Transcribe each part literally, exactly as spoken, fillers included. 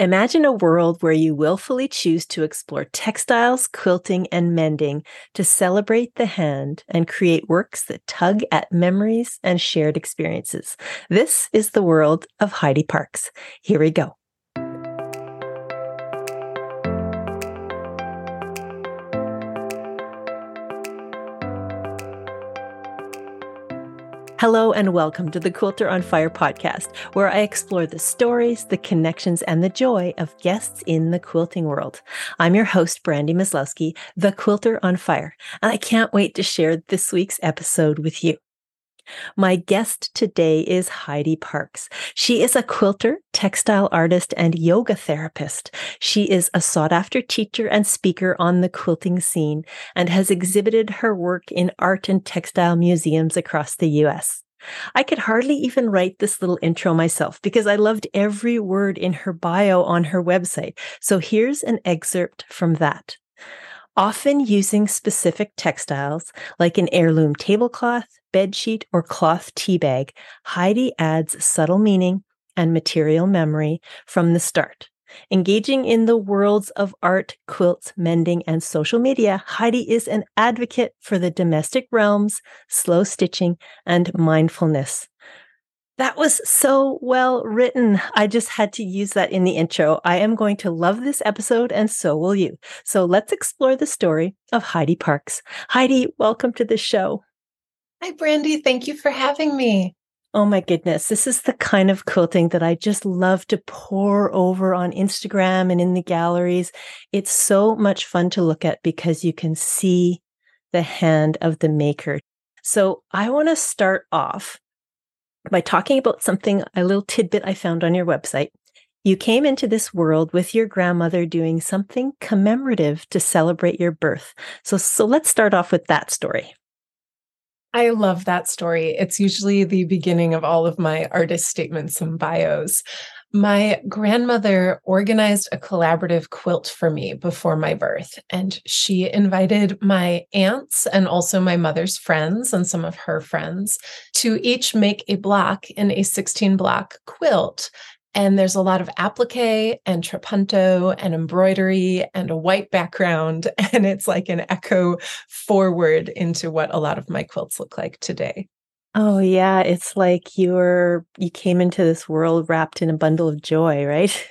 Imagine a world where you willfully choose to explore textiles, quilting, and mending to celebrate the hand and create works that tug at memories and shared experiences. This is the world of Heidi Parkes. Here we go. Hello and welcome to the Quilter on Fire podcast, where I explore the stories, the connections, and the joy of guests in the quilting world. I'm your host, Brandy Maslowski, the Quilter on Fire, and I can't wait to share this week's episode with you. My guest today is Heidi Parkes. She is a quilter, textile artist, and yoga therapist. She is a sought-after teacher and speaker on the quilting scene and has exhibited her work in art and textile museums across the U S. I could hardly even write this little intro myself because I loved every word in her bio on her website. So here's an excerpt from that. Often using specific textiles like an heirloom tablecloth, bedsheet, or cloth tea bag, Heidi adds subtle meaning and material memory from the start. Engaging in the worlds of art, quilts, mending, and social media, Heidi is an advocate for the domestic realms, slow stitching, and mindfulness. That was so well written. I just had to use that in the intro. I am going to love this episode, and so will you. So let's explore the story of Heidi Parkes. Heidi, welcome to the show. Hi, Brandy. Thank you for having me. Oh my goodness. This is the kind of quilting that I just love to pour over on Instagram and in the galleries. It's so much fun to look at because you can see the hand of the maker. So I want to start off by talking about something, a little tidbit I found on your website. You came into this world with your grandmother doing something commemorative to celebrate your birth. So, so let's start off with that story. I love that story. It's usually the beginning of all of my artist statements and bios. My grandmother organized a collaborative quilt for me before my birth, and she invited my aunts and also my mother's friends and some of her friends to each make a block in a sixteen block quilt. And there's a lot of applique and trapunto and embroidery and a white background. And it's like an echo forward into what a lot of my quilts look like today. Oh, yeah. It's like you're you came into this world wrapped in a bundle of joy, right?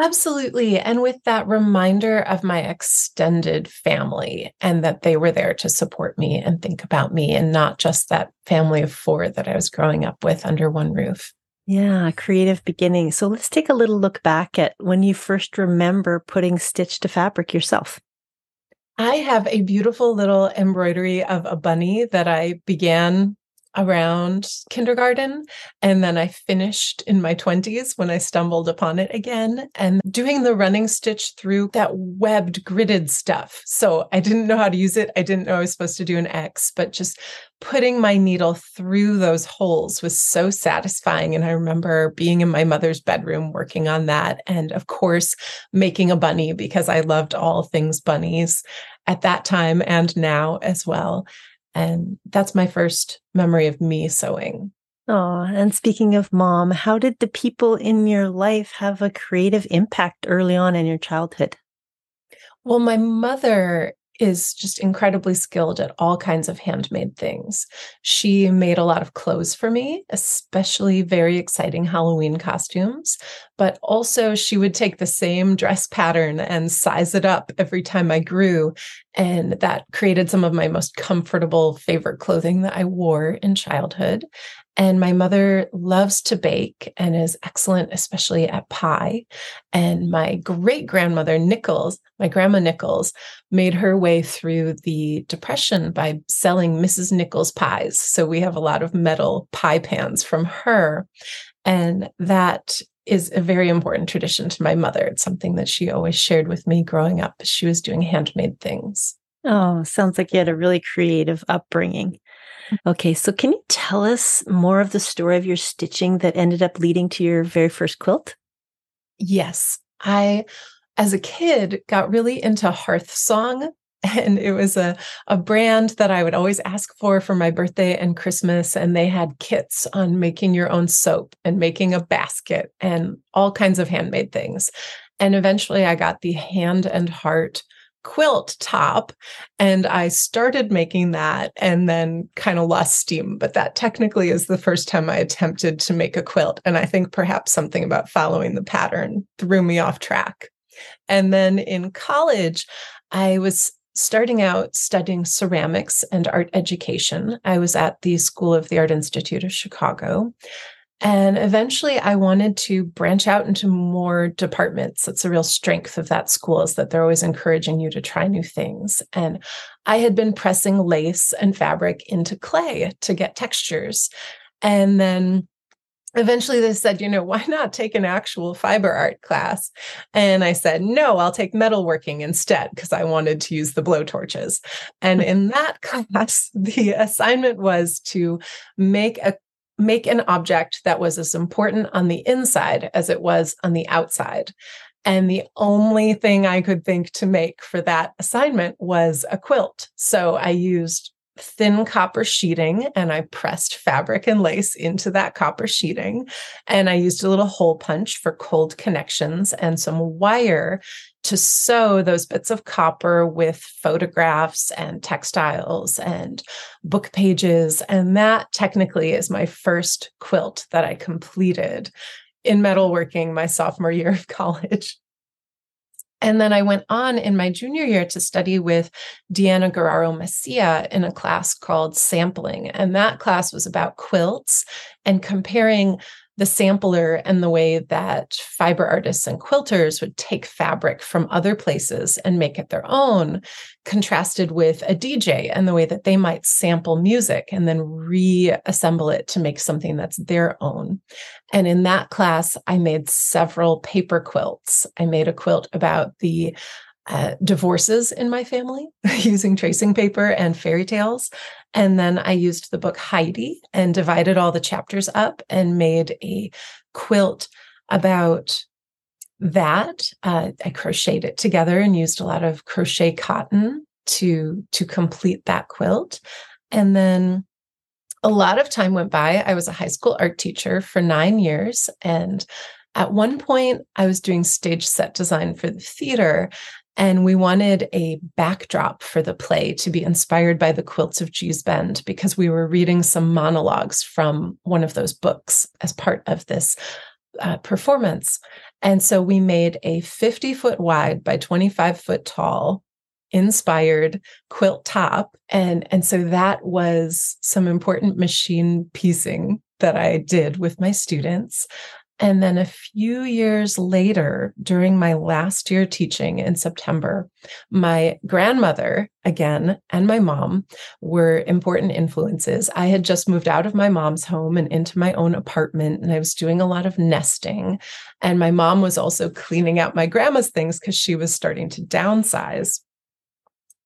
Absolutely. And with that reminder of my extended family and that they were there to support me and think about me and not just that family of four that I was growing up with under one roof. Yeah, creative beginning. So let's take a little look back at when you first remember putting stitch to fabric yourself. I have a beautiful little embroidery of a bunny that I began around kindergarten, and then I finished in my twenties when I stumbled upon it again and doing the running stitch through that webbed gridded stuff. So I didn't know how to use it. I didn't know I was supposed to do an X, but just putting my needle through those holes was so satisfying. And I remember being in my mother's bedroom working on that. And of course, making a bunny because I loved all things bunnies at that time and now as well. And that's my first memory of me sewing. Oh, and speaking of mom, how did the people in your life have a creative impact early on in your childhood? Well, my mother is just incredibly skilled at all kinds of handmade things. She made a lot of clothes for me, especially very exciting Halloween costumes, but also she would take the same dress pattern and size it up every time I grew. And that created some of my most comfortable favorite clothing that I wore in childhood. And my mother loves to bake and is excellent, especially at pie. And my great-grandmother Nichols, my grandma Nichols, made her way through the Depression by selling Missus Nichols pies. So we have a lot of metal pie pans from her. And that is a very important tradition to my mother. It's something that she always shared with me growing up. She was doing handmade things. Oh, sounds like you had a really creative upbringing. Okay, so can you tell us more of the story of your stitching that ended up leading to your very first quilt? Yes. I, as a kid, got really into Hearth Song And it was a, a brand that I would always ask for for my birthday and Christmas. And they had kits on making your own soap and making a basket and all kinds of handmade things. And eventually I got the hand and heart quilt top, and I started making that and then kind of lost steam. But that technically is the first time I attempted to make a quilt. And I think perhaps something about following the pattern threw me off track. And then in college, I was starting out studying ceramics and art education. I was at the School of the Art Institute of Chicago. And eventually I wanted to branch out into more departments. That's a real strength of that school, is that they're always encouraging you to try new things. And I had been pressing lace and fabric into clay to get textures. And then eventually they said, you know, why not take an actual fiber art class? And I said, no, I'll take metalworking instead, because I wanted to use the blowtorches. And in that class, the assignment was to make a make an object that was as important on the inside as it was on the outside. And the only thing I could think to make for that assignment was a quilt. So I used thin copper sheeting, and I pressed fabric and lace into that copper sheeting. And I used a little hole punch for cold connections and some wire to sew those bits of copper with photographs and textiles and book pages. And that technically is my first quilt that I completed in metalworking my sophomore year of college. And then I went on in my junior year to study with Deanna Guerrero Messia in a class called sampling. And that class was about quilts and comparing the sampler and the way that fiber artists and quilters would take fabric from other places and make it their own, contrasted with a D J and the way that they might sample music and then reassemble it to make something that's their own. And in that class, I made several paper quilts. I made a quilt about the Uh, divorces in my family using tracing paper and fairy tales. And then I used the book Heidi and divided all the chapters up and made a quilt about that. Uh, I crocheted it together and used a lot of crochet cotton to, to complete that quilt. And then a lot of time went by. I was a high school art teacher for nine years. And at one point, I was doing stage set design for the theater, and we wanted a backdrop for the play to be inspired by the quilts of Gee's Bend, because we were reading some monologues from one of those books as part of this uh, performance. And so we made a fifty foot wide by twenty-five foot tall inspired quilt top. And, and so that was some important machine piecing that I did with my students. And then a few years later, during my last year teaching in September, my grandmother, again, and my mom were important influences. I had just moved out of my mom's home and into my own apartment, and I was doing a lot of nesting. And my mom was also cleaning out my grandma's things because she was starting to downsize.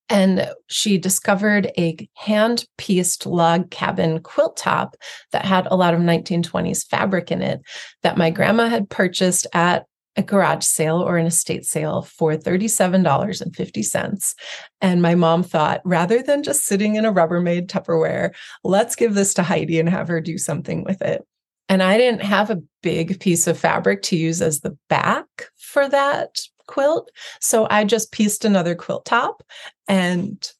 And she discovered a hand-pieced log cabin quilt top that had a lot of nineteen twenties fabric in it that my grandma had purchased at a garage sale or an estate sale for thirty-seven dollars and fifty cents. And my mom thought, rather than just sitting in a Rubbermaid Tupperware, let's give this to Heidi and have her do something with it. And I didn't have a big piece of fabric to use as the back for that quilt. So I just pieced another quilt top and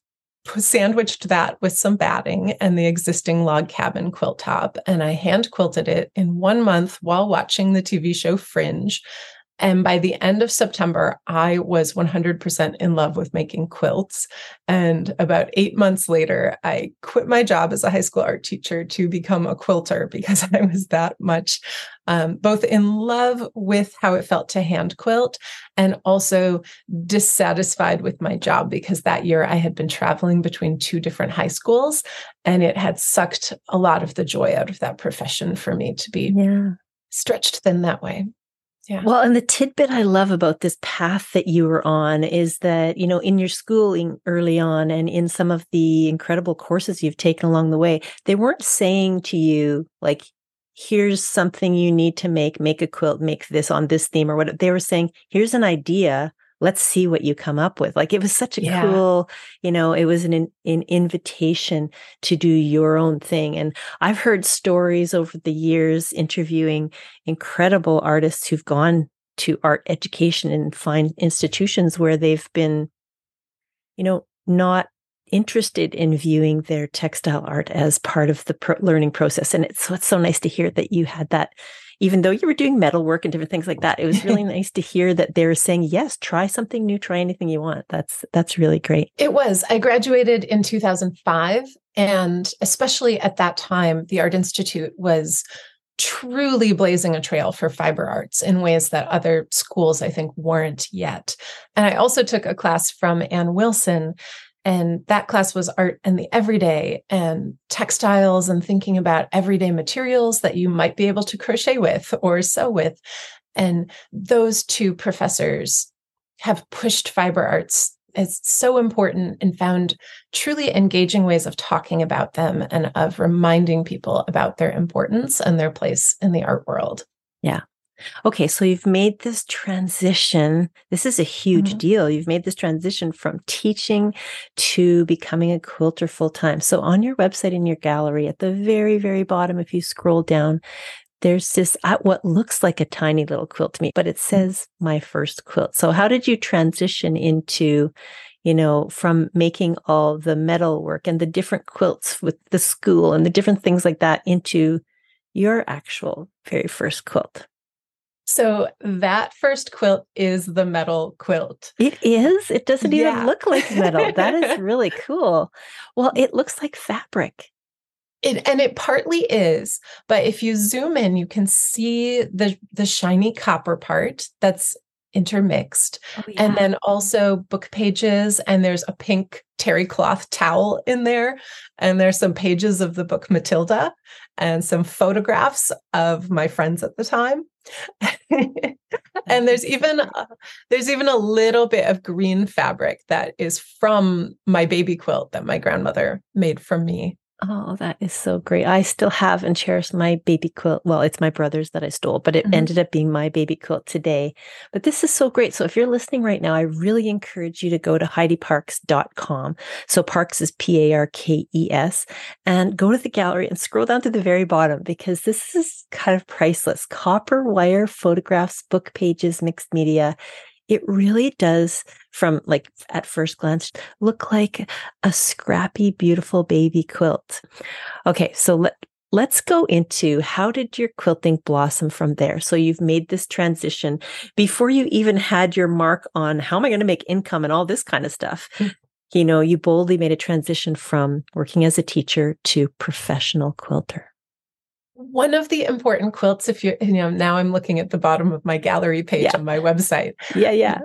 sandwiched that with some batting and the existing log cabin quilt top. And I hand quilted it in one month while watching the T V show Fringe. And by the end of September, I was one hundred percent in love with making quilts. And about eight months later, I quit my job as a high school art teacher to become a quilter, because I was that much um, both in love with how it felt to hand quilt and also dissatisfied with my job, because that year I had been traveling between two different high schools, and it had sucked a lot of the joy out of that profession for me to be yeah. stretched thin that way. Yeah. Well, and the tidbit I love about this path that you were on is that, you know, in your schooling early on and in some of the incredible courses you've taken along the way, they weren't saying to you, like, here's something you need to make, make a quilt, make this on this theme or whatever. They were saying, here's an idea let's see what you come up with. Like, it was such a yeah. cool, you know, it was an, an invitation to do your own thing. And I've heard stories over the years interviewing incredible artists who've gone to art education and find institutions where they've been, you know, not interested in viewing their textile art as part of the pro- learning process. And it's, it's so nice to hear that you had that. Even though you were doing metal work and different things like that, it was really nice to hear that they were saying, yes, try something new, try anything you want. That's, that's really great. It was. I graduated in two thousand five. And especially at that time, the Art Institute was truly blazing a trail for fiber arts in ways that other schools, I think, weren't yet. And I also took a class from Ann Wilson, and that class was art and the everyday and textiles and thinking about everyday materials that you might be able to crochet with or sew with. And those two professors have pushed fiber arts as so important and found truly engaging ways of talking about them and of reminding people about their importance and their place in the art world. Yeah. Okay, so you've made this transition. This is a huge mm-hmm. deal. You've made this transition from teaching to becoming a quilter full-time. So on your website, in your gallery, at the very, very bottom, if you scroll down, there's this, uh, what looks like a tiny little quilt to me, but it says my first quilt. So how did you transition into, you know, from making all the metal work and the different quilts with the school and the different things like that into your actual very first quilt? So that first quilt is the metal quilt. It is? It doesn't yeah. even look like metal. That is really cool. Well, it looks like fabric. It, and it partly is, but if you zoom in, you can see the, the shiny copper part that's intermixed. Oh, yeah. And then also book pages, and there's a pink terry cloth towel in there. And there's some pages of the book Matilda and some photographs of my friends at the time. And there's even a, there's even a little bit of green fabric that is from my baby quilt that my grandmother made for me. Oh, that is so great. I still have and cherish my baby quilt. Well, it's my brother's that I stole, but it mm-hmm. ended up being my baby quilt today. But this is so great. So if you're listening right now, I really encourage you to go to heidi parkes dot com. So Parkes is P A R K E S, and go to the gallery and scroll down to the very bottom, because this is kind of priceless. Copper wire photographs, book pages, mixed media. It really does, from like at first glance, look like a scrappy, beautiful baby quilt. Okay, so let, let's go into how did your quilting blossom from there? So you've made this transition before you even had your mark on how am I going to make income and all this kind of stuff. Mm-hmm. You know, you boldly made a transition from working as a teacher to professional quilter. One of the important quilts, if you're, you know, now I'm looking at the bottom of my gallery page yeah. on my website. Yeah, yeah.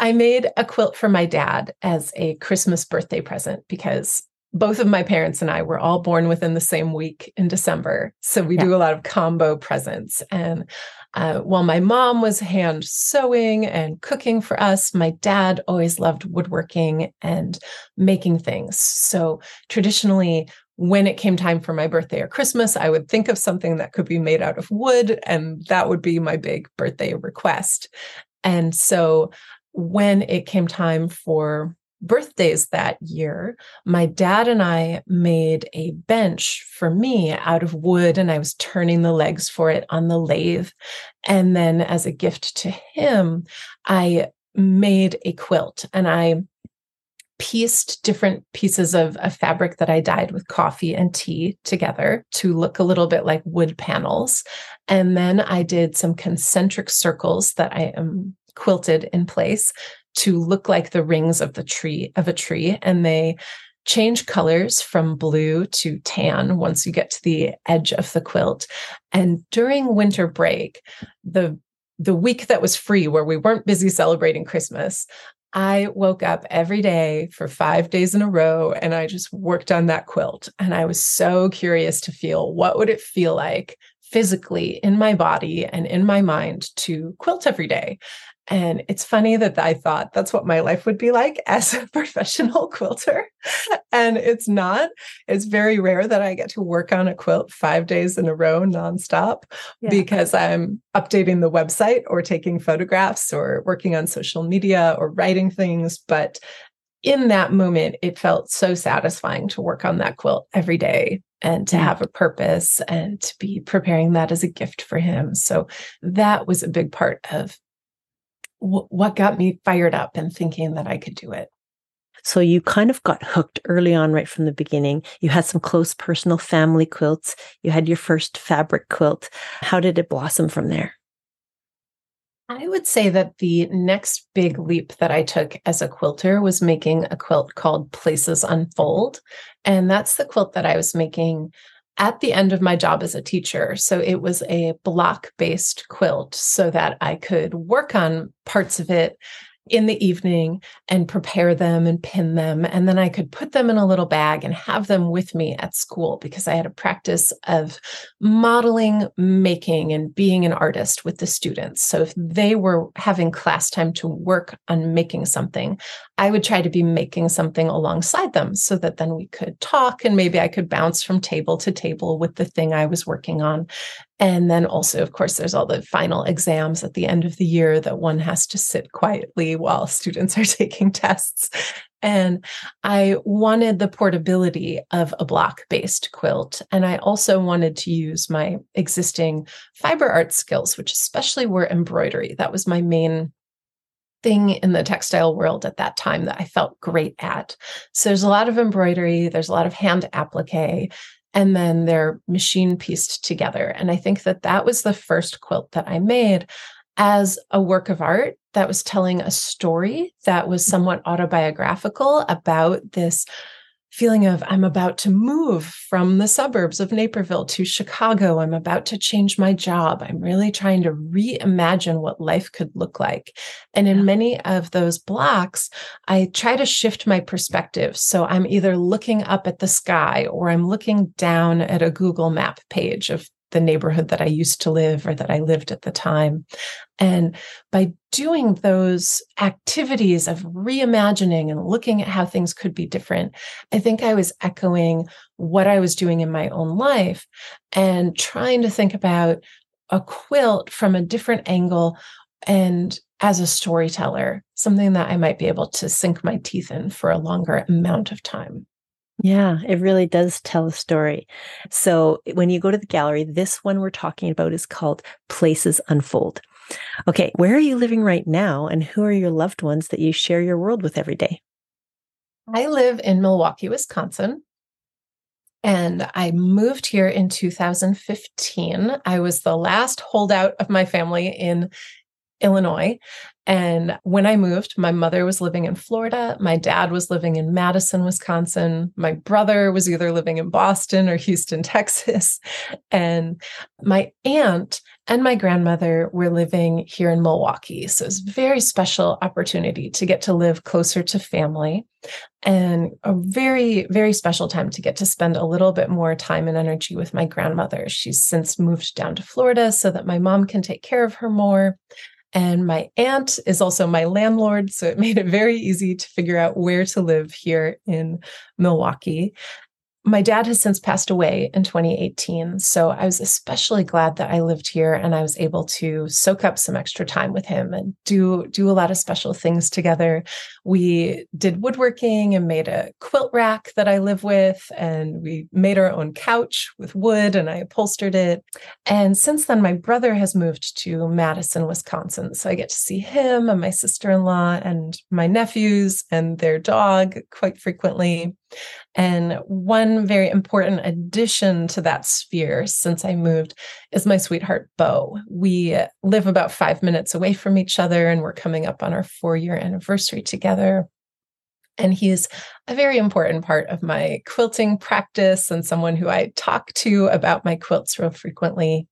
I made a quilt for my dad as a Christmas birthday present, because both of my parents and I were all born within the same week in December. So we yeah. do a lot of combo presents. And uh, while my mom was hand sewing and cooking for us, my dad always loved woodworking and making things. So traditionally, when it came time for my birthday or Christmas, I would think of something that could be made out of wood, and that would be my big birthday request. And so when it came time for birthdays that year, my dad and I made a bench for me out of wood, and I was turning the legs for it on the lathe. And then as a gift to him, I made a quilt, and I pieced different pieces of a fabric that I dyed with coffee and tea together to look a little bit like wood panels. And then I did some concentric circles that I um, quilted in place to look like the rings of the tree of a tree. And they change colors from blue to tan once you get to the edge of the quilt. And during winter break, the, the week that was free, where we weren't busy celebrating Christmas, I woke up every day for five days in a row, and I just worked on that quilt. And I was so curious to feel, what would it feel like physically in my body and in my mind to quilt every day. And it's funny that I thought that's what my life would be like as a professional quilter. And it's not. It's very rare that I get to work on a quilt five days in a row nonstop yeah. because I'm updating the website or taking photographs or working on social media or writing things. But in that moment, it felt so satisfying to work on that quilt every day and to have a purpose and to be preparing that as a gift for him. So that was a big part of what got me fired up and thinking that I could do it. So you kind of got hooked early on, right from the beginning. You had some close personal family quilts. You had your first fabric quilt. How did it blossom from there? I would say that the next big leap that I took as a quilter was making a quilt called Places Unfold. And that's the quilt that I was making at the end of my job as a teacher. So it was a block-based quilt so that I could work on parts of it in the evening and prepare them and pin them. And then I could put them in a little bag and have them with me at school because I had a practice of modeling, making, and being an artist with the students. So if they were having class time to work on making something, I would try to be making something alongside them so that then we could talk and maybe I could bounce from table to table with the thing I was working on. And then also, of course, there's all the final exams at the end of the year that one has to sit quietly while students are taking tests. And I wanted the portability of a block-based quilt. And I also wanted to use my existing fiber art skills, which especially were embroidery. That was my main thing in the textile world at that time that I felt great at. So there's a lot of embroidery. There's a lot of hand applique. And then they're machine pieced together. And I think that that was the first quilt that I made as a work of art that was telling a story that was somewhat autobiographical about this feeling of, I'm about to move from the suburbs of Naperville to Chicago. I'm about to change my job. I'm really trying to reimagine what life could look like. And in many of those blocks, I try to shift my perspective. So I'm either looking up at the sky or I'm looking down at a Google Map page of the neighborhood that I used to live or that I lived at the time. And by doing those activities of reimagining and looking at how things could be different, I think I was echoing what I was doing in my own life and trying to think about a quilt from a different angle and as a storyteller, something that I might be able to sink my teeth in for a longer amount of time. Yeah, it really does tell a story. So when you go to the gallery, this one we're talking about is called Places Unfold. Okay, where are you living right now and who are your loved ones that you share your world with every day? I live in Milwaukee, Wisconsin. And I moved here in two thousand fifteen. I was the last holdout of my family in Illinois. And when I moved, my mother was living in Florida. My dad was living in Madison, Wisconsin. My brother was either living in Boston or Houston, Texas. And my aunt and my grandmother were living here in Milwaukee. So it's a very special opportunity to get to live closer to family and a very, very special time to get to spend a little bit more time and energy with my grandmother. She's since moved down to Florida so that my mom can take care of her more. And my aunt is also my landlord, so it made it very easy to figure out where to live here in Milwaukee. My dad has since passed away in twenty eighteen, so I was especially glad that I lived here and I was able to soak up some extra time with him and do, do a lot of special things together. We did woodworking and made a quilt rack that I live with, and we made our own couch with wood and I upholstered it. And since then, my brother has moved to Madison, Wisconsin, so I get to see him and my sister-in-law and my nephews and their dog quite frequently. And one very important addition to that sphere since I moved is my sweetheart, Beau. We live about five minutes away from each other, and we're coming up on our four-year anniversary together. And he's a very important part of my quilting practice and someone who I talk to about my quilts real frequently.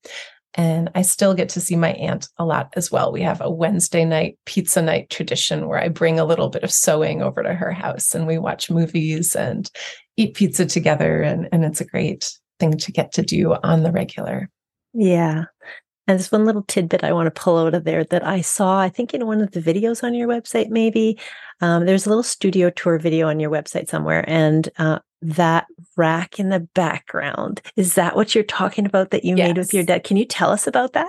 And I still get to see my aunt a lot as well. We have a Wednesday night pizza night tradition where I bring a little bit of sewing over to her house and we watch movies and eat pizza together. And, and it's a great thing to get to do on the regular. Yeah. And this one little tidbit I want to pull out of there that I saw, I think in one of the videos on your website, maybe um, there's a little studio tour video on your website somewhere. And uh, that rack in the background, is that what you're talking about that you yes. made with your dad? Can you tell us about that?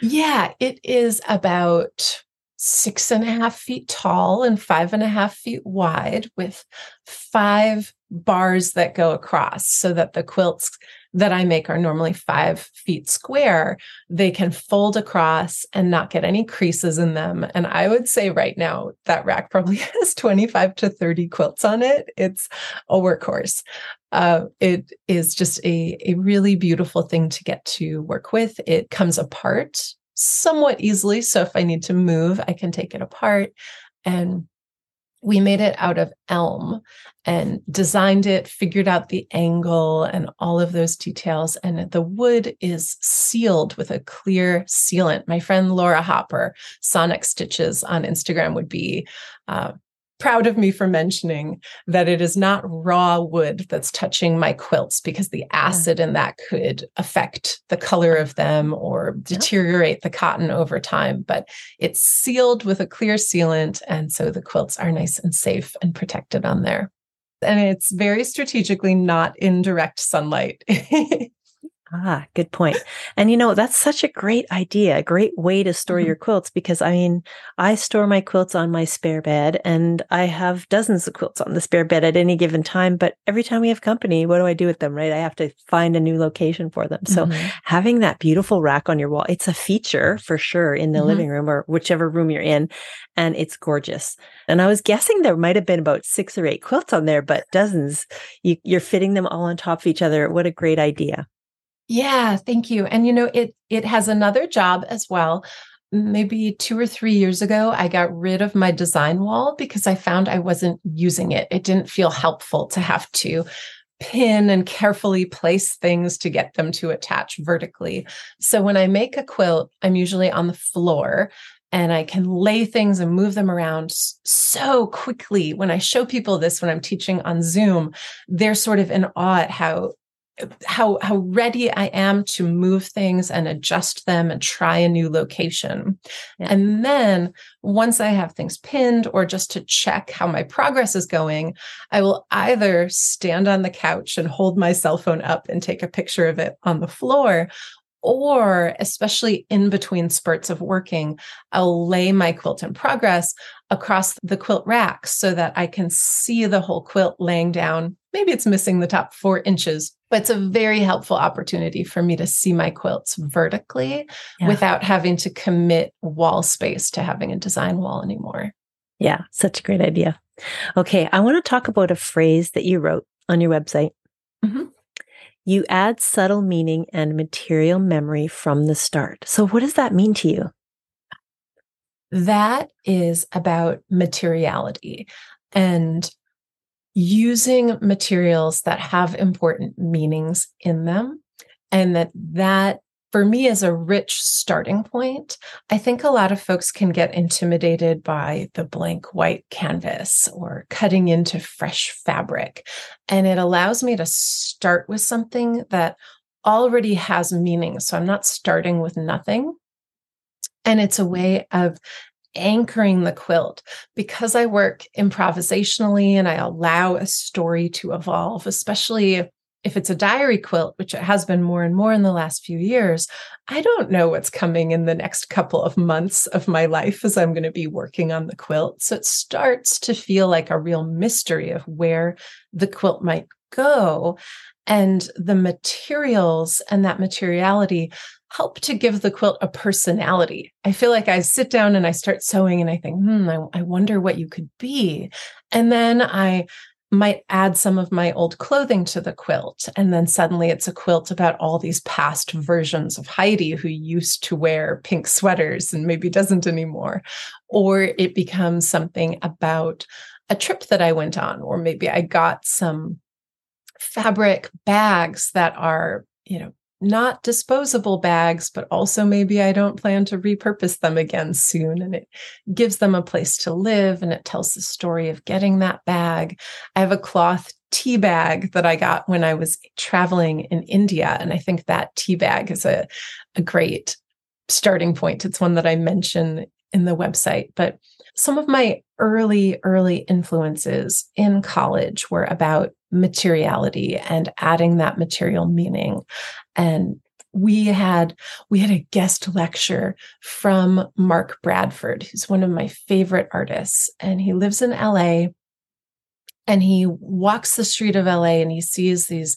Yeah, it is about six and a half feet tall and five and a half feet wide with five bars that go across so that the quilts that I make are normally five feet square. They can fold across and not get any creases in them. And I would say right now that rack probably has twenty-five to thirty quilts on it. It's a workhorse. Uh, it is just a, a really beautiful thing to get to work with. It comes apart somewhat easily. So if I need to move, I can take it apart. And we made it out of elm and designed it, figured out the angle and all of those details. And the wood is sealed with a clear sealant. My friend Laura Hopper, Sonic Stitches on Instagram, would be uh, proud of me for mentioning that it is not raw wood that's touching my quilts, because the acid yeah. in that could affect the color of them or deteriorate yeah. the cotton over time. But it's sealed with a clear sealant, and so the quilts are nice and safe and protected on there. And it's very strategically not in direct sunlight. Ah, good point. And you know, that's such a great idea, a great way to store mm-hmm. your quilts, because I mean, I store my quilts on my spare bed, and I have dozens of quilts on the spare bed at any given time. But every time we have company, what do I do with them, right? I have to find a new location for them. So mm-hmm. having that beautiful rack on your wall, it's a feature for sure in the mm-hmm. living room or whichever room you're in. And it's gorgeous. And I was guessing there might have been about six or eight quilts on there, but dozens. You, you're fitting them all on top of each other. What a great idea. Yeah, thank you. And you know, it it has another job as well. Maybe two or three years ago, I got rid of my design wall because I found I wasn't using it. It didn't feel helpful to have to pin and carefully place things to get them to attach vertically. So when I make a quilt, I'm usually on the floor, and I can lay things and move them around so quickly. When I show people this, when I'm teaching on Zoom, they're sort of in awe at how How how ready I am to move things and adjust them and try a new location. Yeah. And then once I have things pinned, or just to check how my progress is going, I will either stand on the couch and hold my cell phone up and take a picture of it on the floor, or especially in between spurts of working, I'll lay my quilt in progress across the quilt rack so that I can see the whole quilt laying down. Maybe it's missing the top four inches, but it's a very helpful opportunity for me to see my quilts vertically yeah. without having to commit wall space to having a design wall anymore. Yeah, such a great idea. Okay, I want to talk about a phrase that you wrote on your website. Mm-hmm. You add subtle meaning and material memory from the start. So what does that mean to you? That is about materiality and using materials that have important meanings in them. And that that for me is a rich starting point. I think a lot of folks can get intimidated by the blank white canvas or cutting into fresh fabric. And it allows me to start with something that already has meaning. So I'm not starting with nothing. And it's a way of anchoring the quilt. Because I work improvisationally and I allow a story to evolve, especially if it's a diary quilt, which it has been more and more in the last few years, I don't know what's coming in the next couple of months of my life as I'm going to be working on the quilt. So it starts to feel like a real mystery of where the quilt might go. And the materials and that materiality help to give the quilt a personality. I feel like I sit down and I start sewing and I think, hmm, I, I wonder what you could be. And then I might add some of my old clothing to the quilt. And then suddenly it's a quilt about all these past versions of Heidi who used to wear pink sweaters and maybe doesn't anymore. Or it becomes something about a trip that I went on, or maybe I got some fabric bags that are, you know, not disposable bags, but also maybe I don't plan to repurpose them again soon. And it gives them a place to live, and it tells the story of getting that bag. I have a cloth tea bag that I got when I was traveling in India. And I think that tea bag is a, a great starting point. It's one that I mention in the website. But some of my early, early influences in college were about materiality and adding that material meaning. And we had we had a guest lecture from Mark Bradford, who's one of my favorite artists. And he lives in L A. And he walks the street of L A and he sees these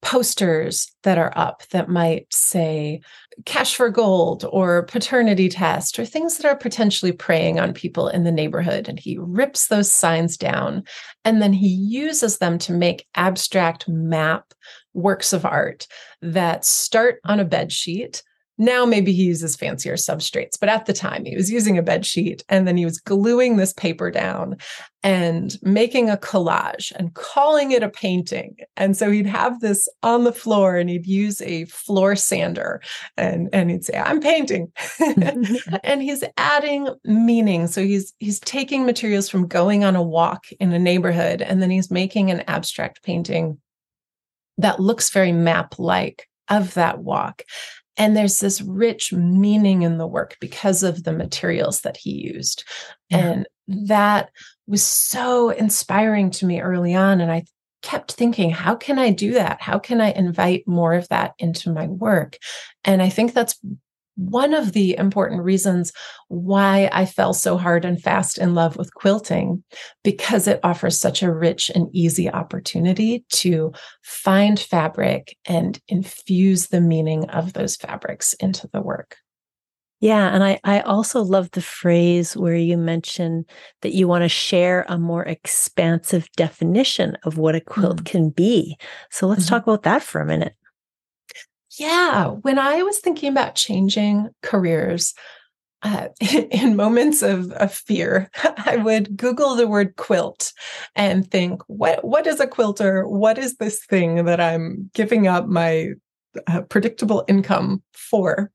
posters that are up that might say cash for gold or paternity test or things that are potentially preying on people in the neighborhood. And he rips those signs down and then he uses them to make abstract map works of art that start on a bed sheet. Now maybe he uses fancier substrates, but at the time he was using a bed sheet and then he was gluing this paper down and making a collage and calling it a painting. And so he'd have this on the floor and he'd use a floor sander and, and he'd say, I'm painting. And he's adding meaning. So he's he's taking materials from going on a walk in a neighborhood and then he's making an abstract painting that looks very map-like of that walk. And there's this rich meaning in the work because of the materials that he used. Yeah. And that was so inspiring to me early on. And I kept thinking, how can I do that? How can I invite more of that into my work? And I think that's one of the important reasons why I fell so hard and fast in love with quilting, because it offers such a rich and easy opportunity to find fabric and infuse the meaning of those fabrics into the work. Yeah. And I, I also love the phrase where you mention that you want to share a more expansive definition of what a quilt mm-hmm. can be. So let's mm-hmm. talk about that for a minute. Yeah. When I was thinking about changing careers, uh, in moments of, of fear, I would Google the word quilt and think, what, what is a quilter? What is this thing that I'm giving up my uh, predictable income for?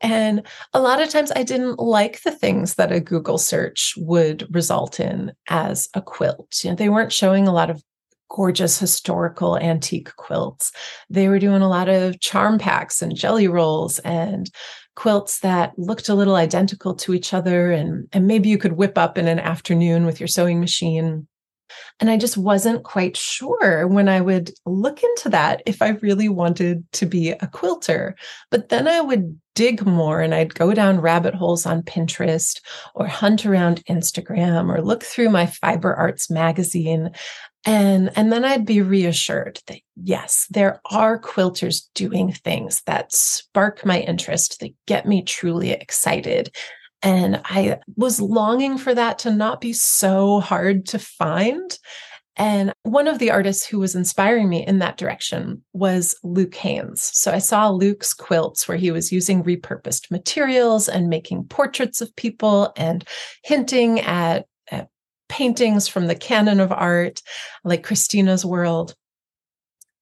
And a lot of times I didn't like the things that a Google search would result in as a quilt. You know, they weren't showing a lot of gorgeous historical antique quilts. They were doing a lot of charm packs and jelly rolls and quilts that looked a little identical to each other. And, and maybe you could whip up in an afternoon with your sewing machine. And I just wasn't quite sure when I would look into that if I really wanted to be a quilter. But then I would dig more and I'd go down rabbit holes on Pinterest or hunt around Instagram or look through my Fiber Arts magazine. And, and then I'd be reassured that, yes, there are quilters doing things that spark my interest, that get me truly excited. And I was longing for that to not be so hard to find. And one of the artists who was inspiring me in that direction was Luke Haynes. So I saw Luke's quilts where he was using repurposed materials and making portraits of people and hinting at, at paintings from the canon of art, like Christina's World.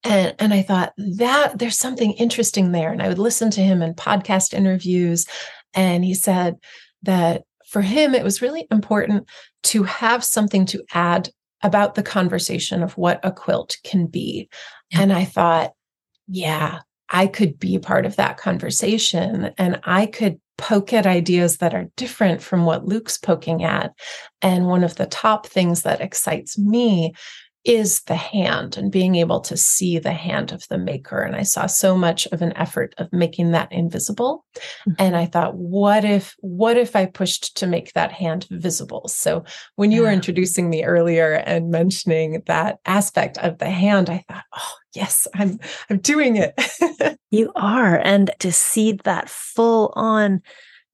And, and I thought that there's something interesting there. And I would listen to him in podcast interviews. And he said that for him, it was really important to have something to add about the conversation of what a quilt can be. Yeah. And I thought, yeah, I could be part of that conversation and I could poke at ideas that are different from what Luke's poking at. And one of the top things that excites me is the hand and being able to see the hand of the maker. And I saw so much of an effort of making that invisible. Mm-hmm. And I thought, what if, what if I pushed to make that hand visible? So when you yeah. were introducing me earlier and mentioning that aspect of the hand, I thought, oh, yes, I'm, I'm doing it. You are. And to see that full on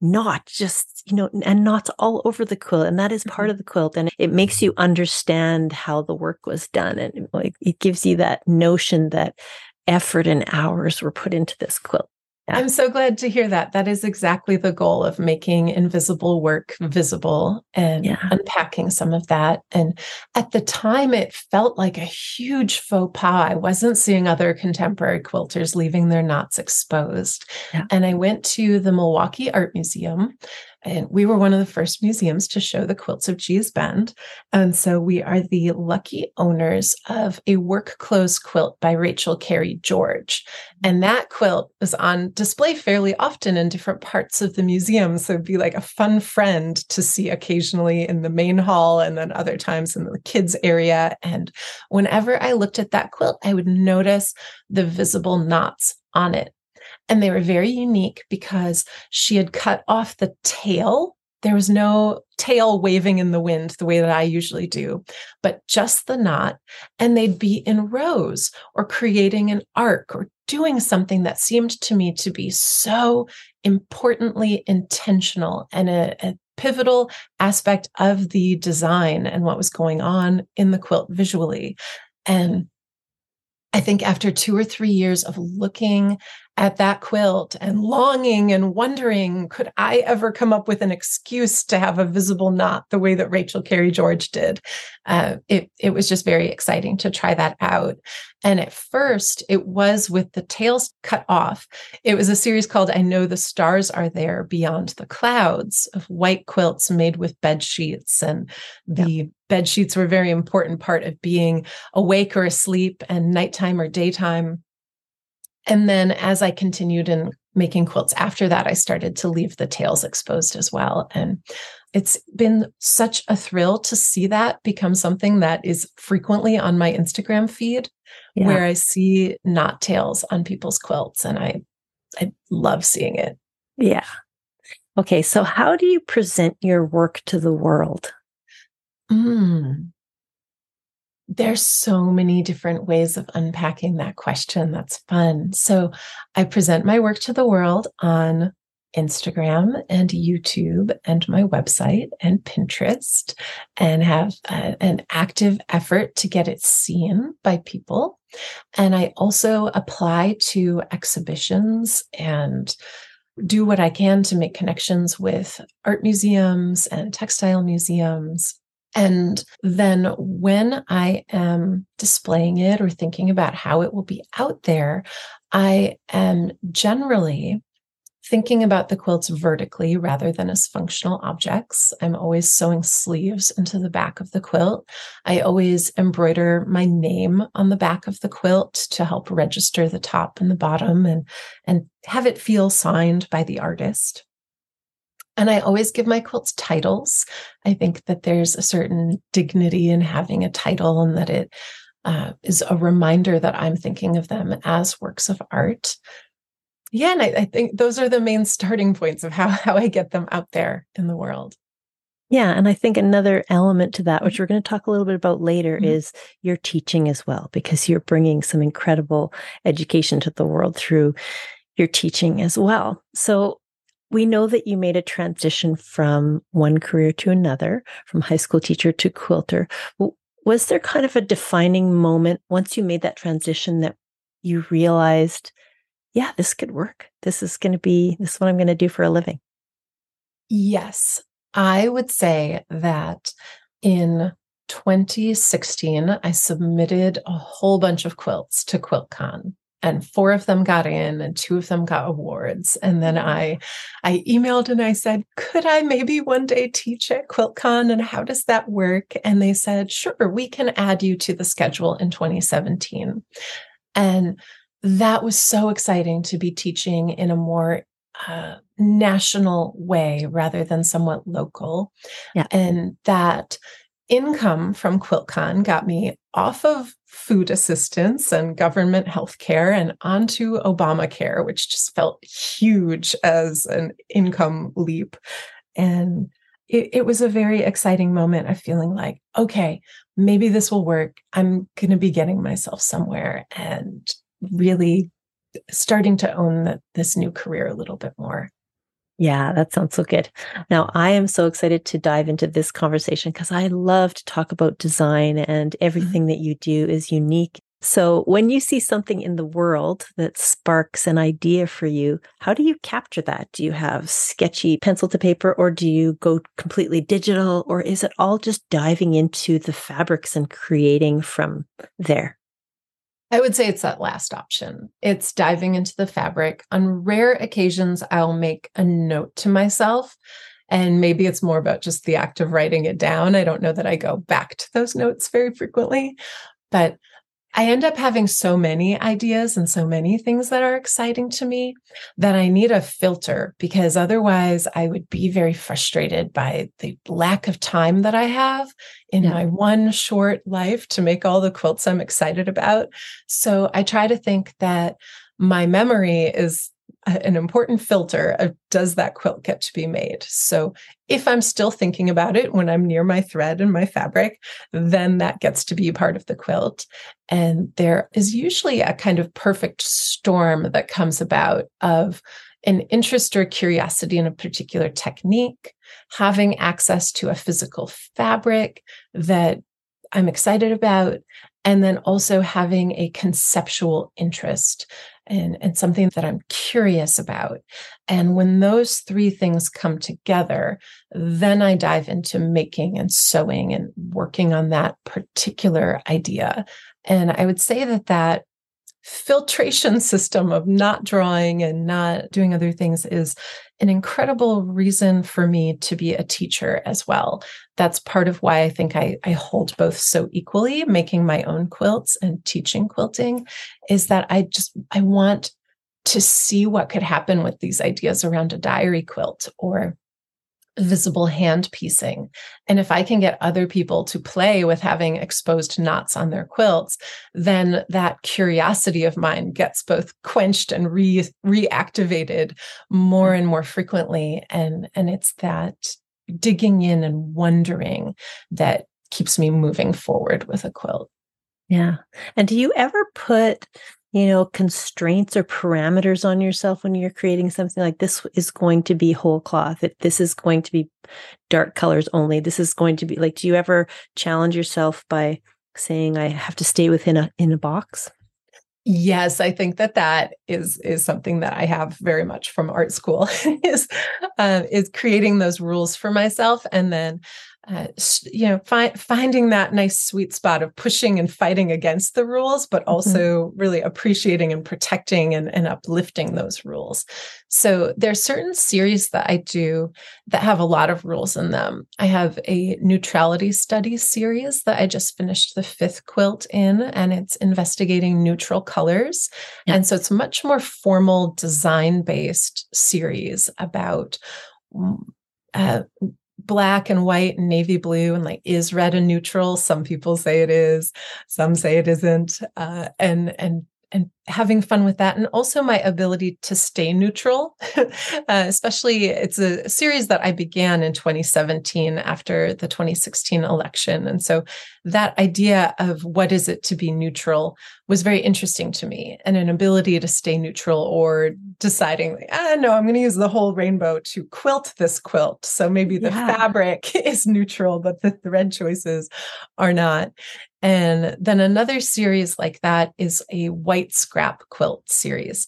knot, just, you know, and knots all over the quilt. And that is part mm-hmm. of the quilt. And it makes you understand how the work was done. And it, like, it gives you that notion that effort and hours were put into this quilt. Yeah. I'm so glad to hear that. That is exactly the goal of making invisible work visible and yeah. unpacking some of that. And at the time, it felt like a huge faux pas. I wasn't seeing other contemporary quilters leaving their knots exposed. Yeah. And I went to the Milwaukee Art Museum and we were one of the first museums to show the quilts of Gee's Bend. And so we are the lucky owners of a work clothes quilt by Rachel Carrie George. And that quilt is on display fairly often in different parts of the museum. So it'd be like a fun friend to see occasionally in the main hall and then other times in the kids area. And whenever I looked at that quilt, I would notice the visible knots on it. And they were very unique because she had cut off the tail. There was no tail waving in the wind the way that I usually do, but just the knot. And they'd be in rows or creating an arc or doing something that seemed to me to be so importantly intentional and a, a pivotal aspect of the design and what was going on in the quilt visually. And I think after two or three years of looking at that quilt and longing and wondering, could I ever come up with an excuse to have a visible knot the way that Rachel Carrie George did? Uh, it, it was just very exciting to try that out. And at first, it was with the tails cut off. It was a series called I Know the Stars Are There Beyond the Clouds, of white quilts made with bed sheets. And the yeah. bed sheets were a very important part of being awake or asleep and nighttime or daytime. And then as I continued in making quilts after that, I started to leave the tails exposed as well. And it's been such a thrill to see that become something that is frequently on my Instagram feed, yeah. where I see knot tails on people's quilts. And I, I love seeing it. Yeah. Okay. So how do you present your work to the world? Mm. There's so many different ways of unpacking that question. That's fun. So I present my work to the world on Instagram and YouTube and my website and Pinterest, and have a, an active effort to get it seen by people. And I also apply to exhibitions and do what I can to make connections with art museums and textile museums. And then when I am displaying it or thinking about how it will be out there, I am generally thinking about the quilts vertically rather than as functional objects. I'm always sewing sleeves into the back of the quilt. I always embroider my name on the back of the quilt to help register the top and the bottom and, and have it feel signed by the artist. And I always give my quilts titles. I think that there's a certain dignity in having a title, and that it uh, is a reminder that I'm thinking of them as works of art. Yeah, and I, I think those are the main starting points of how, how I get them out there in the world. Yeah, and I think another element to that, which we're going to talk a little bit about later, mm-hmm. is your teaching as well, because you're bringing some incredible education to the world through your teaching as well. So we know that you made a transition from one career to another, from high school teacher to quilter. Was there kind of a defining moment once you made that transition that you realized, yeah, this could work. This is going to be, this is what I'm going to do for a living? Yes. I would say that in twenty sixteen, I submitted a whole bunch of quilts to QuiltCon. And four of them got in and two of them got awards. And then I I emailed and I said, could I maybe one day teach at QuiltCon, and how does that work? And they said, sure, we can add you to the schedule in twenty seventeen. And that was so exciting to be teaching in a more uh, national way rather than somewhat local. Yeah. And that income from QuiltCon got me off of food assistance and government healthcare and onto Obamacare, which just felt huge as an income leap. And it, it was a very exciting moment of feeling like, okay, maybe this will work. I'm going to be getting myself somewhere and really starting to own the, this new career a little bit more. Yeah, that sounds so good. Now, I am so excited to dive into this conversation because I love to talk about design, and everything mm-hmm. that you do is unique. So when you see something in the world that sparks an idea for you, how do you capture that? Do you have sketchy pencil to paper, or do you go completely digital, or is it all just diving into the fabrics and creating from there? I would say it's that last option. It's diving into the fabric. On rare occasions, I'll make a note to myself And maybe it's more about just the act of writing it down. I don't know that I go back to those notes very frequently, but I end up having so many ideas and so many things that are exciting to me that I need a filter, because otherwise I would be very frustrated by the lack of time that I have in yeah. my one short life to make all the quilts I'm excited about. So I try to think that my memory is an important filter of, does that quilt get to be made? So if I'm still thinking about it when I'm near my thread and my fabric, then that gets to be part of the quilt. And there is usually a kind of perfect storm that comes about of an interest or curiosity in a particular technique, having access to a physical fabric that I'm excited about, and then also having a conceptual interest and, and something that I'm curious about. And when those three things come together, then I dive into making and sewing and working on that particular idea. And I would say that that filtration system of not drawing and not doing other things is an incredible reason for me to be a teacher as well. That's part of why I think I, I hold both so equally, making my own quilts and teaching quilting, is that I just, I want to see what could happen with these ideas around a diary quilt or visible hand piecing. And if I can get other people to play with having exposed knots on their quilts, then that curiosity of mine gets both quenched and re- reactivated more and more frequently. And, and it's that digging in and wondering that keeps me moving forward with a quilt. Yeah. And do you ever put, you know, constraints or parameters on yourself when you're creating something like, this is going to be whole cloth, it, this is going to be dark colors only, this is going to be like, do you ever challenge yourself by saying, I have to stay within a, in a box? Yes, I think that that is, is something that I have very much from art school is, uh, is creating those rules for myself. And then Uh, you know, fi- finding that nice sweet spot of pushing and fighting against the rules, but also mm-hmm. really appreciating and protecting and, and uplifting those rules. So there are certain series that I do that have a lot of rules in them. I have a neutrality study series that I just finished the fifth quilt in, and it's investigating neutral colors. Yeah. And so it's a much more formal design-based series about uh, black and white and navy blue, and like, is red a neutral? Some people say it is, some say it isn't, uh, and and and having fun with that, and also my ability to stay neutral. uh, especially, it's a series that I began in twenty seventeen after the twenty sixteen election, and so that idea of what is it to be neutral was very interesting to me, and an ability to stay neutral, or deciding, like, ah, no, I'm going to use the whole rainbow to quilt this quilt. So maybe the yeah. fabric is neutral, but the thread choices are not. And then another series like that is a white scrap quilt series.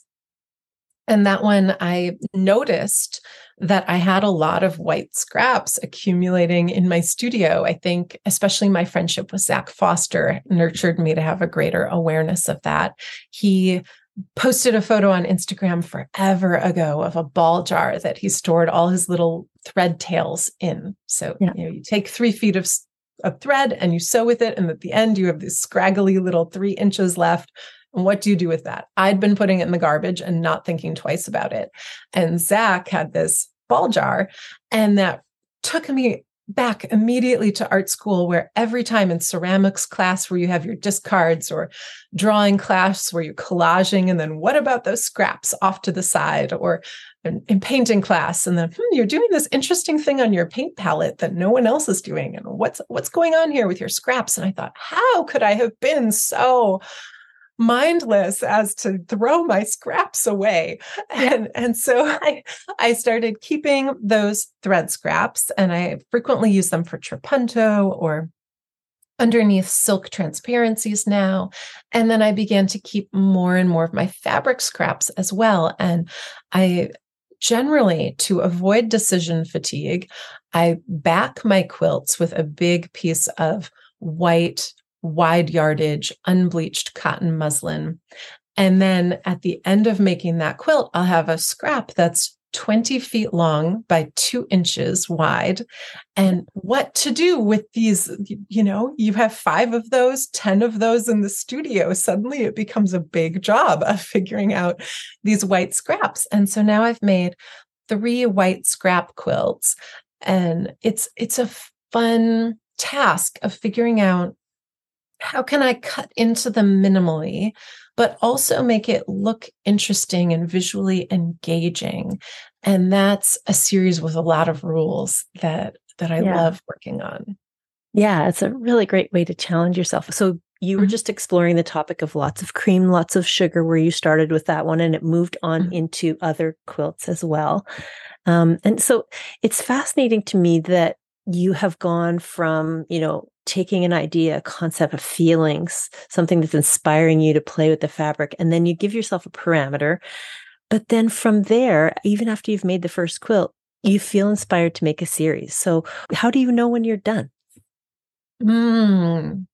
And that one, I noticed that I had a lot of white scraps accumulating in my studio. I think especially my friendship with Zach Foster nurtured me to have a greater awareness of that. He posted a photo on Instagram forever ago of a ball jar that he stored all his little thread tails in. So yeah. you know, you take three feet of a thread and you sew with it, and at the end you have these scraggly little three inches left. And what do you do with that? I'd been putting it in the garbage and not thinking twice about it. And Zach had this ball jar, and that took me back immediately to art school, where every time in ceramics class where you have your discards, or drawing class where you're collaging, and then what about those scraps off to the side, or in painting class, and then hmm, you're doing this interesting thing on your paint palette that no one else is doing, and what's what's going on here with your scraps? And I thought, how could I have been so mindless as to throw my scraps away? And and so I, I started keeping those thread scraps, and I frequently use them for trapunto or underneath silk transparencies now. And then I began to keep more and more of my fabric scraps as well. And I generally, to avoid decision fatigue, I back my quilts with a big piece of white wide yardage, unbleached cotton muslin. And then at the end of making that quilt, I'll have a scrap that's twenty feet long by two inches wide. And what to do with these, you know, you have five of those, ten of those in the studio. Suddenly it becomes a big job of figuring out these white scraps. And so now I've made three white scrap quilts, and it's, it's a fun task of figuring out how can I cut into them minimally, but also make it look interesting and visually engaging. And that's a series with a lot of rules that, that I yeah. love working on. Yeah, it's a really great way to challenge yourself. So you were mm-hmm. just exploring the topic of lots of cream, lots of sugar, where you started with that one, and it moved on mm-hmm. into other quilts as well. Um, and so it's fascinating to me that you have gone from, you know, taking an idea, a concept, of feelings, something that's inspiring you to play with the fabric, and then you give yourself a parameter. But then from there, even after you've made the first quilt, you feel inspired to make a series. So how do you know when you're done? Mm.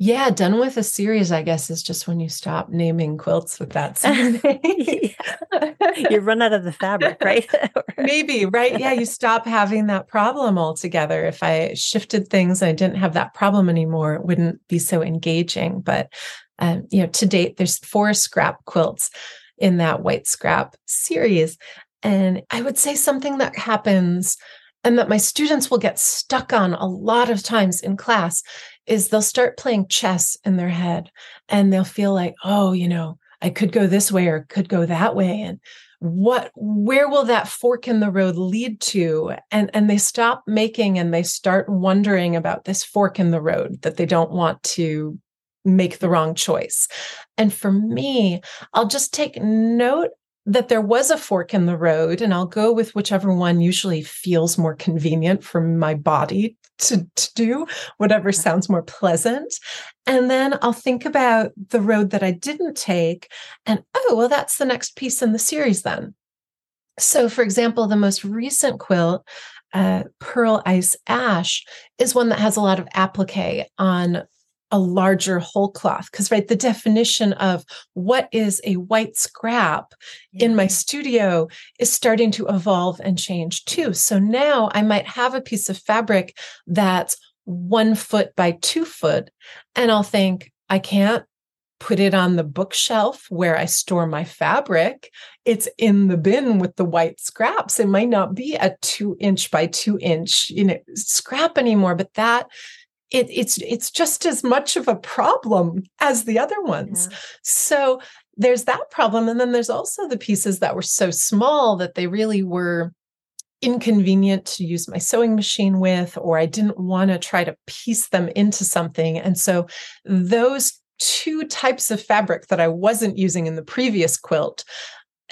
Yeah, done with a series, I guess, is just when you stop naming quilts with that something. You run out of the fabric, right? Maybe, right? Yeah, you stop having that problem altogether. If I shifted things and I didn't have that problem anymore, it wouldn't be so engaging. But, um, you know, to date, there's four scrap quilts in that white scrap series. And I would say something that happens and that my students will get stuck on a lot of times in class is they'll start playing chess in their head, and they'll feel like, oh, you know, I could go this way or could go that way. And what, where will that fork in the road lead to? And, and they stop making, and they start wondering about this fork in the road that they don't want to make the wrong choice. And for me, I'll just take note that there was a fork in the road, and I'll go with whichever one usually feels more convenient for my body to, to do, whatever sounds more pleasant. And then I'll think about the road that I didn't take, and, oh, well, that's the next piece in the series then. So, for example, the most recent quilt, uh, Pearl Ice Ash, is one that has a lot of applique on a larger whole cloth, because, right, the definition of what is a white scrap yeah. in my studio is starting to evolve and change too. So now I might have a piece of fabric that's one foot by two foot, and I'll think, I can't put it on the bookshelf where I store my fabric. It's in the bin with the white scraps. It might not be a two inch by two inch, you know, scrap anymore, but that It, it's it's just as much of a problem as the other ones. Yeah. So there's that problem. And then there's also the pieces that were so small that they really were inconvenient to use my sewing machine with, or I didn't want to try to piece them into something. And so those two types of fabric that I wasn't using in the previous quilt,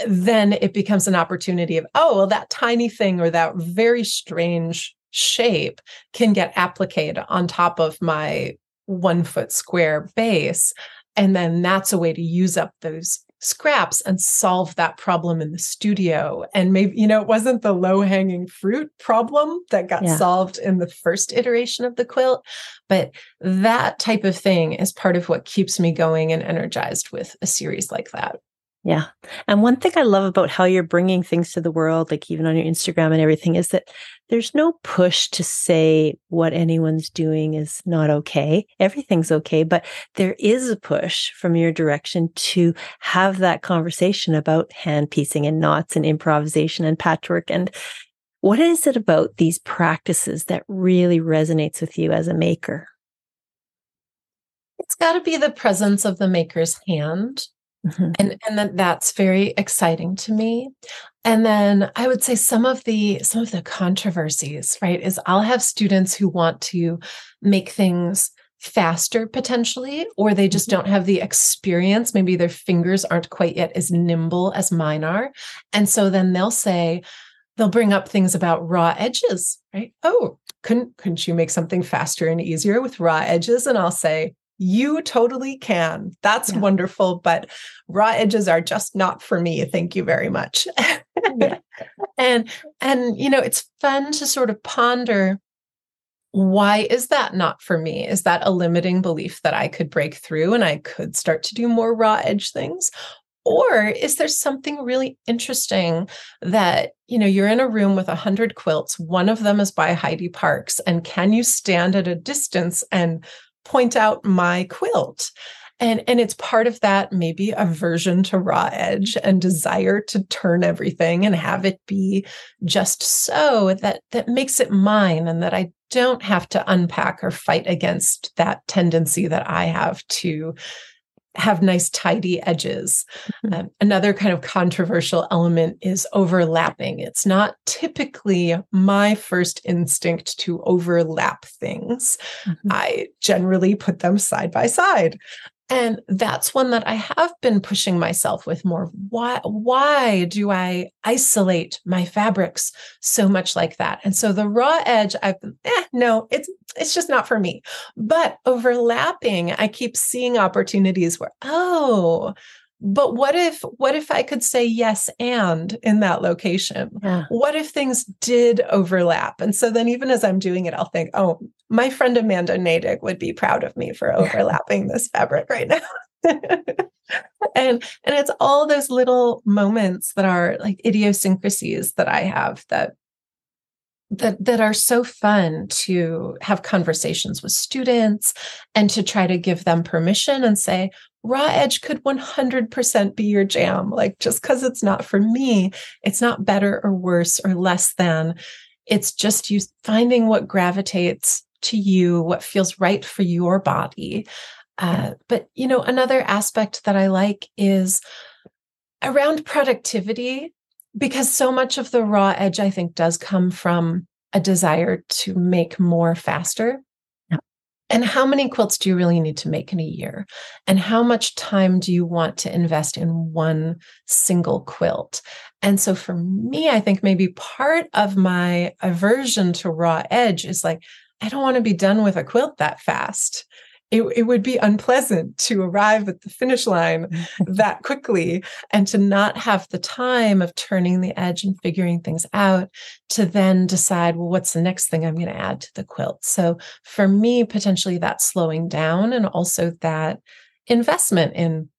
then it becomes an opportunity of, oh, well, that tiny thing or that very strange shape can get appliqued on top of my one foot square base. And then that's a way to use up those scraps and solve that problem in the studio. And maybe, you know, it wasn't the low hanging fruit problem that got yeah. solved in the first iteration of the quilt, but that type of thing is part of what keeps me going and energized with a series like that. Yeah. And one thing I love about how you're bringing things to the world, like even on your Instagram and everything, is that there's no push to say what anyone's doing is not okay. Everything's okay, but there is a push from your direction to have that conversation about hand piecing and knots and improvisation and patchwork. And what is it about these practices that really resonates with you as a maker? It's got to be the presence of the maker's hand. Mm-hmm. And and that, that's very exciting to me. And then I would say some of the some of the controversies, right, is I'll have students who want to make things faster potentially, or they just don't have the experience. Maybe their fingers aren't quite yet as nimble as mine are. And so then they'll say, they'll bring up things about raw edges, right? Oh, couldn't couldn't you make something faster and easier with raw edges? And I'll say, you totally can. That's yeah. wonderful, but raw edges are just not for me. Thank you very much. yeah. And, and, you know, it's fun to sort of ponder, why is that not for me? Is that a limiting belief that I could break through and I could start to do more raw edge things? Or is there something really interesting that, you know, you're in a room with one hundred quilts, one of them is by Heidi Parkes, and can you stand at a distance and point out my quilt? And, and it's part of that maybe aversion to raw edge and desire to turn everything and have it be just so that that makes it mine, and that I don't have to unpack or fight against that tendency that I have to have nice, tidy edges. Mm-hmm. Um, another kind of controversial element is overlapping. It's not typically my first instinct to overlap things. Mm-hmm. I generally put them side by side. And that's one that I have been pushing myself with more. Why, why do I isolate my fabrics so much like that? And so the raw edge, I've been, eh, no, it's it's just not for me. But overlapping, I keep seeing opportunities where, oh, but what if, what if I could say yes and in that location? Yeah. What if things did overlap? And so then even as I'm doing it, I'll think, oh, my friend Amanda Natick would be proud of me for overlapping this fabric right now. and and it's all those little moments that are like idiosyncrasies that I have that that that are so fun to have conversations with students and to try to give them permission and say, raw edge could one hundred percent be your jam. Like, just because it's not for me, it's not better or worse or less than. It's just you finding what gravitates to you, what feels right for your body. Uh, but, you know, another aspect that I like is around productivity, because so much of the raw edge, I think, does come from a desire to make more faster. And how many quilts do you really need to make in a year? And how much time do you want to invest in one single quilt? And so for me, I think maybe part of my aversion to raw edge is like, I don't want to be done with a quilt that fast. It, it would be unpleasant to arrive at the finish line that quickly and to not have the time of turning the edge and figuring things out to then decide, well, what's the next thing I'm going to add to the quilt? So for me, potentially that slowing down and also that investment in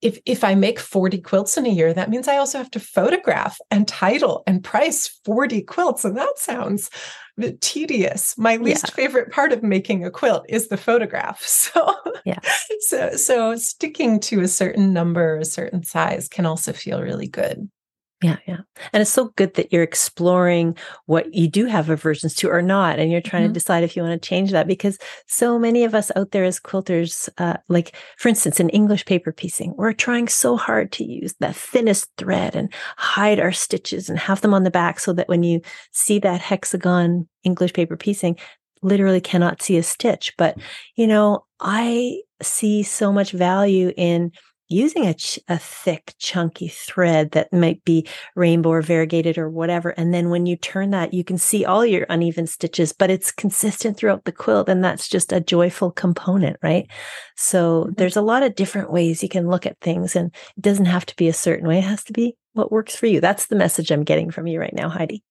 if if I make forty quilts in a year, that means I also have to photograph and title and price forty quilts. And that sounds tedious. My least yeah. favorite part of making a quilt is the photograph. So, yeah. so, so sticking to a certain number, a certain size can also feel really good. Yeah. Yeah. And it's so good that you're exploring what you do have aversions to or not. And you're trying mm-hmm. to decide if you want to change that, because so many of us out there as quilters, uh, like for instance, in English paper piecing, we're trying so hard to use the thinnest thread and hide our stitches and have them on the back so that when you see that hexagon English paper piecing, literally cannot see a stitch. But, you know, I see so much value in using a, ch- a thick, chunky thread that might be rainbow or variegated or whatever. And then when you turn that, you can see all your uneven stitches, but it's consistent throughout the quilt. And that's just a joyful component, right? So mm-hmm. there's a lot of different ways you can look at things, and it doesn't have to be a certain way. It has to be what works for you. That's the message I'm getting from you right now, Heidi.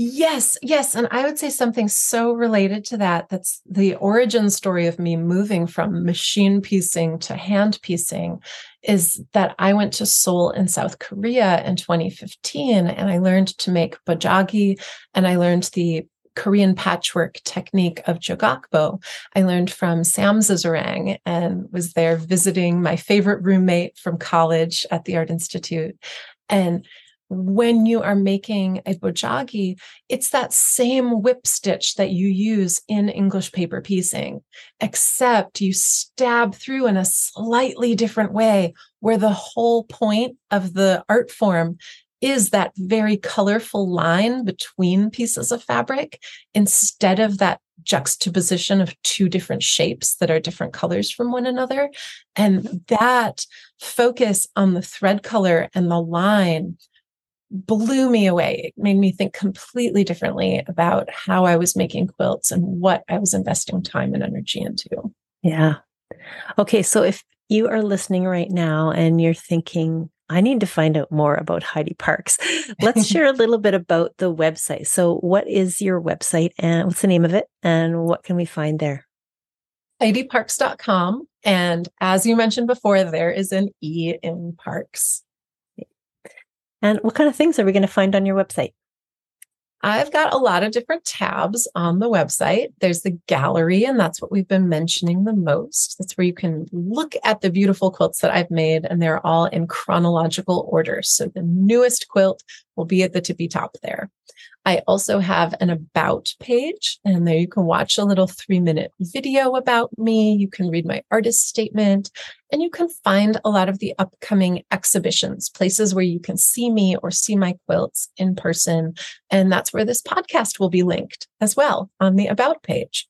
Yes, yes. And I would say something so related to that, that's the origin story of me moving from machine piecing to hand piecing, is that I went to Seoul in South Korea in twenty fifteen, and I learned to make bojagi, and I learned the Korean patchwork technique of jogakbo. I learned from Sam Zizarang and was there visiting my favorite roommate from college at the Art Institute. And when you are making a bojagi, it's that same whip stitch that you use in English paper piecing, except you stab through in a slightly different way, where the whole point of the art form is that very colorful line between pieces of fabric, instead of that juxtaposition of two different shapes that are different colors from one another. And that focus on the thread color and the line blew me away. It made me think completely differently about how I was making quilts and what I was investing time and energy into. Yeah. Okay. So if you are listening right now and you're thinking, I need to find out more about Heidi Parkes, let's share a little bit about the website. So what is your website and what's the name of it and what can we find there? Heidi Parkes dot com. And as you mentioned before, there is an E in Parks. And what kind of things are we going to find on your website? I've got a lot of different tabs on the website. There's the gallery, and that's what we've been mentioning the most. That's where you can look at the beautiful quilts that I've made, and they're all in chronological order. So the newest quilt will be at the tippy top there. I also have an about page, and there you can watch a little three-minute video about me. You can read my artist statement, and you can find a lot of the upcoming exhibitions, places where you can see me or see my quilts in person. And that's where this podcast will be linked as well, on the about page.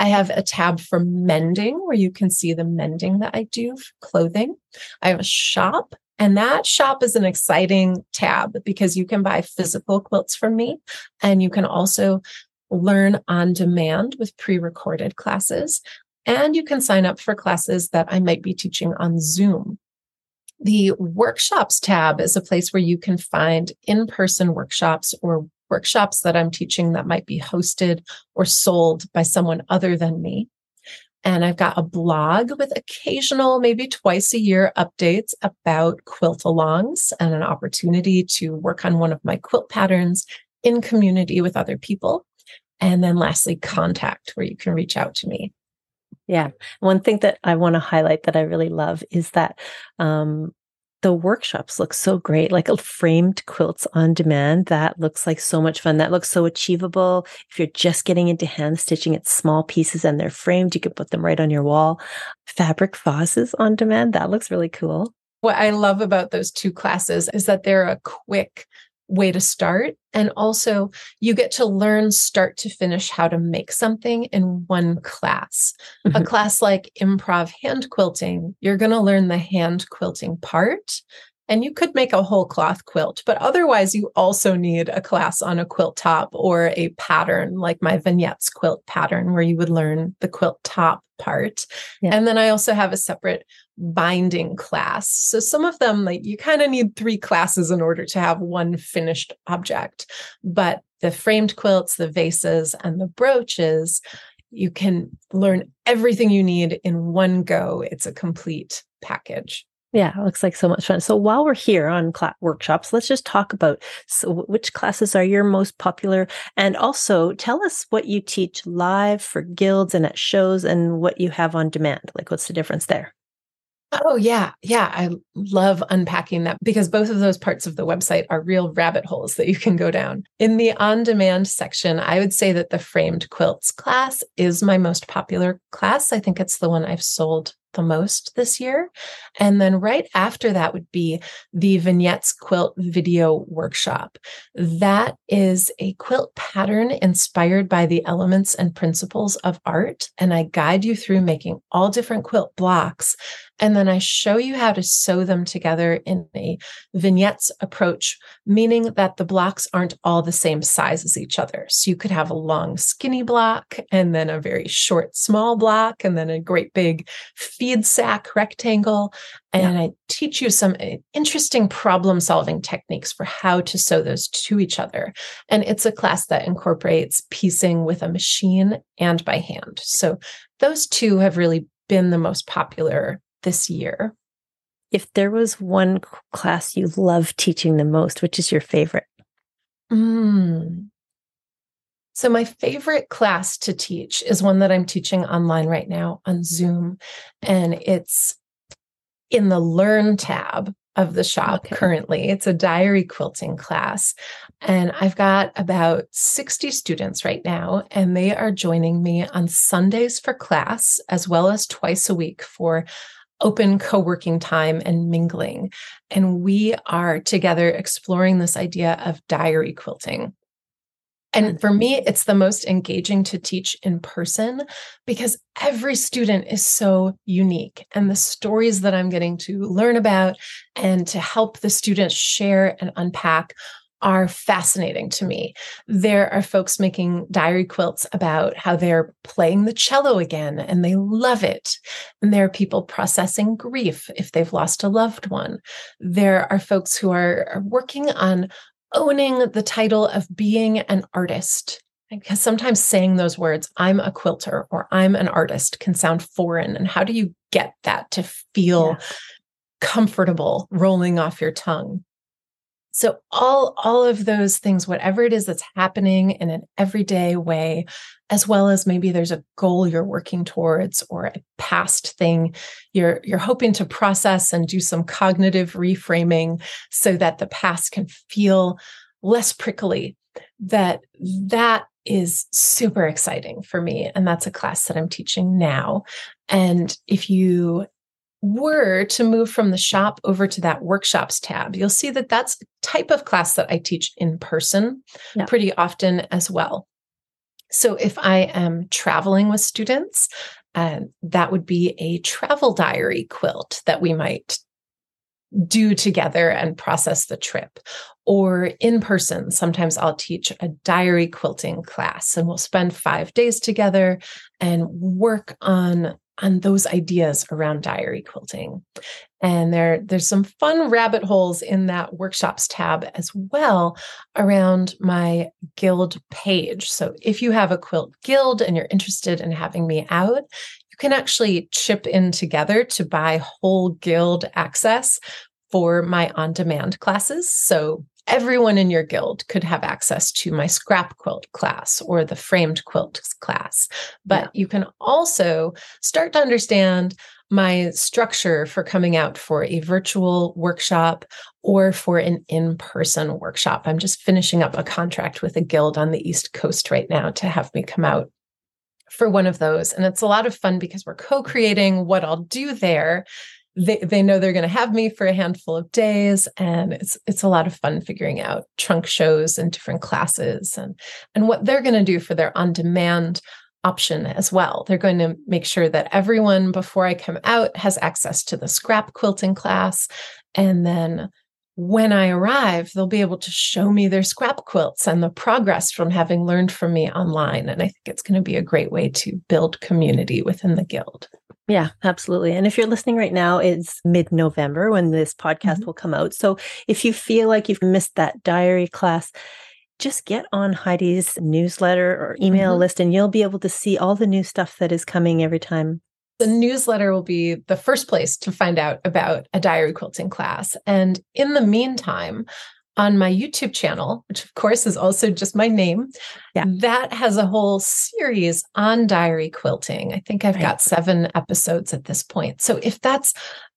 I have a tab for mending, where you can see the mending that I do for clothing. I have a shop. And that shop is an exciting tab because you can buy physical quilts from me, and you can also learn on demand with pre-recorded classes, and you can sign up for classes that I might be teaching on Zoom. The workshops tab is a place where you can find in-person workshops or workshops that I'm teaching that might be hosted or sold by someone other than me. And I've got a blog with occasional, maybe twice a year, updates about quilt-alongs and an opportunity to work on one of my quilt patterns in community with other people. And then lastly, contact, where you can reach out to me. Yeah. One thing that I want to highlight that I really love is that um, the workshops look so great, like a framed quilts on demand. That looks like so much fun. That looks so achievable. If you're just getting into hand stitching, it's small pieces and they're framed. You can put them right on your wall. Fabric vases on demand. That looks really cool. What I love about those two classes is that they're a quick way to start. And also you get to learn start to finish how to make something in one class. Mm-hmm. A class like improv hand quilting, you're going to learn the hand quilting part, and you could make a whole cloth quilt, but otherwise you also need a class on a quilt top or a pattern like my vignettes quilt pattern, where you would learn the quilt top part. Yeah. And then I also have a separate binding class. So some of them, like, you kind of need three classes in order to have one finished object, but the framed quilts, the vases, and the brooches, you can learn everything you need in one go. It's a complete package. Yeah, it looks like so much fun. So while we're here on cl- workshops, let's just talk about so which classes are your most popular, and also tell us what you teach live for guilds and at shows, and what you have on demand. Like, what's the difference there? Oh, yeah. Yeah. I love unpacking that, because both of those parts of the website are real rabbit holes that you can go down. In the on-demand section, I would say that the framed quilts class is my most popular class. I think it's the one I've sold the most this year. And then right after that would be the vignettes quilt video workshop. That is a quilt pattern inspired by the elements and principles of art. And I guide you through making all different quilt blocks. And then I show you how to sew them together in a vignettes approach, meaning that the blocks aren't all the same size as each other. So you could have a long, skinny block, and then a very short, small block, and then a great big feed sack rectangle. And yeah. I teach you some interesting problem solving techniques for how to sew those to each other. And it's a class that incorporates piecing with a machine and by hand. So those two have really been the most popular this year. If there was one class you love teaching the most, which is your favorite? Mm. So my favorite class to teach is one that I'm teaching online right now on Zoom, and it's in the Learn tab of the shop. Okay. Currently, it's a diary quilting class, and I've got about sixty students right now, and they are joining me on Sundays for class, as well as twice a week for open co-working time and mingling. And we are together exploring this idea of diary quilting. And for me, it's the most engaging to teach in person, because every student is so unique, and the stories that I'm getting to learn about and to help the students share and unpack are fascinating to me. There are folks making diary quilts about how they're playing the cello again and they love it. And there are people processing grief if they've lost a loved one. There are folks who are, are working on owning the title of being an artist. Because sometimes saying those words, I'm a quilter or I'm an artist, can sound foreign. And how do you get that to feel yeah. comfortable rolling off your tongue. So all, all of those things, whatever it is that's happening in an everyday way, as well as maybe there's a goal you're working towards or a past thing you're, you're hoping to process and do some cognitive reframing so that the past can feel less prickly, that that is super exciting for me. And that's a class that I'm teaching now. And if you were to move from the shop over to that workshops tab, you'll see that that's the type of class that I teach in person yeah. pretty often as well. So if I am traveling with students, uh, that would be a travel diary quilt that we might do together and process the trip. Or in person, sometimes I'll teach a diary quilting class and we'll spend five days together and work on on those ideas around diary quilting. And there, there's some fun rabbit holes in that workshops tab as well around my guild page. So if you have a quilt guild and you're interested in having me out, you can actually chip in together to buy whole guild access for my on-demand classes. So everyone in your guild could have access to my scrap quilt class or the framed quilt class, but yeah. you can also start to understand my structure for coming out for a virtual workshop or for an in-person workshop. I'm just finishing up a contract with a guild on the East Coast right now to have me come out for one of those. And it's a lot of fun because we're co-creating what I'll do there. They they know they're going to have me for a handful of days, and it's it's a lot of fun figuring out trunk shows and different classes and and what they're going to do for their on-demand option as well. They're going to make sure that everyone before I come out has access to the scrap quilting class, and then when I arrive, they'll be able to show me their scrap quilts and the progress from having learned from me online. And I think it's going to be a great way to build community within the guild. Yeah, absolutely. And if you're listening right now, it's mid-November when this podcast mm-hmm. will come out. So if you feel like you've missed that diary class, just get on Heidi's newsletter or email mm-hmm. list, and you'll be able to see all the new stuff that is coming every time. The newsletter will be the first place to find out about a diary quilting class. And in the meantime, on my YouTube channel, which of course is also just my name, yeah. that has a whole series on diary quilting. I think I've right. got seven episodes at this point. So if that's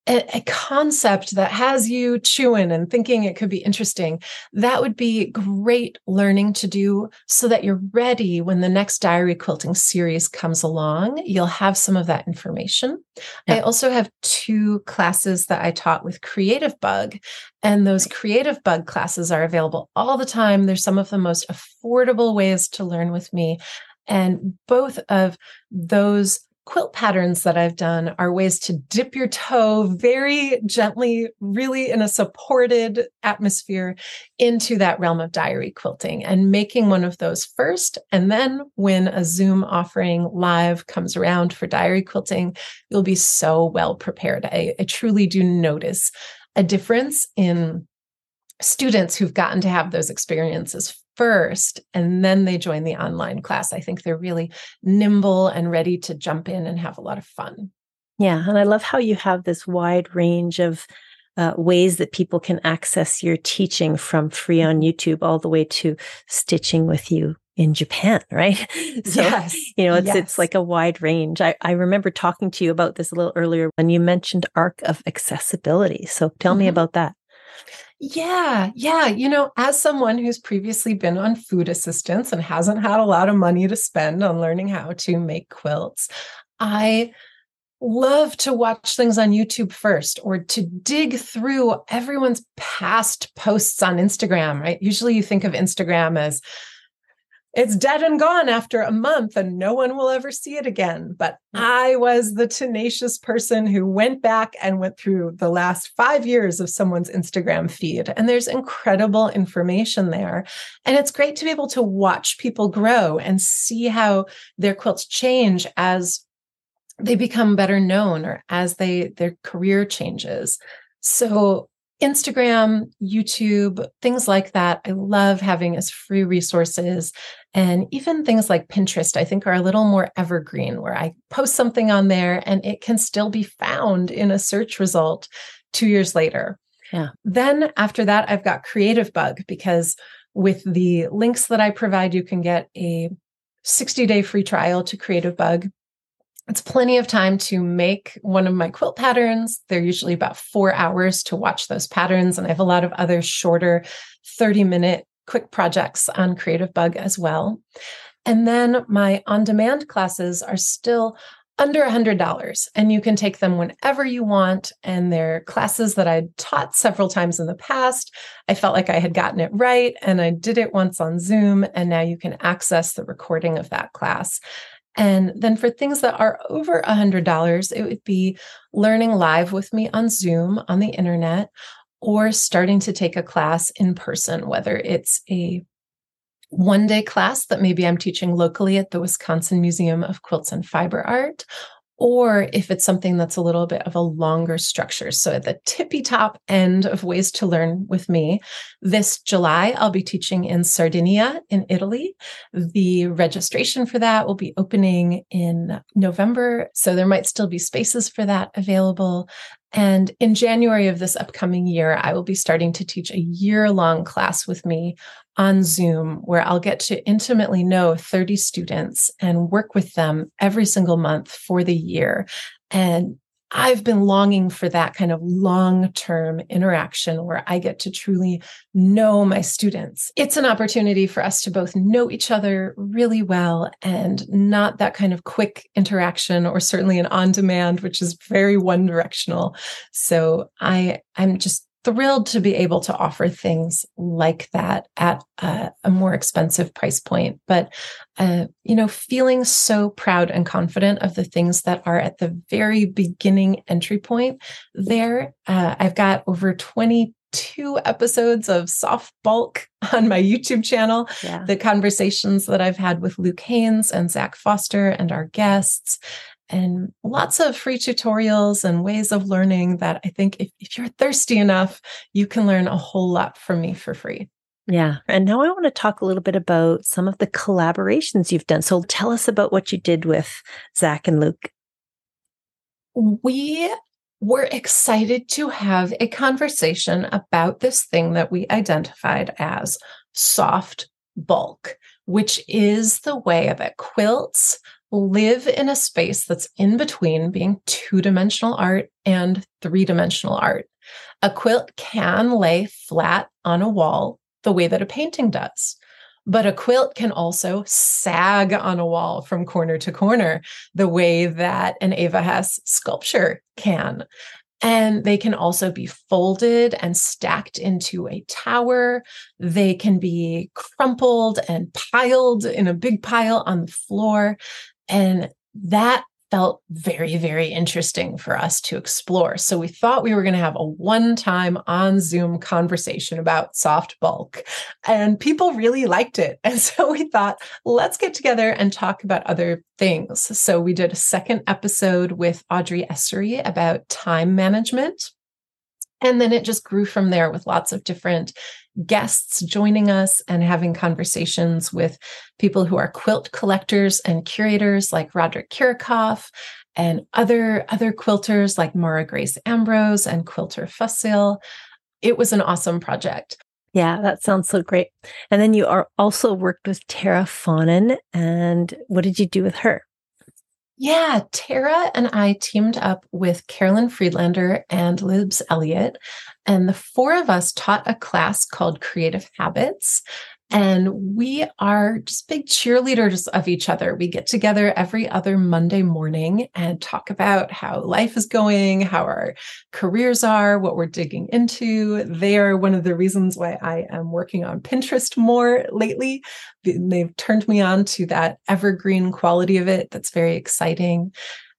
a, a concept that has you chewing and thinking it could be interesting, that would be great learning to do so that you're ready when the next diary quilting series comes along. You'll have some of that information. Yeah. I also have two classes that I taught with Creative Bug. And those Creative Bug classes are available all the time. They're some of the most affordable ways to learn with me. And both of those quilt patterns that I've done are ways to dip your toe very gently, really in a supported atmosphere, into that realm of diary quilting and making one of those first. And then when a Zoom offering live comes around for diary quilting, you'll be so well prepared. I, I truly do notice a difference in students who've gotten to have those experiences first, and then they join the online class. I think they're really nimble and ready to jump in and have a lot of fun. Yeah. And I love how you have this wide range of uh, ways that people can access your teaching, from free on YouTube all the way to stitching with you in Japan, right? So, yes. you know, it's yes. it's like a wide range. I, I remember talking to you about this a little earlier when you mentioned Arc of Accessibility. So tell mm-hmm. me about that. Yeah, yeah. You know, as someone who's previously been on food assistance and hasn't had a lot of money to spend on learning how to make quilts, I love to watch things on YouTube first, or to dig through everyone's past posts on Instagram, right? Usually you think of Instagram as it's dead and gone after a month and no one will ever see it again. But I was the tenacious person who went back and went through the last five years of someone's Instagram feed. And there's incredible information there. And it's great to be able to watch people grow and see how their quilts change as they become better known or as they their career changes. So Instagram, YouTube, things like that. I love having as free resources. And even things like Pinterest, I think, are a little more evergreen, where I post something on there and it can still be found in a search result two years later. Yeah. Then after that, I've got Creative Bug, because with the links that I provide, you can get a sixty day free trial to Creative Bug. It's plenty of time to make one of my quilt patterns. They're usually about four hours to watch those patterns. And I have a lot of other shorter thirty minute quick projects on Creative Bug as well. And then my on-demand classes are still under one hundred dollars, and you can take them whenever you want. And they're classes that I taught several times in the past. I felt like I had gotten it right, and I did it once on Zoom, and now you can access the recording of that class. And then for things that are over one hundred dollars, it would be learning live with me on Zoom on the internet, or starting to take a class in person, whether it's a one-day class that maybe I'm teaching locally at the Wisconsin Museum of Quilts and Fiber Art, or if it's something that's a little bit of a longer structure. So at the tippy top end of ways to learn with me, this July, I'll be teaching in Sardinia in Italy. The registration for that will be opening in November, so there might still be spaces for that available. And in January of this upcoming year, I will be starting to teach a year-long class with me on Zoom, where I'll get to intimately know thirty students and work with them every single month for the year. And I've been longing for that kind of long-term interaction where I get to truly know my students. It's an opportunity for us to both know each other really well, and not that kind of quick interaction, or certainly an on-demand, which is very one-directional. So I, I'm just thrilled to be able to offer things like that at a, a more expensive price point, but, uh, you know, feeling so proud and confident of the things that are at the very beginning entry point there. Uh, I've got over twenty-two episodes of soft bulk on my YouTube channel, yeah. The conversations that I've had with Luke Haynes and Zach Foster and our guests, and lots of free tutorials and ways of learning that I think if, if you're thirsty enough, you can learn a whole lot from me for free. Yeah. And now I want to talk a little bit about some of the collaborations you've done. So tell us about what you did with Zach and Luke. We were excited to have a conversation about this thing that we identified as soft bulk, which is the way that quilts live in a space that's in between being two-dimensional art and three-dimensional art. A quilt can lay flat on a wall the way that a painting does, but a quilt can also sag on a wall from corner to corner the way that an Ava Hess sculpture can. And they can also be folded and stacked into a tower. They can be crumpled and piled in a big pile on the floor. And that felt very, very interesting for us to explore. So we thought we were going to have a one-time on Zoom conversation about soft bulk, and people really liked it. And so we thought, let's get together and talk about other things. So we did a second episode with Audrey Essery about time management. And then it just grew from there with lots of different guests joining us and having conversations with people who are quilt collectors and curators like Roderick Kirikoff, and other, other quilters like Mara Grace Ambrose and Quilter Fussil. It was an awesome project. Yeah, that sounds so great. And then you are also worked with Tara Faunin. And what did you do with her? Yeah, Tara and I teamed up with Carolyn Friedlander and Libs Elliott, and the four of us taught a class called Creative Habits, and we are just big cheerleaders of each other. We get together every other Monday morning and talk about how life is going, how our careers are, what we're digging into. They are one of the reasons why I am working on Pinterest more lately. They've turned me on to that evergreen quality of it. That's very exciting.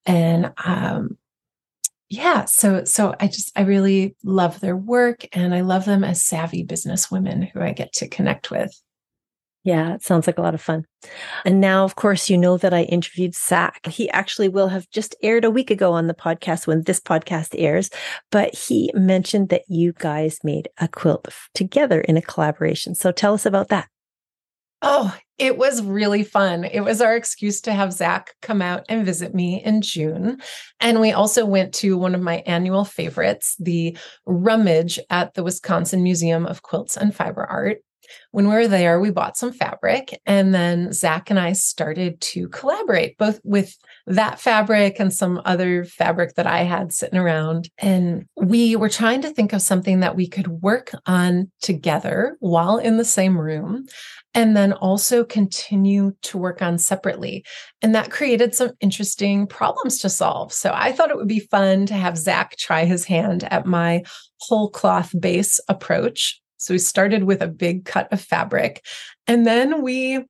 And, um, yeah, so, so I just, I really love their work, and I love them as savvy businesswomen who I get to connect with. Yeah, it sounds like a lot of fun. And now, of course, you know that I interviewed Zach. He actually will have just aired a week ago on the podcast when this podcast airs, but he mentioned that you guys made a quilt together in a collaboration. So tell us about that. Oh, it was really fun. It was our excuse to have Zach come out and visit me in June. And we also went to one of my annual favorites, the rummage at the Wisconsin Museum of Quilts and Fiber Art. When we were there, we bought some fabric, and then Zach and I started to collaborate both with that fabric and some other fabric that I had sitting around. And we were trying to think of something that we could work on together while in the same room, and then also continue to work on separately. And that created some interesting problems to solve. So I thought it would be fun to have Zach try his hand at my whole cloth base approach. So we started with a big cut of fabric, and then we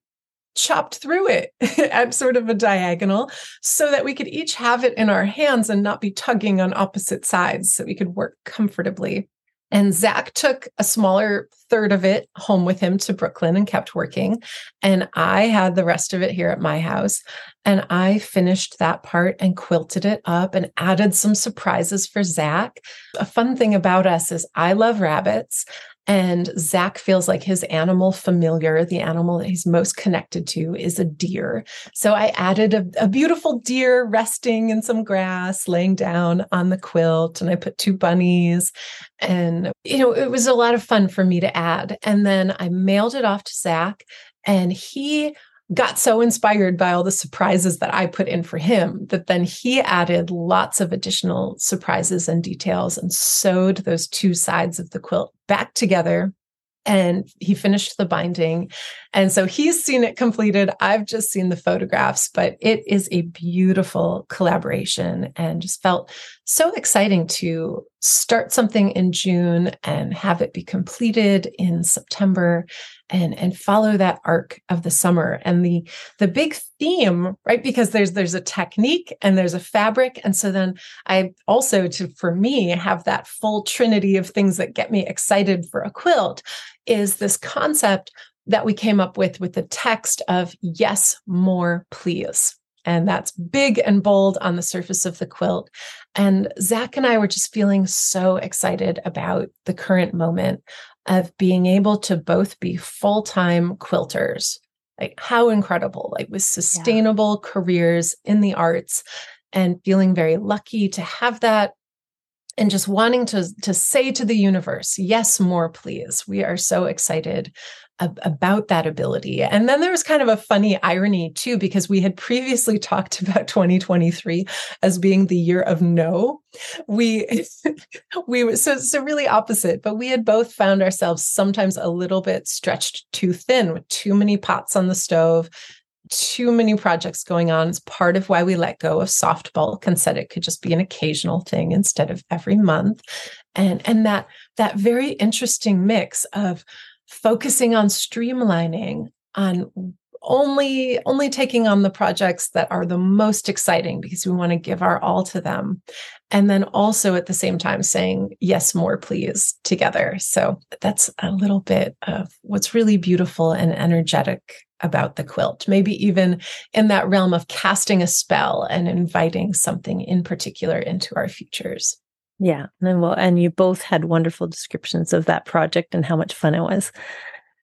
chopped through it at sort of a diagonal so that we could each have it in our hands and not be tugging on opposite sides, so we could work comfortably. And Zach took a smaller third of it home with him to Brooklyn and kept working. And I had the rest of it here at my house. And I finished that part and quilted it up and added some surprises for Zach. A fun thing about us is I love rabbits. And Zach feels like his animal familiar, the animal that he's most connected to, is a deer. So I added a, a beautiful deer resting in some grass, laying down on the quilt. And I put two bunnies. And, you know, it was a lot of fun for me to add. And then I mailed it off to Zach, and he got so inspired by all the surprises that I put in for him that then he added lots of additional surprises and details and sewed those two sides of the quilt back together. And he finished the binding. And so he's seen it completed. I've just seen the photographs, but it is a beautiful collaboration, and just felt so exciting to start something in June and have it be completed in September, and, and follow that arc of the summer. And the, the big theme, right? Because there's, there's a technique and there's a fabric. And so then I also, to, for me, have that full trinity of things that get me excited for a quilt, is this concept that we came up with, with the text of yes, more, please. And that's big and bold on the surface of the quilt. And Zach and I were just feeling so excited about the current moment of being able to both be full-time quilters. Like, how incredible, like with sustainable yeah. careers in the arts, and feeling very lucky to have that, and just wanting to, to say to the universe, yes, more, please. We are so excited ab- about that ability. And then there was kind of a funny irony too, because we had previously talked about twenty twenty-three as being the year of no. We, we were so, so really opposite, but we had both found ourselves sometimes a little bit stretched too thin, with too many pots on the stove, too many projects going on. It's part of why we let go of soft bulk and said it could just be an occasional thing instead of every month. And, and that, that very interesting mix of focusing on streamlining, on only, only taking on the projects that are the most exciting because we want to give our all to them. And then also at the same time saying, yes, more, please, together. So that's a little bit of what's really beautiful and energetic about the quilt, maybe even in that realm of casting a spell and inviting something in particular into our futures. Yeah. And well, and you both had wonderful descriptions of that project and how much fun it was.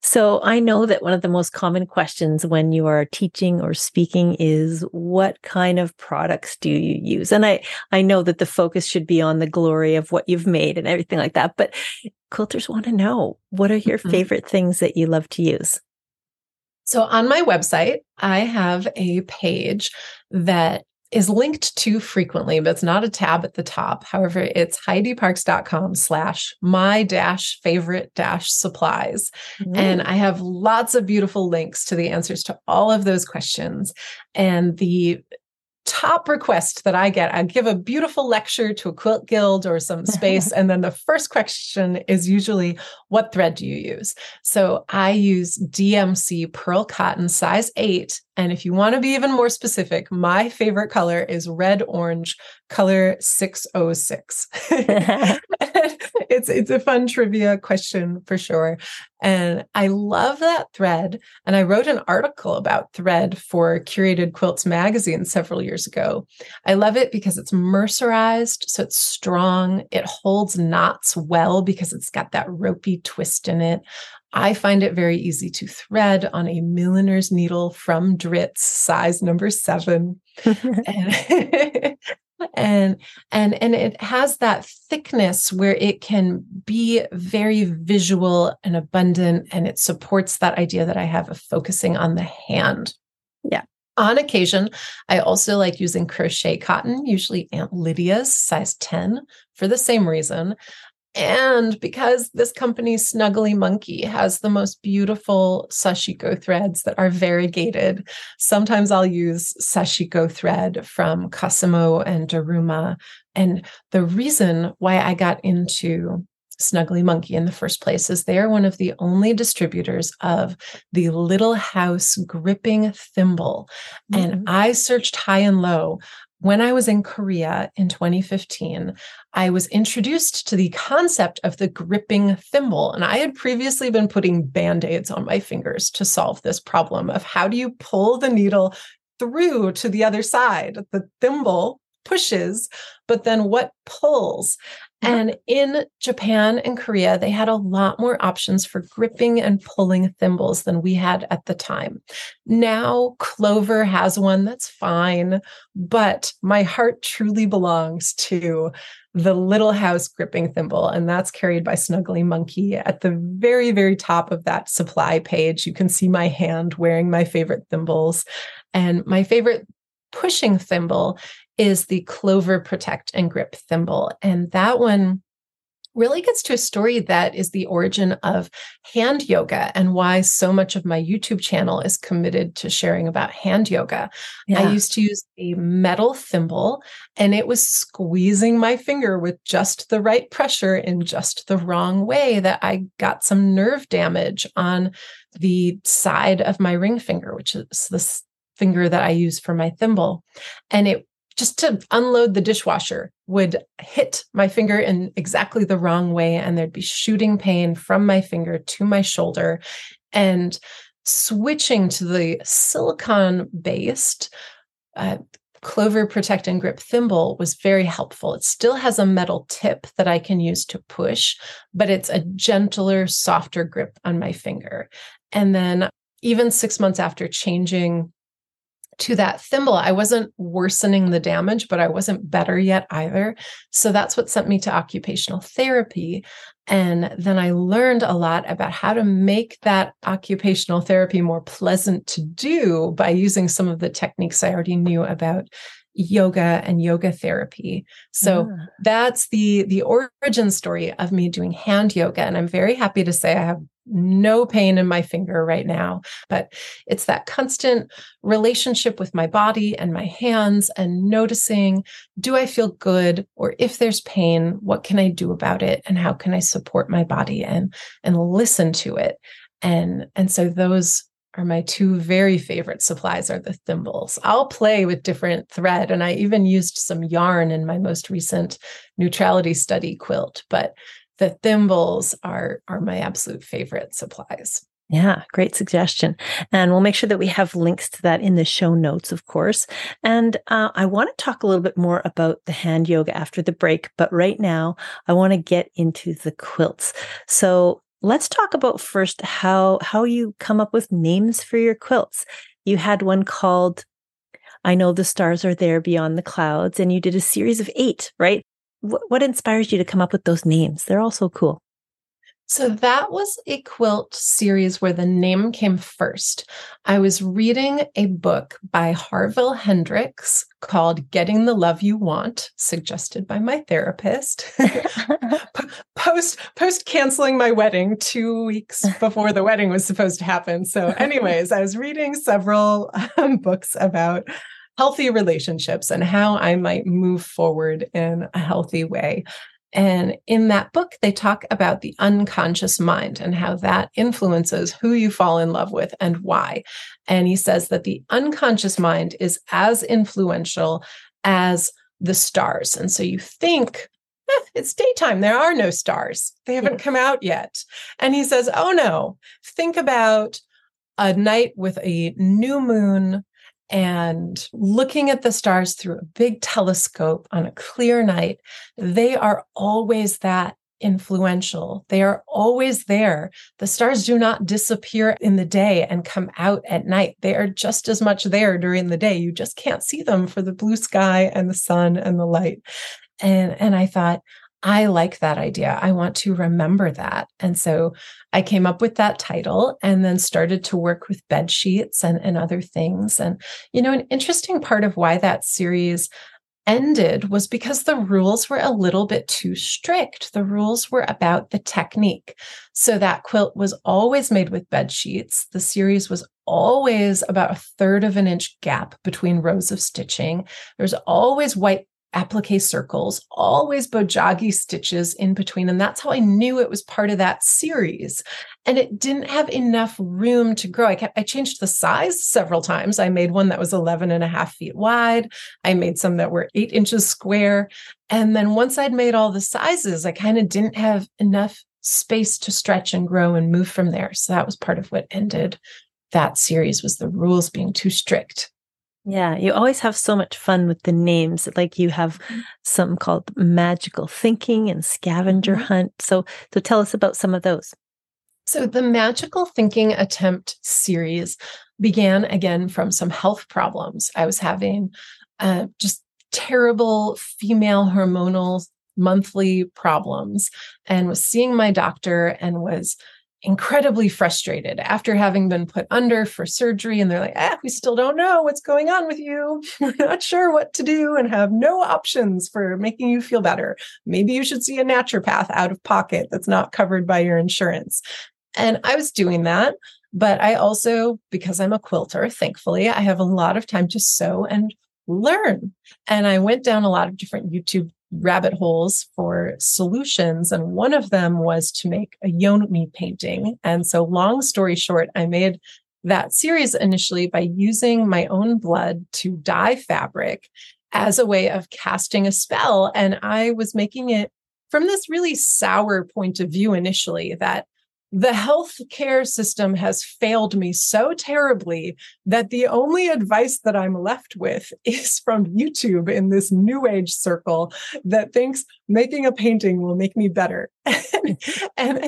So I know that one of the most common questions when you are teaching or speaking is, what kind of products do you use? And I, I know that the focus should be on the glory of what you've made and everything like that, but quilters want to know, what are your mm-hmm. favorite things that you love to use? So on my website, I have a page that is linked to frequently, but it's not a tab at the top. However, it's heidiparkes.com slash my dash favorite dash supplies. Mm-hmm. And I have lots of beautiful links to the answers to all of those questions. And the top request that I get, I give a beautiful lecture to a quilt guild or some space. And then the first question is usually, what thread do you use? So I use D M C Pearl Cotton size eight And if you want to be even more specific, my favorite color is red orange, color six oh six. It's it's a fun trivia question for sure. And I love that thread. And I wrote an article about thread for Curated Quilts magazine several years ago. I love it because it's mercerized, so it's strong. It holds knots well because it's got that ropey twist in it. I find it very easy to thread on a milliner's needle from Dritz, size number seven. and, and, and, and it has that thickness where it can be very visual and abundant, and it supports that idea that I have of focusing on the hand. Yeah. On occasion, I also like using crochet cotton, usually Aunt Lydia's, size ten, for the same reason. And because this company, Snuggly Monkey, has the most beautiful sashiko threads that are variegated, sometimes I'll use sashiko thread from Cosimo and Daruma. And the reason why I got into Snuggly Monkey in the first place is they are one of the only distributors of the Little House gripping thimble. Mm-hmm. And I searched high and low. When I was in Korea in twenty fifteen, I was introduced to the concept of the gripping thimble. And I had previously been putting Band-Aids on my fingers to solve this problem of how do you pull the needle through to the other side? The thimble pushes, but then what pulls? And in Japan and Korea, they had a lot more options for gripping and pulling thimbles than we had at the time. Now, Clover has one that's fine, but my heart truly belongs to the Little House gripping thimble, and that's carried by Snuggly Monkey. At the very, very top of that supply page, you can see my hand wearing my favorite thimbles, and my favorite pushing thimble is the Clover Protect and Grip thimble. And that one really gets to a story that is the origin of hand yoga and why so much of my YouTube channel is committed to sharing about hand yoga. Yeah. I used to use a metal thimble, and it was squeezing my finger with just the right pressure in just the wrong way that I got some nerve damage on the side of my ring finger, which is the finger that I use for my thimble. And it just to unload the dishwasher would hit my finger in exactly the wrong way. And there'd be shooting pain from my finger to my shoulder. And switching to the silicone-based uh, Clover Protect and Grip thimble was very helpful. It still has a metal tip that I can use to push, but it's a gentler, softer grip on my finger. And then even six months after changing to that thimble, I wasn't worsening the damage, but I wasn't better yet either. So that's what sent me to occupational therapy. And then I learned a lot about how to make that occupational therapy more pleasant to do by using some of the techniques I already knew about yoga and yoga therapy. So yeah. that's the, the origin story of me doing hand yoga. And I'm very happy to say I have no pain in my finger right now, but it's that constant relationship with my body and my hands and noticing, do I feel good? Or if there's pain, what can I do about it? And how can I support my body and, and listen to it? And, and so those are my two very favorite supplies are the thimbles. I'll play with different thread. And I even used some yarn in my most recent neutrality study quilt, but the thimbles are, are my absolute favorite supplies. Yeah, great suggestion. And we'll make sure that we have links to that in the show notes, of course. And uh, I want to talk a little bit more about the hand yoga after the break, but right now I want to get into the quilts. So let's talk about first how, how you come up with names for your quilts. You had one called, I Know the Stars Are There Beyond the Clouds, and you did a series of eight, right? What inspires you to come up with those names? They're all so cool. So that was a quilt series where the name came first. I was reading a book by Harville Hendrix called Getting the Love You Want, suggested by my therapist, post, post canceling my wedding two weeks before the wedding was supposed to happen. So anyways, I was reading several um, books about healthy relationships and how I might move forward in a healthy way. And in that book, they talk about the unconscious mind and how that influences who you fall in love with and why. And he says that the unconscious mind is as influential as the stars. And so you think, eh, it's daytime. There are no stars. They haven't yeah. come out yet. And he says, oh, no, think about a night with a new moon and looking at the stars through a big telescope on a clear night. They are always that influential. They are always there. The stars do not disappear in the day and come out at night. They are just as much there during the day. You just can't see them for the blue sky and the sun and the light. And, and I thought, I like that idea. I want to remember that. And so I came up with that title and then started to work with bed sheets and, and other things. And, you know, an interesting part of why that series ended was because the rules were a little bit too strict. The rules were about the technique. So that quilt was always made with bed sheets. The series was always about a third of an inch gap between rows of stitching. There's always white applique circles, always Bojagi stitches in between. And that's how I knew it was part of that series. And it didn't have enough room to grow. I kept, I changed the size several times. I made one that was eleven and a half feet wide. I made some that were eight inches square. And then once I'd made all the sizes, I kind of didn't have enough space to stretch and grow and move from there. So that was part of what ended that series, was the rules being too strict. Yeah, you always have so much fun with the names. Like you have some called Magical Thinking and Scavenger Hunt. So, so tell us about some of those. So the Magical Thinking Attempt series began again from some health problems. I was having uh, just terrible female hormonal monthly problems and was seeing my doctor and was incredibly frustrated after having been put under for surgery. And they're like, ah, we still don't know what's going on with you. We're not sure what to do and have no options for making you feel better. Maybe you should see a naturopath out of pocket that's not covered by your insurance. And I was doing that. But I also, because I'm a quilter, thankfully, I have a lot of time to sew and learn. And I went down a lot of different YouTube rabbit holes for solutions. And one of them was to make a yoni painting. And so long story short, I made that series initially by using my own blood to dye fabric as a way of casting a spell. And I was making it from this really sour point of view initially, that the healthcare system has failed me so terribly that the only advice that I'm left with is from YouTube in this new age circle that thinks making a painting will make me better. and, and,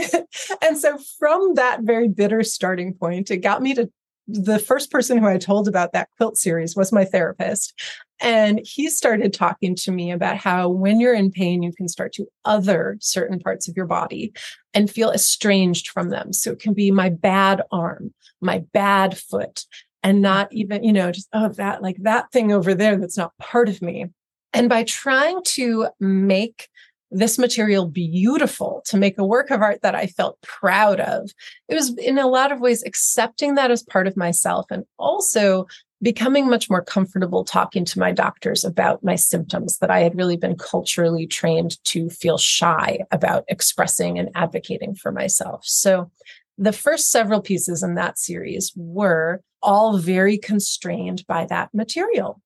and so from that very bitter starting point, it got me to the first person who I told about that quilt series was my therapist. And he started talking to me about how when you're in pain, you can start to other certain parts of your body and feel estranged from them. So it can be my bad arm, my bad foot, and not even, you know, just, oh, that, like that thing over there, that's not part of me. And by trying to make this material beautiful, to make a work of art that I felt proud of, it was in a lot of ways accepting that as part of myself, and also becoming much more comfortable talking to my doctors about my symptoms that I had really been culturally trained to feel shy about expressing and advocating for myself. So the first several pieces in that series were all very constrained by that material.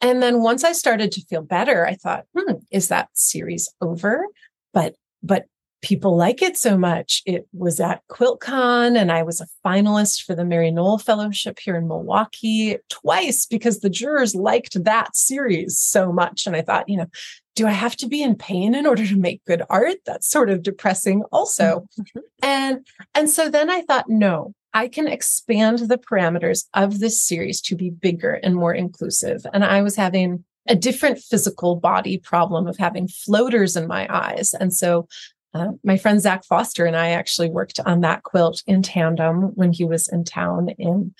And then once I started to feel better, I thought, hmm, is that series over? But, but people like it so much. It was at QuiltCon, and I was a finalist for the Mary Knoll Fellowship here in Milwaukee twice because the jurors liked that series so much. And I thought, you know, do I have to be in pain in order to make good art? That's sort of depressing also. Mm-hmm. And, and so then I thought, no, I can expand the parameters of this series to be bigger and more inclusive. And I was having a different physical body problem of having floaters in my eyes. And so uh, my friend Zach Foster and I actually worked on that quilt in tandem when he was in town in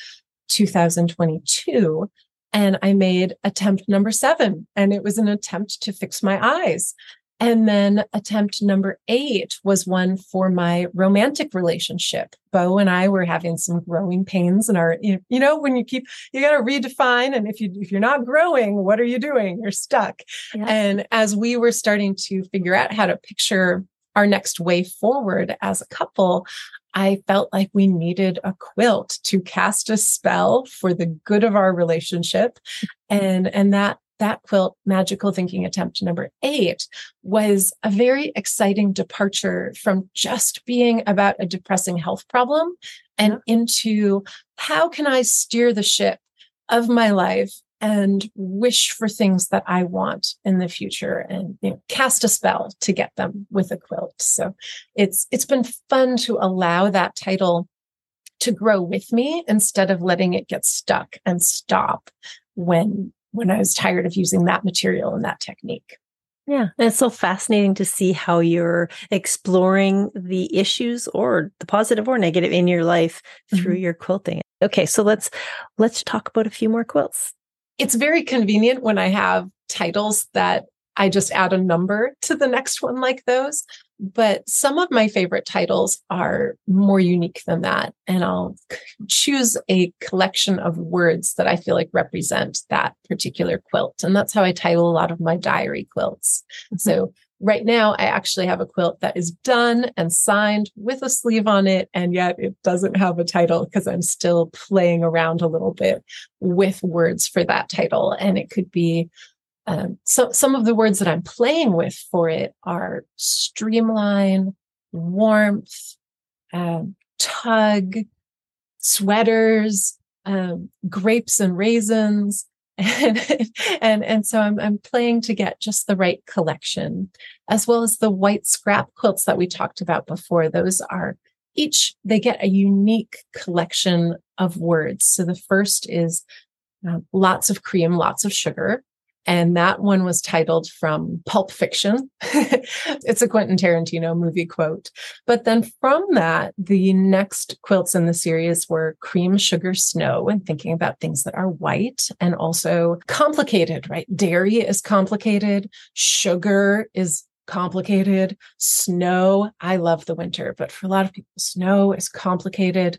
two thousand twenty-two. And I made attempt number seven, and it was an attempt to fix my eyes. And then attempt number eight was one for my romantic relationship. Beau and I were having some growing pains in our, you know, when you keep, you got to redefine. And if you, if you're not growing, what are you doing? You're stuck. Yeah. And as we were starting to figure out how to picture our next way forward as a couple, I felt like we needed a quilt to cast a spell for the good of our relationship. And, and that, That quilt, Magical Thinking Attempt number eight, was a very exciting departure from just being about a depressing health problem and yeah. into how can I steer the ship of my life and wish for things that I want in the future and, you know, cast a spell to get them with a quilt. So it's it's been fun to allow that title to grow with me instead of letting it get stuck and stop when when I was tired of using that material and that technique. Yeah. And it's so fascinating to see how you're exploring the issues or the positive or negative in your life through mm-hmm. your quilting. Okay. So let's, let's talk about a few more quilts. It's very convenient when I have titles that I just add a number to the next one like those, but some of my favorite titles are more unique than that. And I'll choose a collection of words that I feel like represent that particular quilt. And that's how I title a lot of my diary quilts. Mm-hmm. So right now I actually have a quilt that is done and signed with a sleeve on it. And yet it doesn't have a title because I'm still playing around a little bit with words for that title. And it could be Um, so some of the words that I'm playing with for it are streamline, warmth, um, tug, sweaters, um, grapes and raisins. And, and, and so I'm, I'm playing to get just the right collection, as well as the white scrap quilts that we talked about before. Those are each, they get a unique collection of words. So the first is uh, lots of cream, lots of sugar. And that one was titled from Pulp Fiction. It's a Quentin Tarantino movie quote. But then from that, the next quilts in the series were cream, sugar, snow, and thinking about things that are white and also complicated, right? Dairy is complicated. Sugar is complicated. Snow, I love the winter, but for a lot of people, snow is complicated.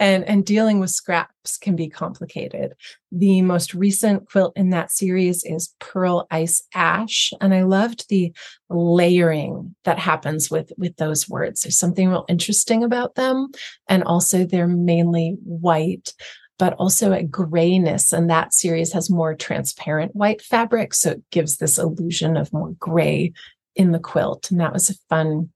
and, and dealing with scraps can be complicated. The most recent quilt in that series is Pearl Ice Ash. And I loved the layering that happens with, with those words. There's something real interesting about them. And also they're mainly white, but also a grayness. And that series has more transparent white fabric. So it gives this illusion of more gray in the quilt. And that was a fun,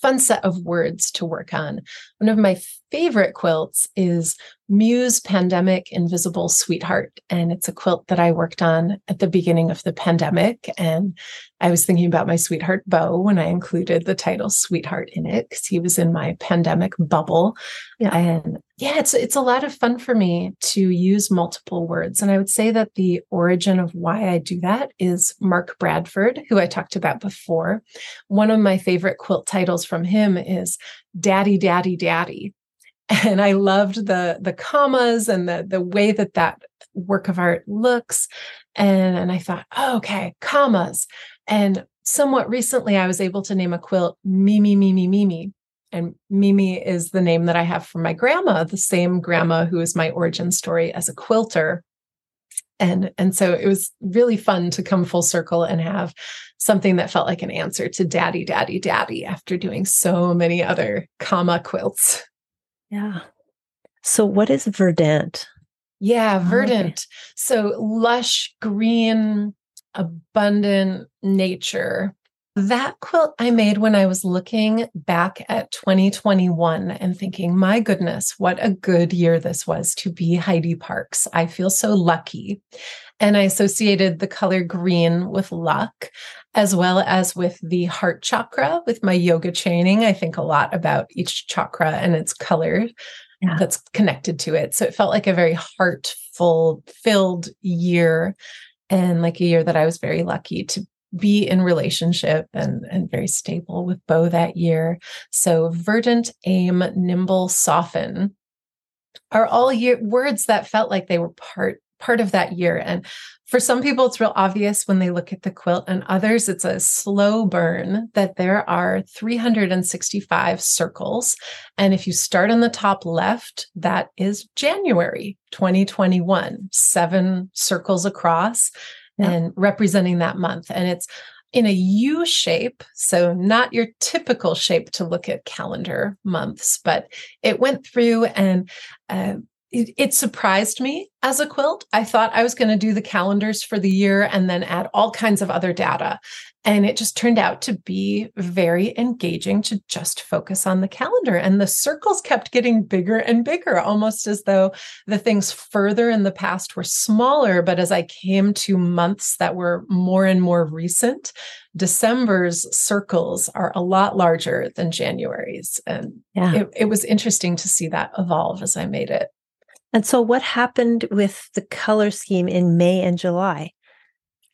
fun set of words to work on. One of my favorite quilts is Muse Pandemic Invisible Sweetheart. And it's a quilt that I worked on at the beginning of the pandemic. And I was thinking about my sweetheart, Beau, when I included the title Sweetheart in it, because he was in my pandemic bubble. Yeah. And yeah, it's it's a lot of fun for me to use multiple words. And I would say that the origin of why I do that is Mark Bradford, who I talked about before. One of my favorite quilt titles from him is Daddy, Daddy, Daddy. And I loved the the commas and the the way that that work of art looks. And, and I thought, oh, okay, commas. And somewhat recently, I was able to name a quilt Mimi, Mimi, Mimi. And Mimi is the name that I have for my grandma, the same grandma who is my origin story as a quilter. And, and so it was really fun to come full circle and have something that felt like an answer to Daddy, Daddy, Daddy after doing so many other comma quilts. Yeah. So what is verdant? Yeah, verdant. Okay. So lush, green, abundant nature. That quilt I made when I was looking back at twenty twenty-one and thinking, my goodness, what a good year this was to be Heidi Parkes. I feel so lucky. And I associated the color green with luck, as well as with the heart chakra. With my yoga training, I think a lot about each chakra and its color yeah. that's connected to it. So it felt like a very heartful, filled year, and like a year that I was very lucky to be in relationship and, and very stable with Beau that year. So verdant, aim, nimble, soften are all year, words that felt like they were part part of that year. And for some people, it's real obvious when they look at the quilt, and others, it's a slow burn that there are three hundred sixty-five circles. And if you start on the top left, that is January twenty twenty-one, seven circles across, yeah, and representing that month. And it's in a U shape, so not your typical shape to look at calendar months, but it went through and uh, it, it surprised me as a quilt. I thought I was going to do the calendars for the year and then add all kinds of other data. And it just turned out to be very engaging to just focus on the calendar. And the circles kept getting bigger and bigger, almost as though the things further in the past were smaller. But as I came to months that were more and more recent, December's circles are a lot larger than January's. And yeah, it, it was interesting to see that evolve as I made it. And so what happened with the color scheme in May and July?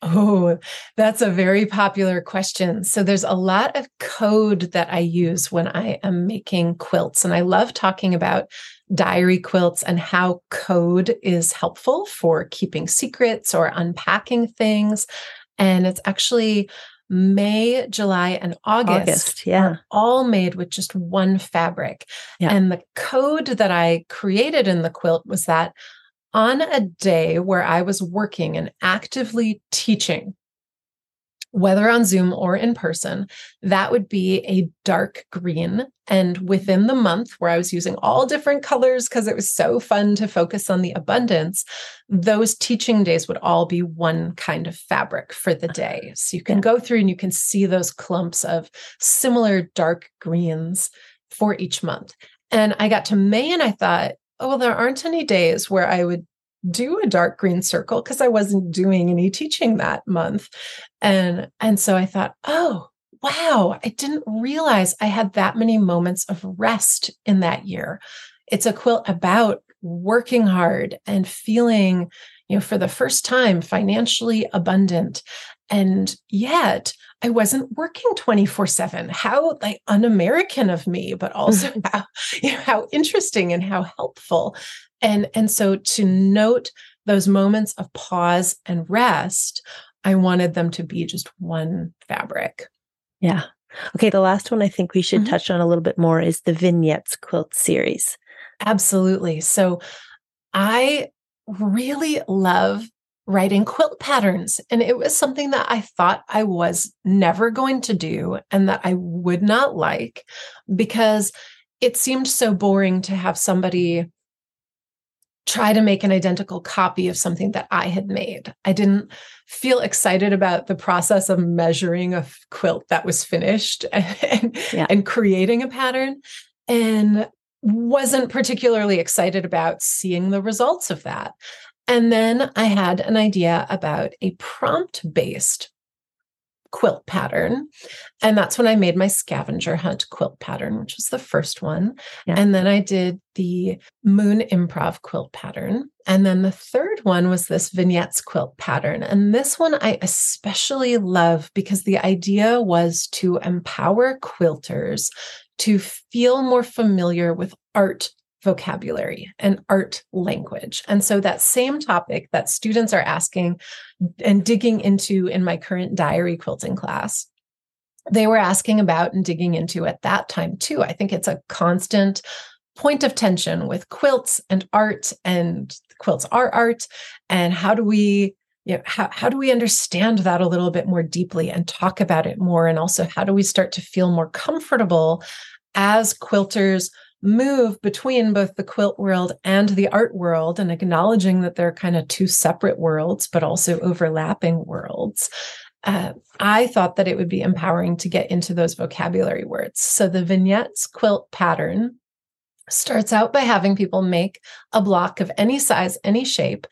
Oh, that's a very popular question. So there's a lot of code that I use when I am making quilts. And I love talking about diary quilts and how code is helpful for keeping secrets or unpacking things. And it's actually May, July, and August, August yeah, are all made with just one fabric. Yeah. And the code that I created in the quilt was that on a day where I was working and actively teaching, whether on Zoom or in person, that would be a dark green. And within the month where I was using all different colors because it was so fun to focus on the abundance, those teaching days would all be one kind of fabric for the day. So you can go through and you can see those clumps of similar dark greens for each month. And I got to May and I thought, oh, well, there aren't any days where I would do a dark green circle because I wasn't doing any teaching that month. And, and so I thought, oh, wow, I didn't realize I had that many moments of rest in that year. It's a quilt about working hard and feeling, you know, for the first time, financially abundant. And yet I wasn't working twenty-four seven. How like un-American of me, but also how, you know, how interesting and how helpful. And, and so to note those moments of pause and rest, I wanted them to be just one fabric. Yeah. Okay. The last one I think we should mm-hmm. touch on a little bit more is the vignettes quilt series. Absolutely. So I really love writing quilt patterns. And it was something that I thought I was never going to do and that I would not like because it seemed so boring to have somebody try to make an identical copy of something that I had made. I didn't feel excited about the process of measuring a quilt that was finished and, yeah. and creating a pattern, and wasn't particularly excited about seeing the results of that. And then I had an idea about a prompt-based quilt pattern. And that's when I made my scavenger hunt quilt pattern, which was the first one. Yeah. And then I did the moon improv quilt pattern. And then the third one was this vignettes quilt pattern. And this one I especially love because the idea was to empower quilters to feel more familiar with art vocabulary and art language. And so that same topic that students are asking and digging into in my current diary quilting class, they were asking about and digging into at that time too. I think it's a constant point of tension with quilts and art, and quilts are art. And how do we, you know, how, how do we understand that a little bit more deeply and talk about it more? And also how do we start to feel more comfortable as quilters move between both the quilt world and the art world, and acknowledging that they're kind of two separate worlds, but also overlapping worlds. Uh, I thought that it would be empowering to get into those vocabulary words. So the vignettes quilt pattern starts out by having people make a block of any size, any shape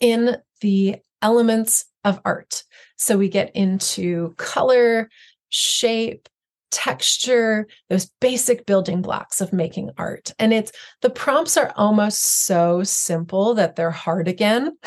in the elements of art. So we get into color, shape, texture, those basic building blocks of making art. And it's, the prompts are almost so simple that they're hard again,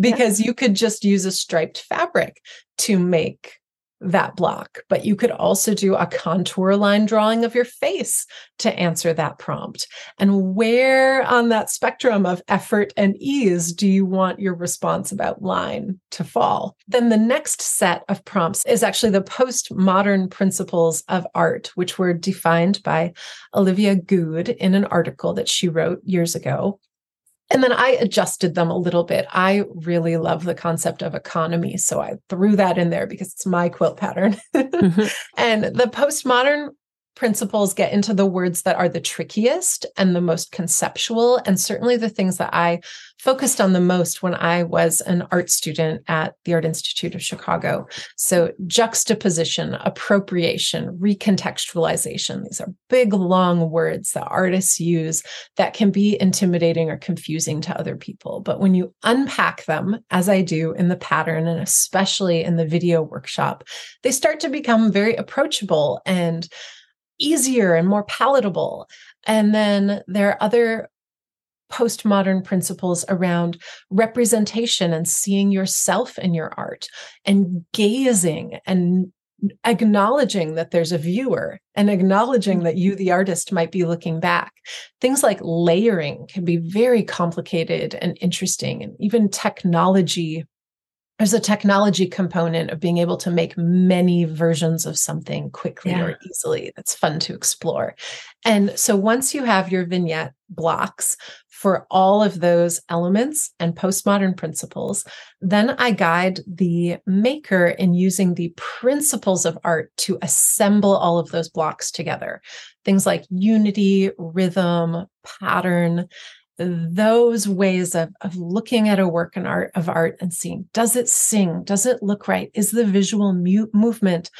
because you could just use a striped fabric to make that block, but you could also do a contour line drawing of your face to answer that prompt. And where on that spectrum of effort and ease do you want your response about line to fall? Then the next set of prompts is actually the postmodern principles of art, which were defined by Olivia Good in an article that she wrote years ago. And then I adjusted them a little bit. I really love the concept of economy, so I threw that in there because it's my quilt pattern. Mm-hmm. And the postmodern principles get into the words that are the trickiest and the most conceptual, and certainly the things that I focused on the most when I was an art student at the Art Institute of Chicago. So juxtaposition, appropriation, recontextualization, these are big, long words that artists use that can be intimidating or confusing to other people. But when you unpack them, as I do in the pattern and especially in the video workshop, they start to become very approachable and easier and more palatable. And then there are other postmodern principles around representation and seeing yourself in your art and gazing and acknowledging that there's a viewer and acknowledging that you, the artist, might be looking back. Things like layering can be very complicated and interesting, and even technology. There's a technology component of being able to make many versions of something quickly yeah. or easily. That's fun to explore. And so once you have your vignette blocks for all of those elements and postmodern principles, then I guide the maker in using the principles of art to assemble all of those blocks together. Things like unity, rhythm, pattern, those ways of, of looking at a work and art of art and seeing, does it sing? Does it look right? Is the visual mu- movement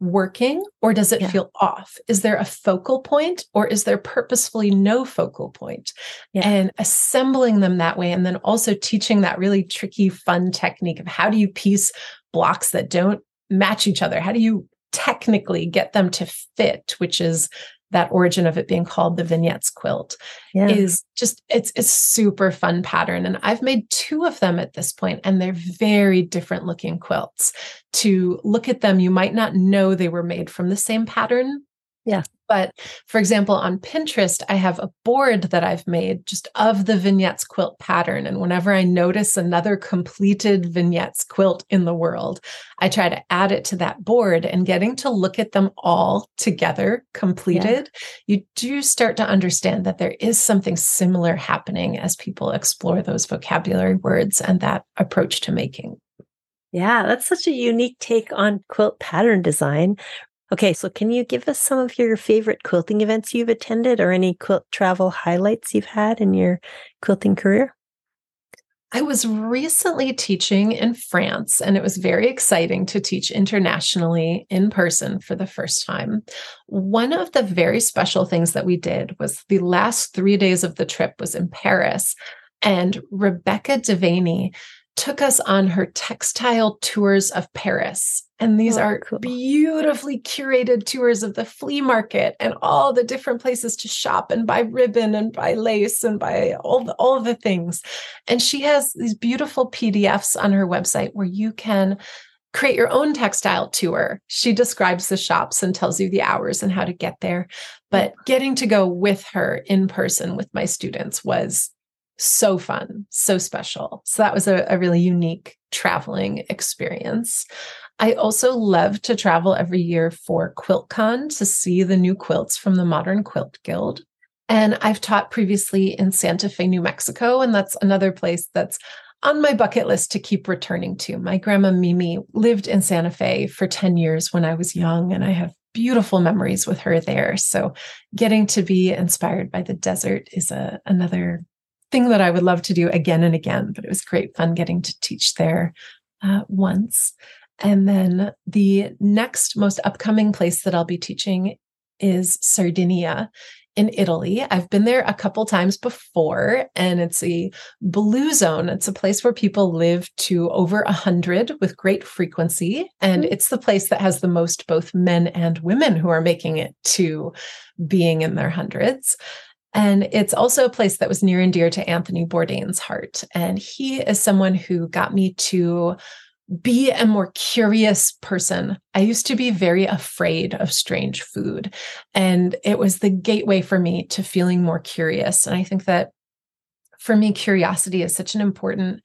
working, or does it yeah. feel off? Is there a focal point, or is there purposefully no focal point? Yeah. And assembling them that way. And then also teaching that really tricky, fun technique of how do you piece blocks that don't match each other? How do you technically get them to fit, which is that origin of it being called the vignettes quilt yeah. is just, it's a super fun pattern. And I've made two of them at this point, and they're very different looking quilts. To look at them, you might not know they were made from the same pattern. Yeah. But for example, on Pinterest, I have a board that I've made just of the vignettes quilt pattern. And whenever I notice another completed vignettes quilt in the world, I try to add it to that board, and getting to look at them all together completed, yeah. you do start to understand that there is something similar happening as people explore those vocabulary words and that approach to making. Yeah, that's such a unique take on quilt pattern design. Okay, so can you give us some of your favorite quilting events you've attended, or any quilt travel highlights you've had in your quilting career? I was recently teaching in France, and it was very exciting to teach internationally in person for the first time. One of the very special things that we did was the last three days of the trip was in Paris, and Rebecca Devaney took us on her textile tours of Paris. And these oh, are cool. beautifully curated tours of the flea market and all the different places to shop and buy ribbon and buy lace and buy all the, all the things. And she has these beautiful P D Fs on her website where you can create your own textile tour. She describes the shops and tells you the hours and how to get there. But getting to go with her in person with my students was so fun, so special. So that was a, a really unique traveling experience. I also love to travel every year for QuiltCon to see the new quilts from the Modern Quilt Guild. And I've taught previously in Santa Fe, New Mexico, and that's another place that's on my bucket list to keep returning to. My grandma Mimi lived in Santa Fe for ten years when I was young, and I have beautiful memories with her there. So getting to be inspired by the desert is a, another thing that I would love to do again and again, but it was great fun getting to teach there uh, once. And then the next most upcoming place that I'll be teaching is Sardinia in Italy. I've been there a couple times before, and it's a blue zone. It's a place where people live to over one hundred with great frequency. And mm-hmm. it's the place that has the most both men and women who are making it to being in their hundreds. And it's also a place that was near and dear to Anthony Bourdain's heart. And he is someone who got me to be a more curious person. I used to be very afraid of strange food, and it was the gateway for me to feeling more curious. And I think that for me, curiosity is such an important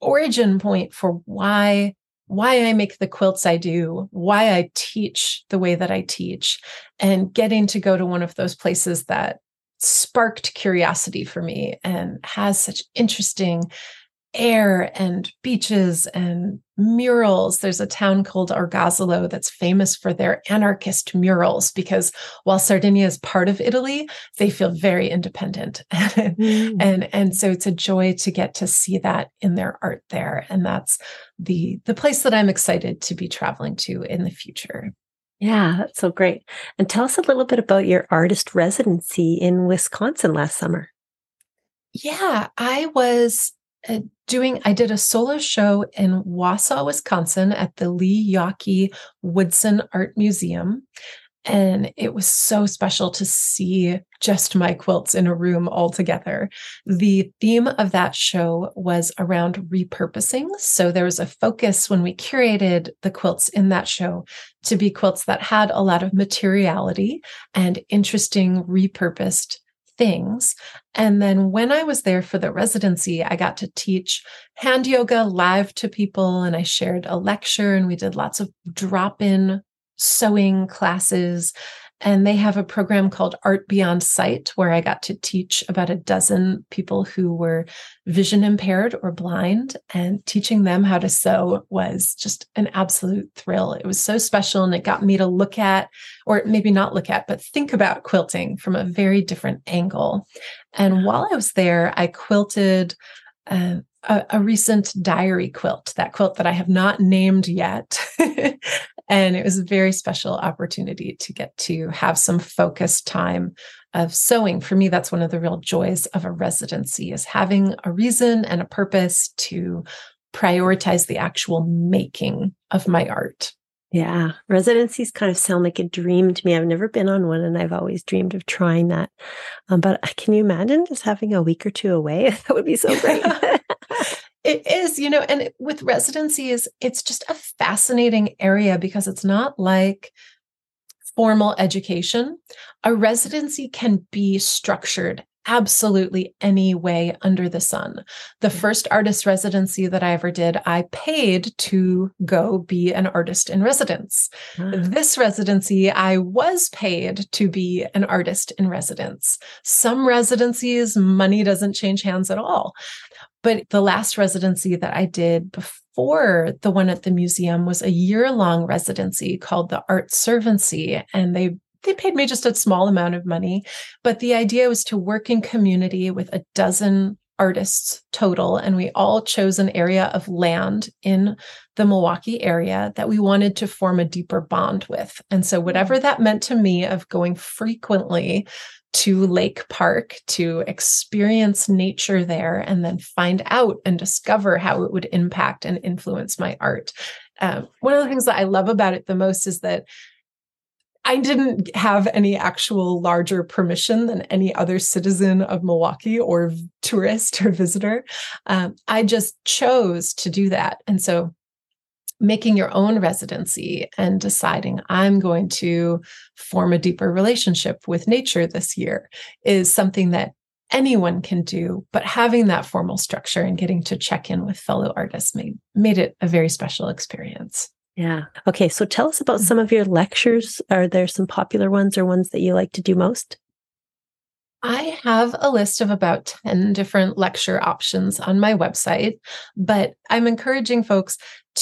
origin point for why, why I make the quilts I do, why I teach the way that I teach, and getting to go to one of those places that sparked curiosity for me and has such interesting air and beaches and murals. There's a town called Argazolo that's famous for their anarchist murals, because while Sardinia is part of Italy, they feel very independent. Mm. and and so it's a joy to get to see that in their art there. And that's the the place that I'm excited to be traveling to in the future. Yeah, that's so great. And tell us a little bit about your artist residency in Wisconsin last summer. Yeah, I was Uh, doing, I did a solo show in Wausau, Wisconsin at the Lee Yawkey Woodson Art Museum. And it was so special to see just my quilts in a room all together. The theme of that show was around repurposing. So there was a focus when we curated the quilts in that show to be quilts that had a lot of materiality and interesting repurposed things. And then when I was there for the residency, I got to teach hand yoga live to people, and I shared a lecture, and we did lots of drop-in sewing classes. And they have a program called Art Beyond Sight, where I got to teach about a dozen people who were vision impaired or blind, and teaching them how to sew was just an absolute thrill. It was so special, and it got me to look at, or maybe not look at, but think about quilting from a very different angle. And while I was there, I quilted uh, a, a recent diary quilt, that quilt that I have not named yet. And it was a very special opportunity to get to have some focused time of sewing. For me, that's one of the real joys of a residency, is having a reason and a purpose to prioritize the actual making of my art. Yeah. Residencies kind of sound like a dream to me. I've never been on one, and I've always dreamed of trying that. Um, but can you imagine just having a week or two away? That would be so great. It is, you know, and with residencies, it's just a fascinating area because it's not like formal education. A residency can be structured absolutely any way under the sun. The first artist residency that I ever did, I paid to go be an artist in residence. Huh. This residency, I was paid to be an artist in residence. Some residencies, money doesn't change hands at all. But the last residency that I did before the one at the museum was a year-long residency called the Art Servancy, and they They paid me just a small amount of money, but the idea was to work in community with a dozen artists total. And we all chose an area of land in the Milwaukee area that we wanted to form a deeper bond with. And so whatever that meant to me of going frequently to Lake Park to experience nature there and then find out and discover how it would impact and influence my art. Um, one of the things that I love about it the most is that I didn't have any actual larger permission than any other citizen of Milwaukee or tourist or visitor. Um, I just chose to do that. And so making your own residency and deciding I'm going to form a deeper relationship with nature this year is something that anyone can do, but having that formal structure and getting to check in with fellow artists made, made it a very special experience. Yeah. Okay. So tell us about some of your lectures. Are there some popular ones or ones that you like to do most? I have a list of about ten different lecture options on my website, but I'm encouraging folks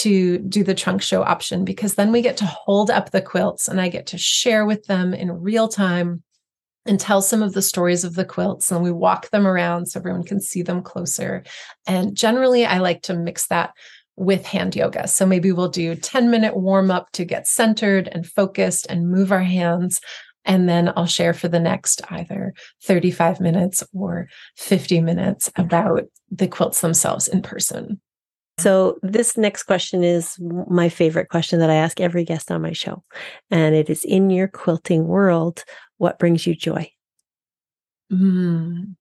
to do the trunk show option, because then we get to hold up the quilts and I get to share with them in real time and tell some of the stories of the quilts, and we walk them around so everyone can see them closer. And generally, I like to mix that with hand yoga. So maybe we'll do ten minute warm up to get centered and focused and move our hands. And then I'll share for the next either thirty-five minutes or fifty minutes about the quilts themselves in person. So this next question is my favorite question that I ask every guest on my show. And it is, in your quilting world, what brings you joy? Mm.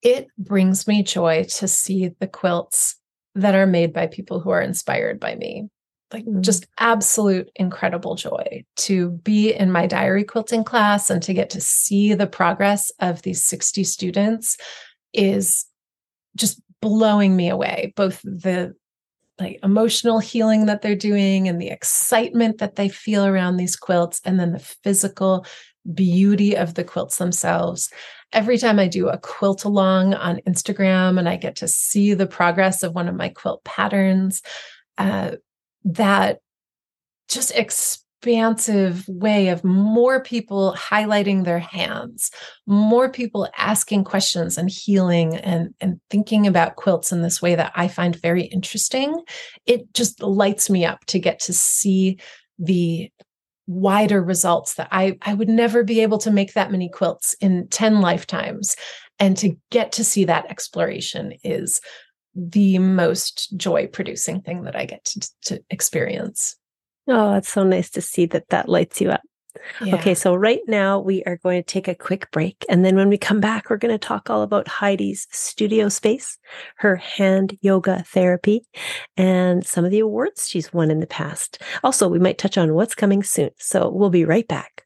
It brings me joy to see the quilts that are made by people who are inspired by me. Like just absolute incredible joy to be in my diary quilting class and to get to see the progress of these sixty students is just blowing me away. Both the like emotional healing that they're doing and the excitement that they feel around these quilts, and then the physical beauty of the quilts themselves. Every time I do a quilt along on Instagram and I get to see the progress of one of my quilt patterns, uh, that just expansive way of more people highlighting their hands, more people asking questions and healing and, and thinking about quilts in this way that I find very interesting. It just lights me up to get to see the wider results that I, I would never be able to make that many quilts in ten lifetimes. And to get to see that exploration is the most joy-producing thing that I get to, to experience. Oh, that's so nice to see that that lights you up. Yeah. Okay, so right now we are going to take a quick break. And then when we come back, we're going to talk all about Heidi's studio space, her hand yoga therapy, and some of the awards she's won in the past. Also, we might touch on what's coming soon. So we'll be right back.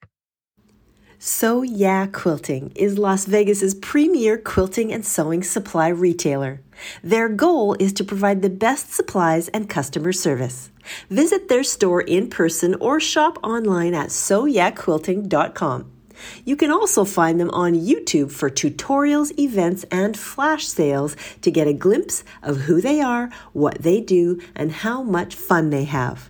So Yeah Quilting is Las Vegas's premier quilting and sewing supply retailer. Their goal is to provide the best supplies and customer service. Visit their store in person or shop online at so yeah quilting dot com. You can also find them on YouTube for tutorials, events, and flash sales to get a glimpse of who they are, what they do, and how much fun they have.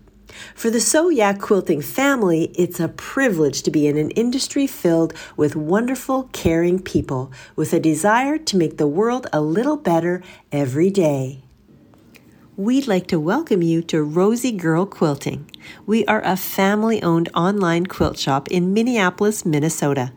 For the So Yeah Quilting family, it's a privilege to be in an industry filled with wonderful, caring people with a desire to make the world a little better every day. We'd like to welcome you to Rosie Girl Quilting. We are a family-owned online quilt shop in Minneapolis, Minnesota.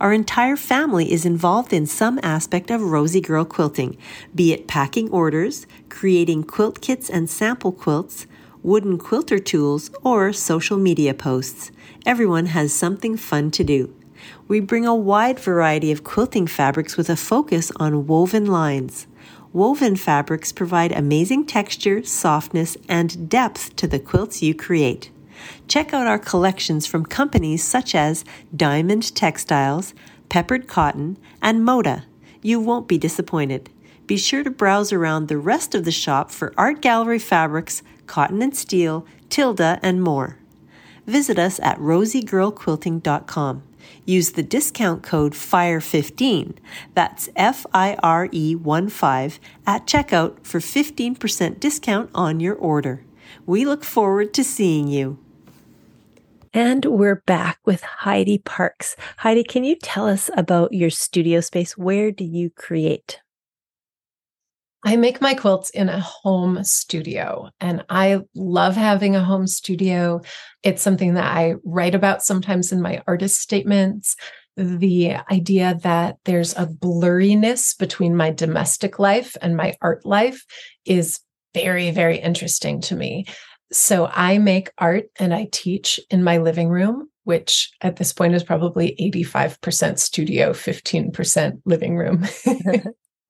Our entire family is involved in some aspect of Rosie Girl Quilting, be it packing orders, creating quilt kits and sample quilts, wooden quilter tools, or social media posts. Everyone has something fun to do. We bring a wide variety of quilting fabrics with a focus on woven lines. Woven fabrics provide amazing texture, softness, and depth to the quilts you create. Check out our collections from companies such as Diamond Textiles, Peppered Cotton, and Moda. You won't be disappointed. Be sure to browse around the rest of the shop for art gallery fabrics, cotton and steel, Tilda, and more. Visit us at rosie girl quilting dot com. Use the discount code fire fifteen, that's F I R E one five, at checkout for fifteen percent discount on your order. We look forward to seeing you. And we're back with Heidi Parkes. Heidi, can you tell us about your studio space? Where do you create? I make my quilts in a home studio, and I love having a home studio. It's something that I write about sometimes in my artist statements. The idea that there's a blurriness between my domestic life and my art life is very, very interesting to me. So I make art and I teach in my living room, which at this point is probably eighty-five percent studio, fifteen percent living room.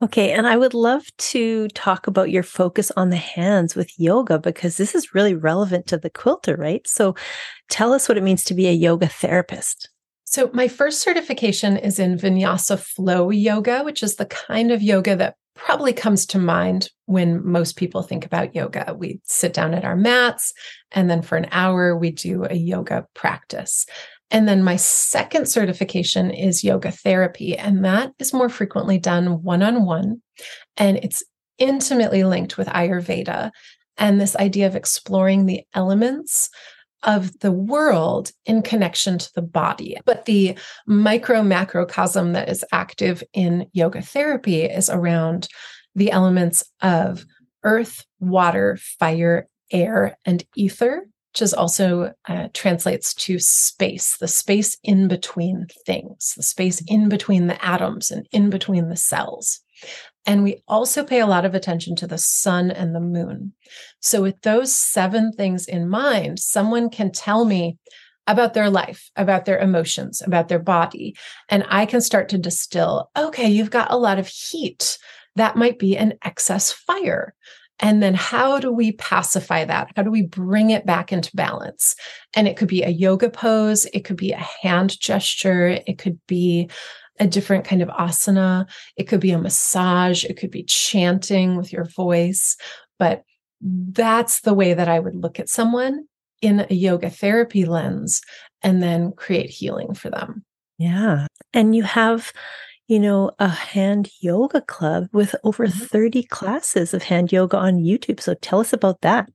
Okay. And I would love to talk about your focus on the hands with yoga, because this is really relevant to the quilter, right? So tell us what it means to be a yoga therapist. So my first certification is in vinyasa flow yoga, which is the kind of yoga that probably comes to mind when most people think about yoga. We sit down at our mats, and then for an hour, we do a yoga practice. And then my second certification is yoga therapy, and that is more frequently done one-on-one, and it's intimately linked with Ayurveda and this idea of exploring the elements of the world in connection to the body. But the micro-macrocosm that is active in yoga therapy is around the elements of earth, water, fire, air, and ether, which is also uh, translates to space, the space in between things, the space in between the atoms and in between the cells. And we also pay a lot of attention to the sun and the moon. So with those seven things in mind, someone can tell me about their life, about their emotions, about their body, and I can start to distill, okay, you've got a lot of heat. That might be an excess fire. And then how do we pacify that? How do we bring it back into balance? And it could be a yoga pose. It could be a hand gesture. It could be a different kind of asana. It could be a massage. It could be chanting with your voice. But that's the way that I would look at someone in a yoga therapy lens and then create healing for them. Yeah. And you have, you know, a hand yoga club with over thirty classes of hand yoga on YouTube. So tell us about that.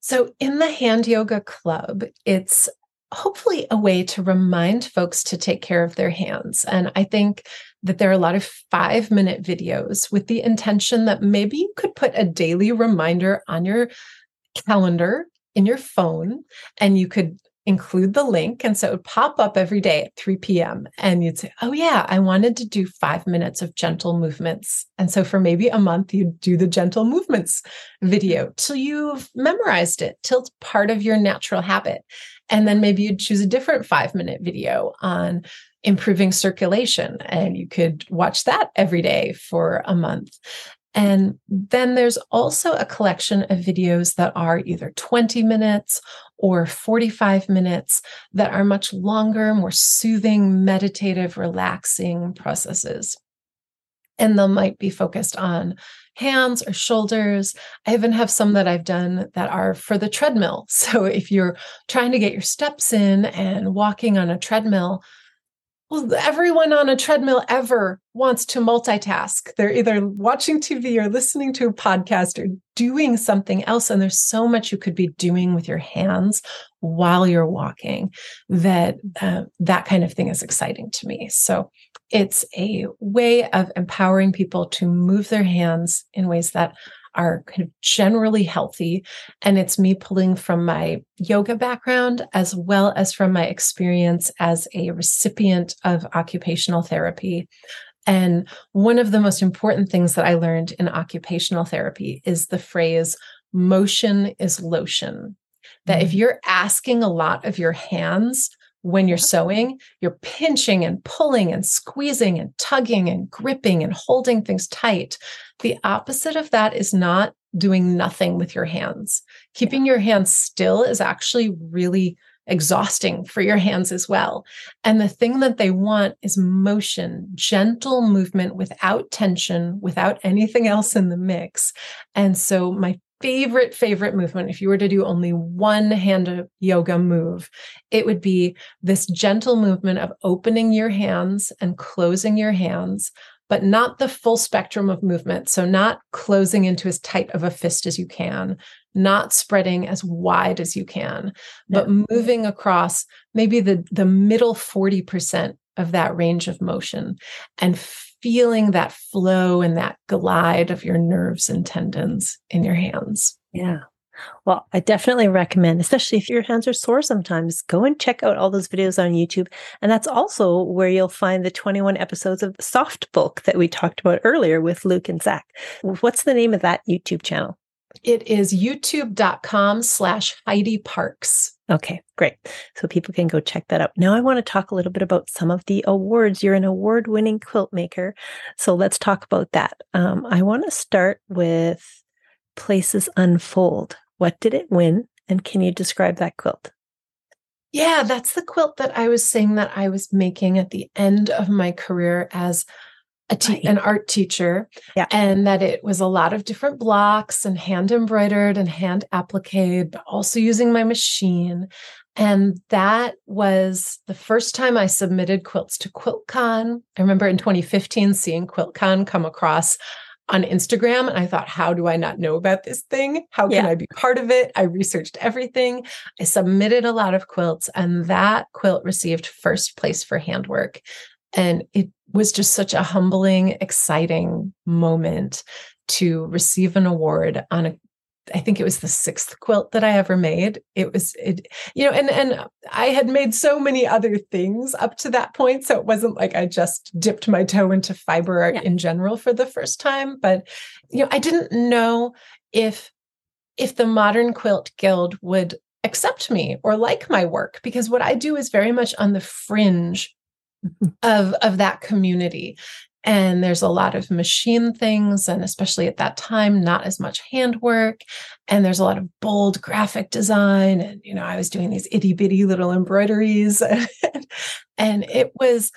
So in the hand yoga club, it's hopefully a way to remind folks to take care of their hands. And I think that there are a lot of five minute videos with the intention that maybe you could put a daily reminder on your calendar in your phone, and you could include the link. And so it would pop up every day at three p.m. And you'd say, oh yeah, I wanted to do five minutes of gentle movements. And so for maybe a month, you'd do the gentle movements video till you've memorized it, till it's part of your natural habit. And then maybe you'd choose a different five minute video on improving circulation. And you could watch that every day for a month. And then there's also a collection of videos that are either twenty minutes or forty-five minutes that are much longer, more soothing, meditative, relaxing processes. And they might be focused on hands or shoulders. I even have some that I've done that are for the treadmill. So if you're trying to get your steps in and walking on a treadmill, well, everyone on a treadmill ever wants to multitask. They're either watching T V or listening to a podcast or doing something else. And there's so much you could be doing with your hands while you're walking that uh, that kind of thing is exciting to me. So it's a way of empowering people to move their hands in ways that are kind of generally healthy. And it's me pulling from my yoga background as well as from my experience as a recipient of occupational therapy. And one of the most important things that I learned in occupational therapy is the phrase, motion is lotion. That if you're asking a lot of your hands when you're sewing, you're pinching and pulling and squeezing and tugging and gripping and holding things tight. The opposite of that is not doing nothing with your hands. Keeping your hands still is actually really exhausting for your hands as well. And the thing that they want is motion, gentle movement without tension, without anything else in the mix. And so my favorite, favorite movement, if you were to do only one hand yoga move, it would be this gentle movement of opening your hands and closing your hands, but not the full spectrum of movement. So not closing into as tight of a fist as you can, not spreading as wide as you can, but yeah. moving across maybe the, the middle forty percent of that range of motion and feeling that flow and that glide of your nerves and tendons in your hands. Yeah. Well, I definitely recommend, especially if your hands are sore sometimes, go and check out all those videos on YouTube. And that's also where you'll find the twenty-one episodes of Soft Bulk that we talked about earlier with Luke and Zach. What's the name of that YouTube channel? It is youtube.com slash Heidi Parkes. Okay, great. So people can go check that out. Now I want to talk a little bit about some of the awards. You're an award-winning quilt maker. So let's talk about that. Um, I want to start with Places Unfold. What did it win? And can you describe that quilt? Yeah, that's the quilt that I was saying that I was making at the end of my career as A te- an art teacher, yeah. and that it was a lot of different blocks and hand embroidered and hand appliqued, but also using my machine. And that was the first time I submitted quilts to QuiltCon. I remember in twenty fifteen seeing QuiltCon come across on Instagram. And I thought, how do I not know about this thing? How can yeah. I be part of it? I researched everything. I submitted a lot of quilts, and that quilt received first place for handwork. And it was just such a humbling, exciting moment to receive an award on a, I think it was the sixth quilt that I ever made. It was, it, you know, and, and I had made so many other things up to that point. So it wasn't like I just dipped my toe into fiber art yeah. in general for the first time, but, you know, I didn't know if, if the Modern Quilt Guild would accept me or like my work, because what I do is very much on the fringe of, of that community. and there's a lot of machine things, and especially at that time, not as much handwork. And there's a lot of bold graphic design. And, you know, I was doing these itty bitty little embroideries. And it was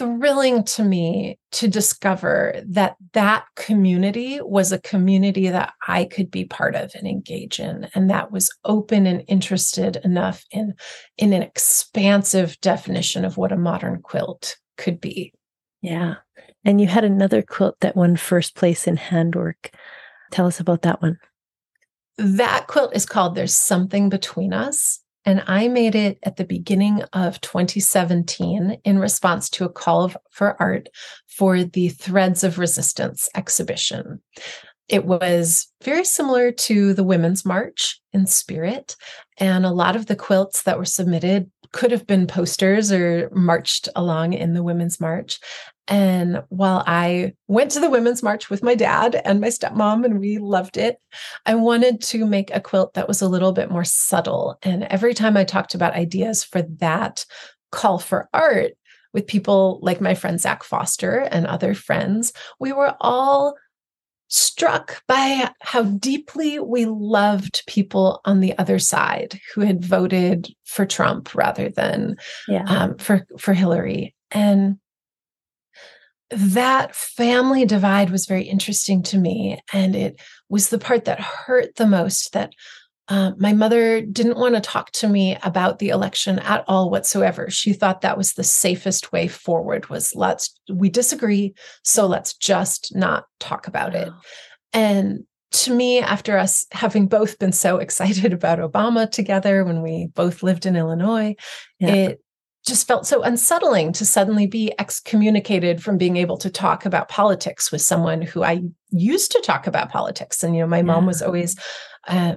thrilling to me to discover that that community was a community that I could be part of and engage in, and that was open and interested enough in, in an expansive definition of what a modern quilt could be. Yeah. And you had another quilt that won first place in handwork. Tell us about that one. That quilt is called There's Something Between Us. And I made it at the beginning of twenty seventeen in response to a call for art for the Threads of Resistance exhibition. It was very similar to the Women's March in spirit, and a lot of the quilts that were submitted could have been posters or marched along in the Women's March. And while I went to the Women's March with my dad and my stepmom, and we loved it, I wanted to make a quilt that was a little bit more subtle. And every time I talked about ideas for that call for art with people like my friend Zach Foster and other friends, we were all struck by how deeply we loved people on the other side who had voted for Trump rather than yeah. um, for, for Hillary. And that family divide was very interesting to me. And it was the part that hurt the most, that uh, my mother didn't want to talk to me about the election at all whatsoever. She thought that was the safest way forward, was let's, we disagree, so let's just not talk about wow. it. And to me, after us having both been so excited about Obama together when we both lived in Illinois, yeah. it just felt so unsettling to suddenly be excommunicated from being able to talk about politics with someone who I used to talk about politics. And, you know, my yeah. mom was always, uh,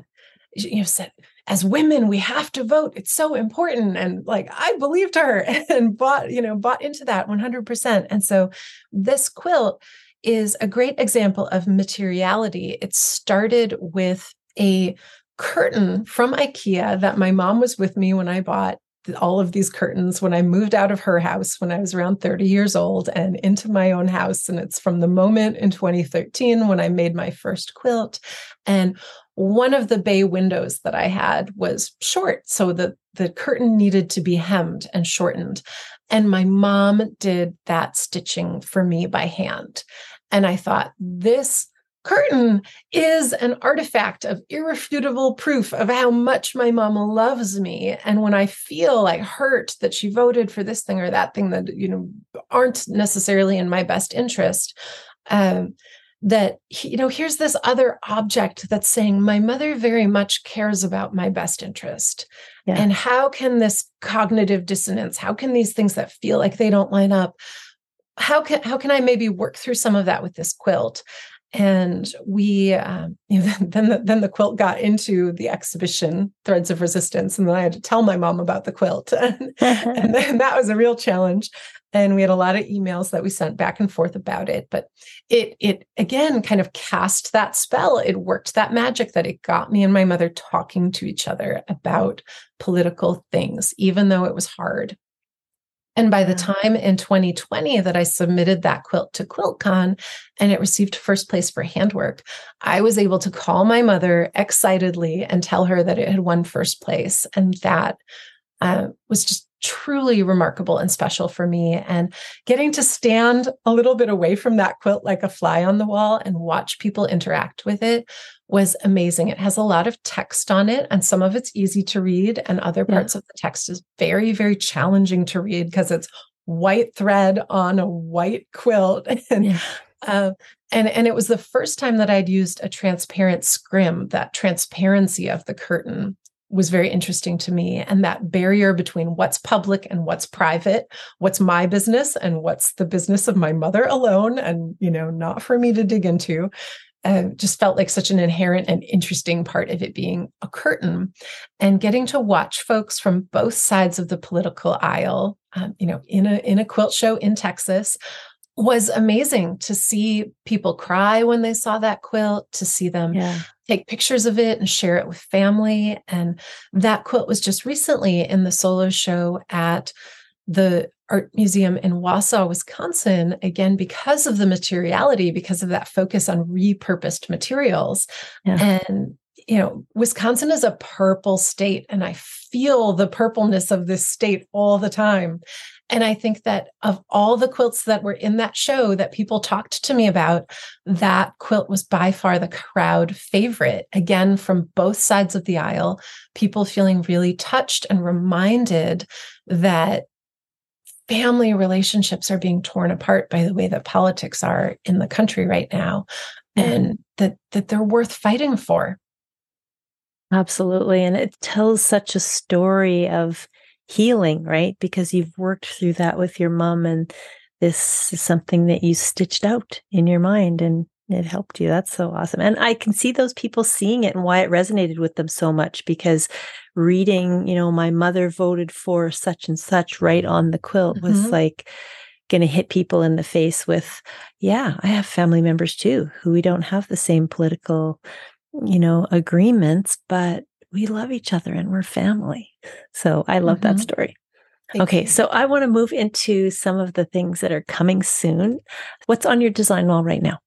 you know, said, as women, we have to vote. It's so important. And like, I believed her and bought, you know, bought into that one hundred percent. And so this quilt is a great example of materiality. It started with a curtain from IKEA that my mom was with me when I bought all of these curtains when I moved out of her house when I was around thirty years old and into my own house. And it's from the moment in twenty thirteen when I made my first quilt. And one of the bay windows that I had was short, so the, the curtain needed to be hemmed and shortened. And my mom did that stitching for me by hand. And I thought, this curtain is an artifact of irrefutable proof of how much my mama loves me. And when I feel like hurt that she voted for this thing or that thing that, you know, aren't necessarily in my best interest, um, that, you know, here's this other object that's saying my mother very much cares about my best interest. Yeah. And how can this cognitive dissonance, how can these things that feel like they don't line up, how can, how can I maybe work through some of that with this quilt? And we, um, you know, then, the, then the quilt got into the exhibition, Threads of Resistance. And then I had to tell my mom about the quilt. and, and then that was a real challenge. And we had a lot of emails that we sent back and forth about it. But it, it again, kind of cast that spell. It worked that magic that it got me and my mother talking to each other about political things, even though it was hard. And by the time in twenty twenty that I submitted that quilt to QuiltCon and it received first place for handwork, I was able to call my mother excitedly and tell her that it had won first place. And that uh, was just truly remarkable and special for me. And getting to stand a little bit away from that quilt like a fly on the wall and watch people interact with it was amazing. It has a lot of text on it, and some of it's easy to read, and other parts yeah. of the text is very, very challenging to read because it's white thread on a white quilt. And, yeah. uh, and, and it was the first time that I'd used a transparent scrim. That transparency of the curtain was very interesting to me. And that barrier between what's public and what's private, what's my business and what's the business of my mother alone and, you know, not for me to dig into, uh, just felt like such an inherent and interesting part of it being a curtain. And getting to watch folks from both sides of the political aisle, um, you know, in a in a quilt show in Texas, was amazing to see people cry when they saw that quilt, to see them yeah. take pictures of it and share it with family. And that quilt was just recently in the solo show at the Art Museum in Wausau, Wisconsin, again, because of the materiality, because of that focus on repurposed materials. Yeah. And, you know, Wisconsin is a purple state, and I feel the purpleness of this state all the time. And I think that of all the quilts that were in that show that people talked to me about, that quilt was by far the crowd favorite. Again, from both sides of the aisle, people feeling really touched and reminded that family relationships are being torn apart by the way that politics are in the country right now, and that that they're worth fighting for. Absolutely. And it tells such a story of healing, right? Because you've worked through that with your mom, and this is something that you stitched out in your mind, and it helped you. That's so awesome. And I can see those people seeing it and why it resonated with them so much, because reading, you know, my mother voted for such and such right on the quilt mm-hmm. was like going to hit people in the face with, yeah, I have family members too, who we don't have the same political, you know, agreements, but we love each other and we're family. So I love mm-hmm. that story. Thank okay. You. So I want to move into some of the things that are coming soon. What's on your design wall right now?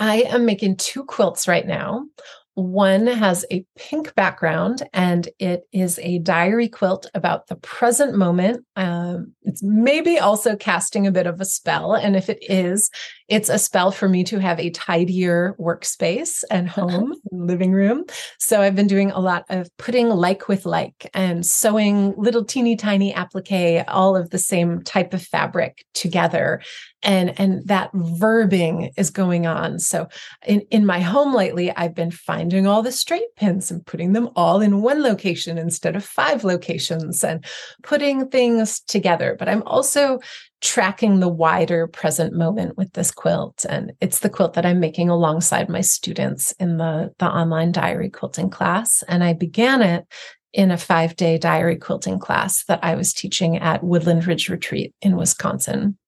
I am making two quilts right now. One has a pink background, and it is a diary quilt about the present moment. Um, it's maybe also casting a bit of a spell. And if it is, it's a spell for me to have a tidier workspace and home, living room. So I've been doing a lot of putting like with like and sewing little teeny tiny applique, all of the same type of fabric together. And, and that verbing is going on. So in, in my home lately, I've been finding all the straight pins and putting them all in one location instead of five locations and putting things together. But I'm also tracking the wider present moment with this quilt. And it's the quilt that I'm making alongside my students in the, the online diary quilting class. And I began it in a five-day diary quilting class that I was teaching at Woodland Ridge Retreat in Wisconsin.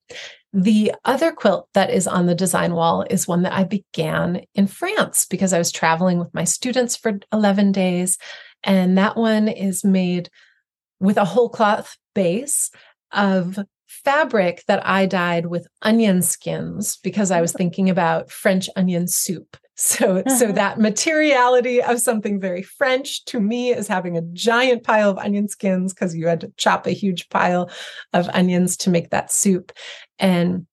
The other quilt that is on the design wall is one that I began in France because I was traveling with my students for eleven days. And that one is made with a whole cloth base of fabric that I dyed with onion skins because I was thinking about French onion soup. So, so that materiality of something very French to me is having a giant pile of onion skins because you had to chop a huge pile of onions to make that soup. And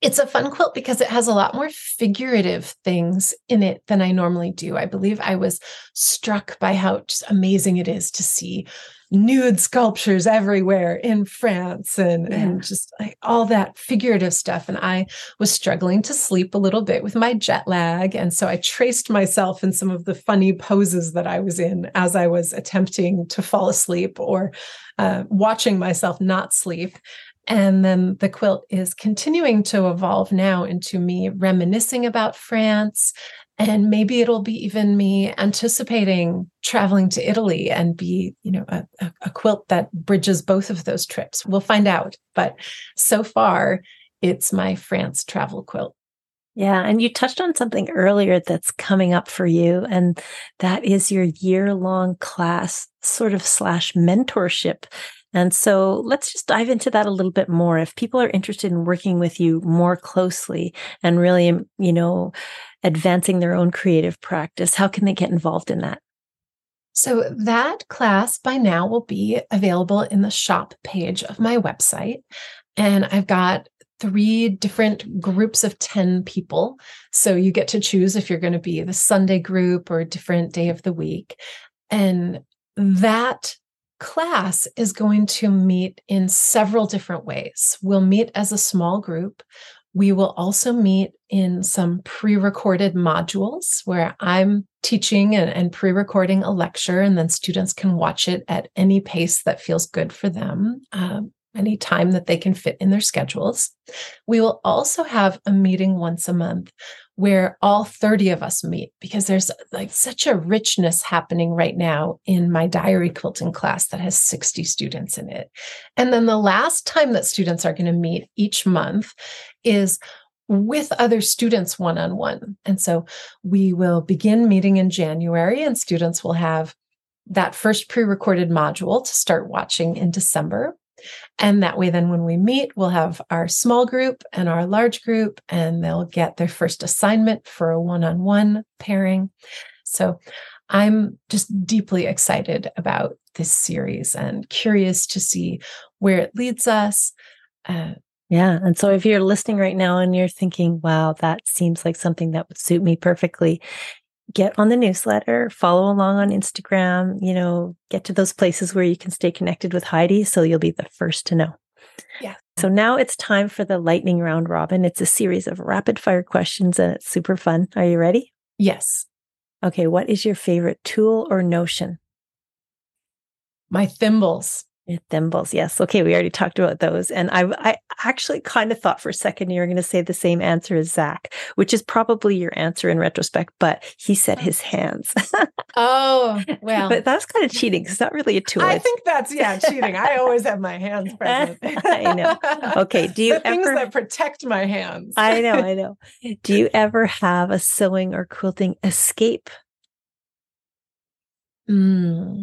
it's a fun quilt because it has a lot more figurative things in it than I normally do. I believe I was struck by how just amazing it is to see nude sculptures everywhere in France and, yeah. and just like all that figurative stuff. And I was struggling to sleep a little bit with my jet lag. And so I traced myself in some of the funny poses that I was in as I was attempting to fall asleep or uh, watching myself not sleep. And then the quilt is continuing to evolve now into me reminiscing about France. And maybe it'll be even me anticipating traveling to Italy and be, you know, a, a quilt that bridges both of those trips. We'll find out. But so far, it's my France travel quilt. Yeah. And you touched on something earlier that's coming up for you. And that is your year-long class sort of slash mentorship. And so let's just dive into that a little bit more. If people are interested in working with you more closely and really, you know, advancing their own creative practice, how can they get involved in that? So that class by now will be available in the shop page of my website. And I've got three different groups of ten people. So you get to choose if you're going to be the Sunday group or a different day of the week. And that class is going to meet in several different ways. We'll meet as a small group. We will also meet in some pre-recorded modules where I'm teaching and, and pre-recording a lecture, and then students can watch it at any pace that feels good for them, um, any time that they can fit in their schedules. We will also have a meeting once a month where all thirty of us meet, because there's like such a richness happening right now in my diary quilting class that has sixty students in it. And then the last time that students are going to meet each month is with other students one-on-one. And so we will begin meeting in January, and students will have that first pre-recorded module to start watching in December. And that way, then when we meet, we'll have our small group and our large group, and they'll get their first assignment for a one-on-one pairing. So I'm just deeply excited about this series and curious to see where it leads us. Uh, yeah. And so if you're listening right now and you're thinking, wow, that seems like something that would suit me perfectly, get on the newsletter, follow along on Instagram, you know, get to those places where you can stay connected with Heidi. So you'll be the first to know. Yeah. So now it's time for the lightning round robin. It's a series of rapid fire questions and it's super fun. Are you ready? Yes. Okay. What is your favorite tool or notion? My thimbles. Your thimbles. Yes. Okay. We already talked about those. And I I actually kind of thought for a second you were going to say the same answer as Zach, which is probably your answer in retrospect, but he said his hands. Oh, well. But that's kind of cheating because it's not really a tool. I think that's, yeah, cheating. I always have my hands present. I know. Okay. Do you the ever... things that protect my hands. I know. I know. Do you ever have a sewing or quilting escape? Hmm.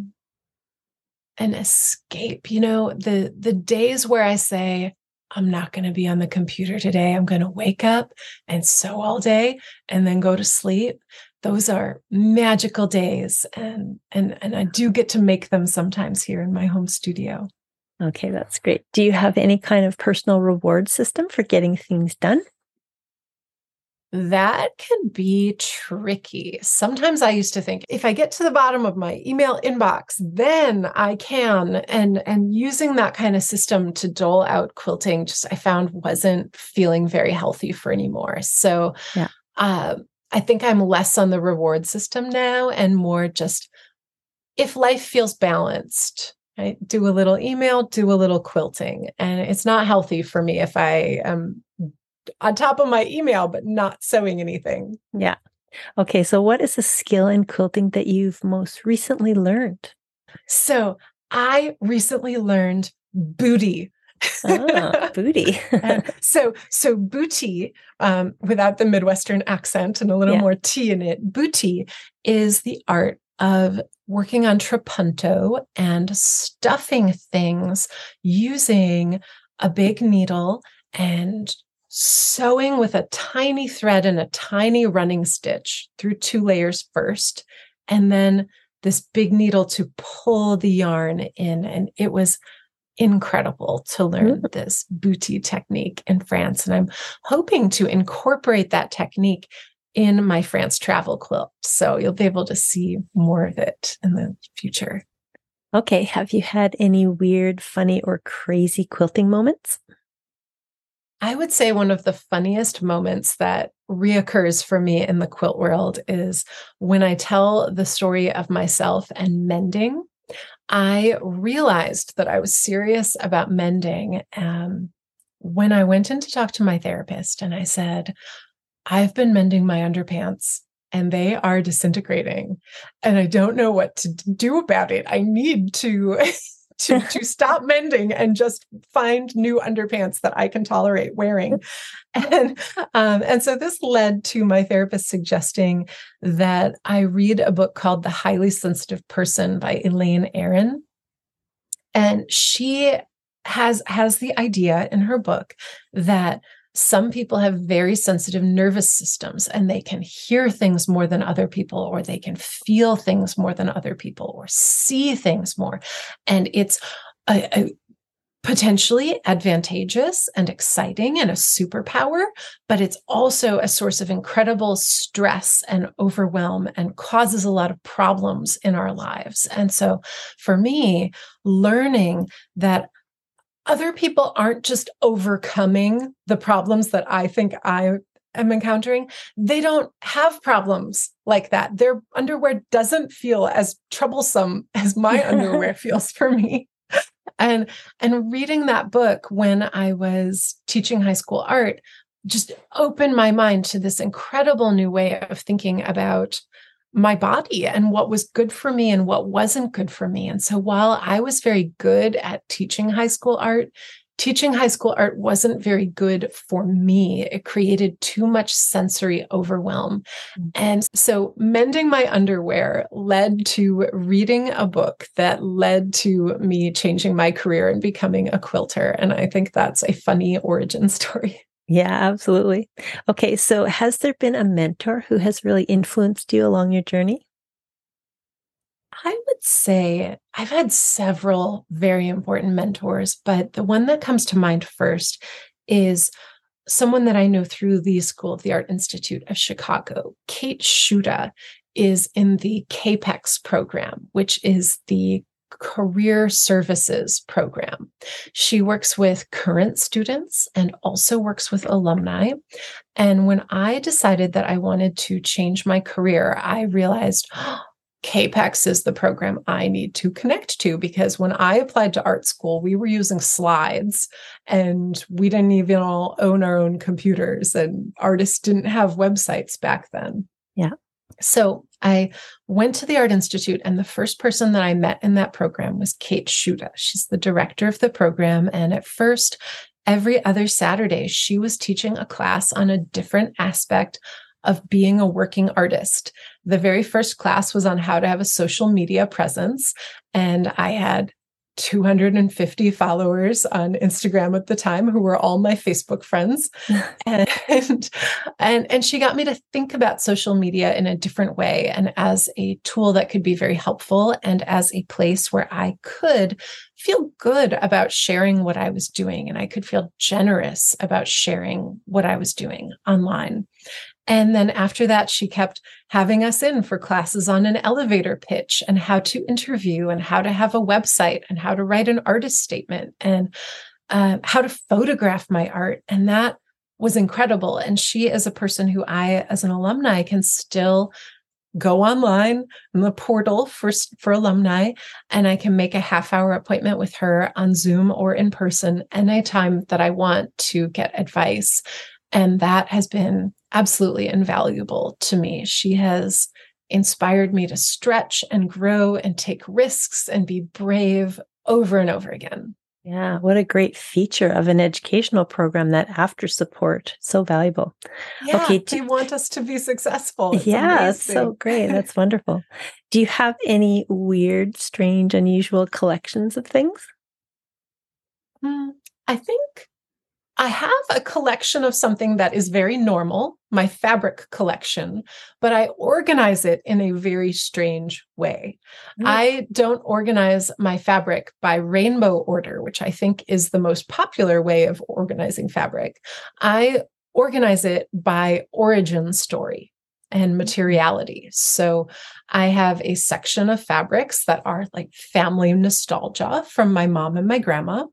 An escape, you know, the the days where I say, I'm not going to be on the computer today. I'm going to wake up and sew all day and then go to sleep. Those are magical days. And, and, and I do get to make them sometimes here in my home studio. Okay, that's great. Do you have any kind of personal reward system for getting things done? That can be tricky. Sometimes I used to think if I get to the bottom of my email inbox, then I can. And, and using that kind of system to dole out quilting, just I found wasn't feeling very healthy for anymore. So yeah. uh, I think I'm less on the reward system now and more just if life feels balanced, right? Do a little email, do a little quilting. And it's not healthy for me if I am um, on top of my email, but not sewing anything. Yeah. Okay. So what is a skill in quilting that you've most recently learned? So I recently learned booty. Oh, booty. so, so booty, um, without the Midwestern accent and a little yeah. more tea in it, booty is the art of working on trapunto and stuffing things using a big needle and sewing with a tiny thread and a tiny running stitch through two layers first, and then this big needle to pull the yarn in. And it was incredible to learn this booty technique in France. And I'm hoping to incorporate that technique in my France travel quilt. So you'll be able to see more of it in the future. Okay. Have you had any weird, funny, or crazy quilting moments? I would say one of the funniest moments that reoccurs for me in the quilt world is when I tell the story of myself and mending. I realized that I was serious about mending um, when I went in to talk to my therapist and I said, I've been mending my underpants and they are disintegrating and I don't know what to do about it. I need to... To, to stop mending and just find new underpants that I can tolerate wearing. And, um, and so this led to my therapist suggesting that I read a book called The Highly Sensitive Person by Elaine Aron. And she has, has the idea in her book that some people have very sensitive nervous systems and they can hear things more than other people, or they can feel things more than other people, or see things more. And it's a, a potentially advantageous and exciting and a superpower, but it's also a source of incredible stress and overwhelm and causes a lot of problems in our lives. And so for me, learning that other people aren't just overcoming the problems that I think I am encountering. They don't have problems like that. Their underwear doesn't feel as troublesome as my underwear feels for me. And, and reading that book when I was teaching high school art just opened my mind to this incredible new way of thinking about my body and what was good for me and what wasn't good for me. And so while I was very good at teaching high school art, teaching high school art wasn't very good for me. It created too much sensory overwhelm. Mm-hmm. And so mending my underwear led to reading a book that led to me changing my career and becoming a quilter. And I think that's a funny origin story. Yeah, absolutely. Okay, so has there been a mentor who has really influenced you along your journey? I would say I've had several very important mentors, but the one that comes to mind first is someone that I know through the School of the Art Institute of Chicago. Kate Schuda is in the CAPEX program, which is the Career Services program. She works with current students and also works with alumni. And when I decided that I wanted to change my career, I realized, oh, CAPEX is the program I need to connect to, because when I applied to art school, we were using slides and we didn't even all own our own computers, and artists didn't have websites back then. Yeah. So I went to the Art Institute, and the first person that I met in that program was Kate Schuda. She's the director of the program. And at first, every other Saturday, she was teaching a class on a different aspect of being a working artist. The very first class was on how to have a social media presence. And I had two hundred fifty followers on Instagram at the time, who were all my Facebook friends. and, and, and she got me to think about social media in a different way, and as a tool that could be very helpful, and as a place where I could feel good about sharing what I was doing. And I could feel generous about sharing what I was doing online. And then after that, she kept having us in for classes on an elevator pitch, and how to interview, and how to have a website, and how to write an artist statement, and uh, how to photograph my art. And that was incredible. And she is a person who I, as an alumni, can still go online in the portal for, for alumni, and I can make a half hour appointment with her on Zoom or in person anytime that I want to get advice. And that has been absolutely invaluable to me. She has inspired me to stretch and grow and take risks and be brave over and over again. Yeah, what a great feature of an educational program, that after support. So valuable. Yeah, okay, do, they want us to be successful. It's yeah, amazing. That's so great. That's wonderful. Do you have any weird, strange, unusual collections of things? Mm, I think I have a collection of something that is very normal, my fabric collection, but I organize it in a very strange way. Mm. I don't organize my fabric by rainbow order, which I think is the most popular way of organizing fabric. I organize it by origin story and materiality. So I have a section of fabrics that are like family nostalgia from my mom and my grandma.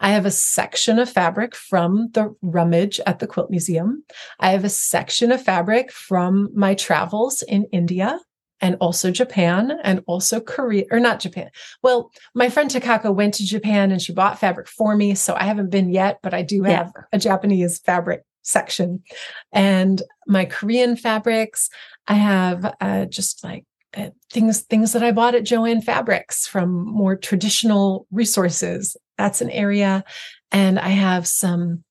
I have a section of fabric from the rummage at the Quilt Museum. I have a section of fabric from my travels in India, and also Japan, and also Korea, or not Japan. Well, my friend Takako went to Japan and she bought fabric for me. So I haven't been yet, but I do have yeah. a Japanese fabric section. And my Korean fabrics, I have uh, just like uh, things, things that I bought at Joann Fabrics from more traditional resources. That's an area. And I have some,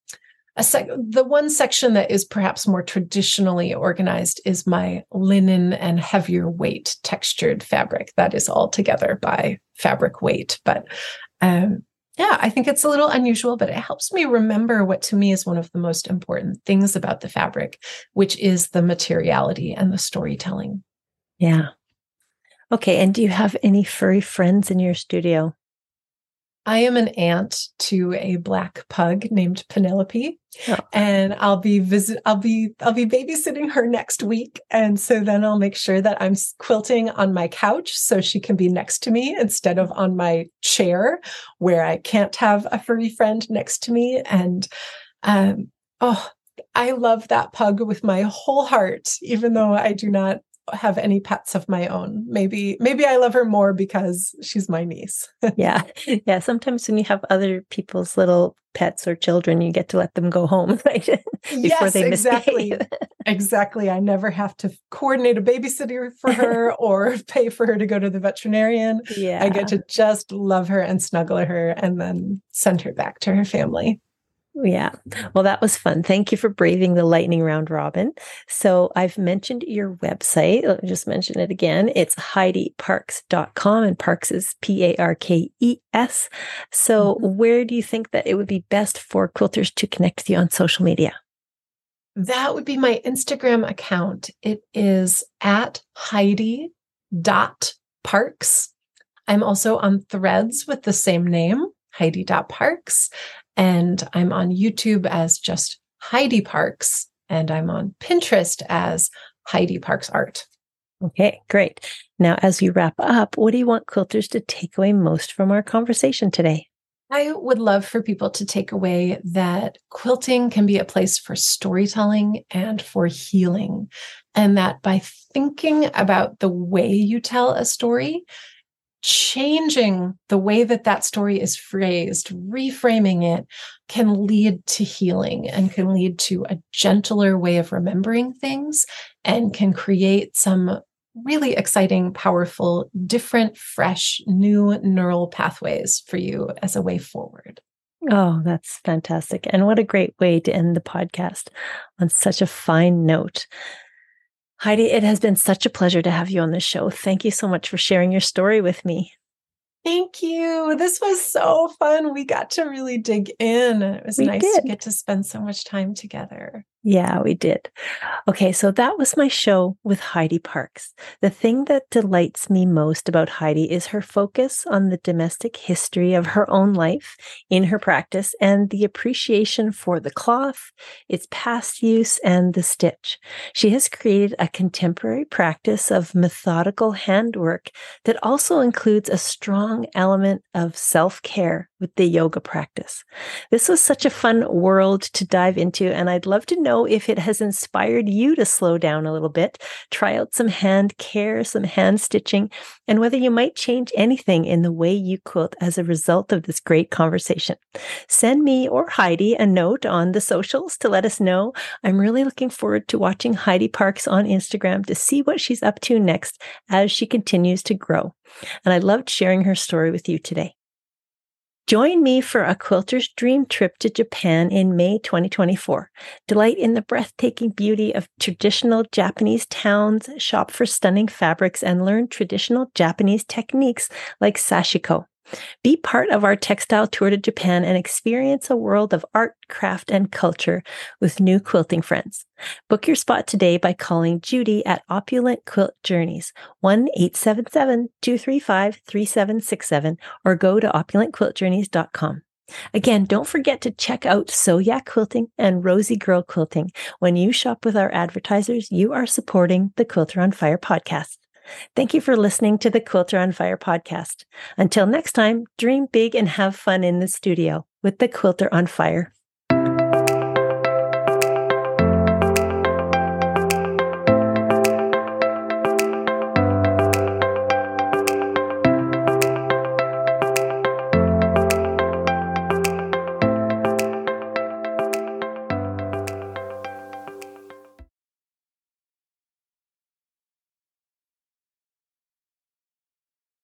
a sec, the one section that is perhaps more traditionally organized is my linen and heavier weight textured fabric. That is all together by fabric weight. But um, yeah, I think it's a little unusual, but it helps me remember what to me is one of the most important things about the fabric, which is the materiality and the storytelling. Yeah. Okay. And do you have any furry friends in your studio? I am an aunt to a black pug named Penelope, oh. and I'll be visit. I'll be I'll be babysitting her next week, and so then I'll make sure that I'm quilting on my couch so she can be next to me instead of on my chair where I can't have a furry friend next to me. And um, oh, I love that pug with my whole heart, even though I do not have any pets of my own. Maybe, maybe I love her more because she's my niece. Yeah. Yeah. Sometimes when you have other people's little pets or children, you get to let them go home, right? Before yes, they exactly. misbehave. Exactly. I never have to coordinate a babysitter for her or pay for her to go to the veterinarian. Yeah. I get to just love her and snuggle her and then send her back to her family. Yeah. Well, that was fun. Thank you for braving the lightning round robin. So I've mentioned your website. Let me just mention it again. It's heidi parkes dot com, and Parkes is P A R K E S. So mm-hmm. where do you think that it would be best for quilters to connect with you on social media? That would be my Instagram account. It is at heidi dot parkes. I'm also on Threads with the same name, heidi dot parkes. And I'm on YouTube as just Heidi Parkes, and I'm on Pinterest as Heidi Parkes Art. Okay, great. Now, as we wrap up, what do you want quilters to take away most from our conversation today? I would love for people to take away that quilting can be a place for storytelling and for healing, and that by thinking about the way you tell a story, changing the way that that story is phrased, reframing it, can lead to healing and can lead to a gentler way of remembering things and can create some really exciting, powerful, different, fresh, new neural pathways for you as a way forward. Oh, that's fantastic. And what a great way to end the podcast on such a fine note. Heidi, it has been such a pleasure to have you on the show. Thank you so much for sharing your story with me. Thank you. This was so fun. We got to really dig in. It was we nice did. to get to spend so much time together. Yeah, we did. Okay, so that was my show with Heidi Parkes. The thing that delights me most about Heidi is her focus on the domestic history of her own life in her practice and the appreciation for the cloth, its past use, and the stitch. She has created a contemporary practice of methodical handwork that also includes a strong element of self-care with the yoga practice. This was such a fun world to dive into, and I'd love to know know if it has inspired you to slow down a little bit, try out some hand care, some hand stitching, and whether you might change anything in the way you quilt as a result of this great conversation. Send me or Heidi a note on the socials to let us know. I'm really looking forward to watching Heidi Parkes on Instagram to see what she's up to next as she continues to grow. And I loved sharing her story with you today. Join me for a quilter's dream trip to Japan in May twenty twenty-four. Delight in the breathtaking beauty of traditional Japanese towns, shop for stunning fabrics, and learn traditional Japanese techniques like sashiko. Be part of our textile tour to Japan and experience a world of art, craft, and culture with new quilting friends. Book your spot today by calling Judy at Opulent Quilt Journeys, one eight seven seven, two three five, three seven six seven, or go to opulent quilt journeys dot com. Again, don't forget to check out Soya Quilting and Rosie Girl Quilting. When you shop with our advertisers, you are supporting the Quilter on Fire podcast. Thank you for listening to the Quilter on Fire podcast. Until next time, dream big and have fun in the studio with the Quilter on Fire.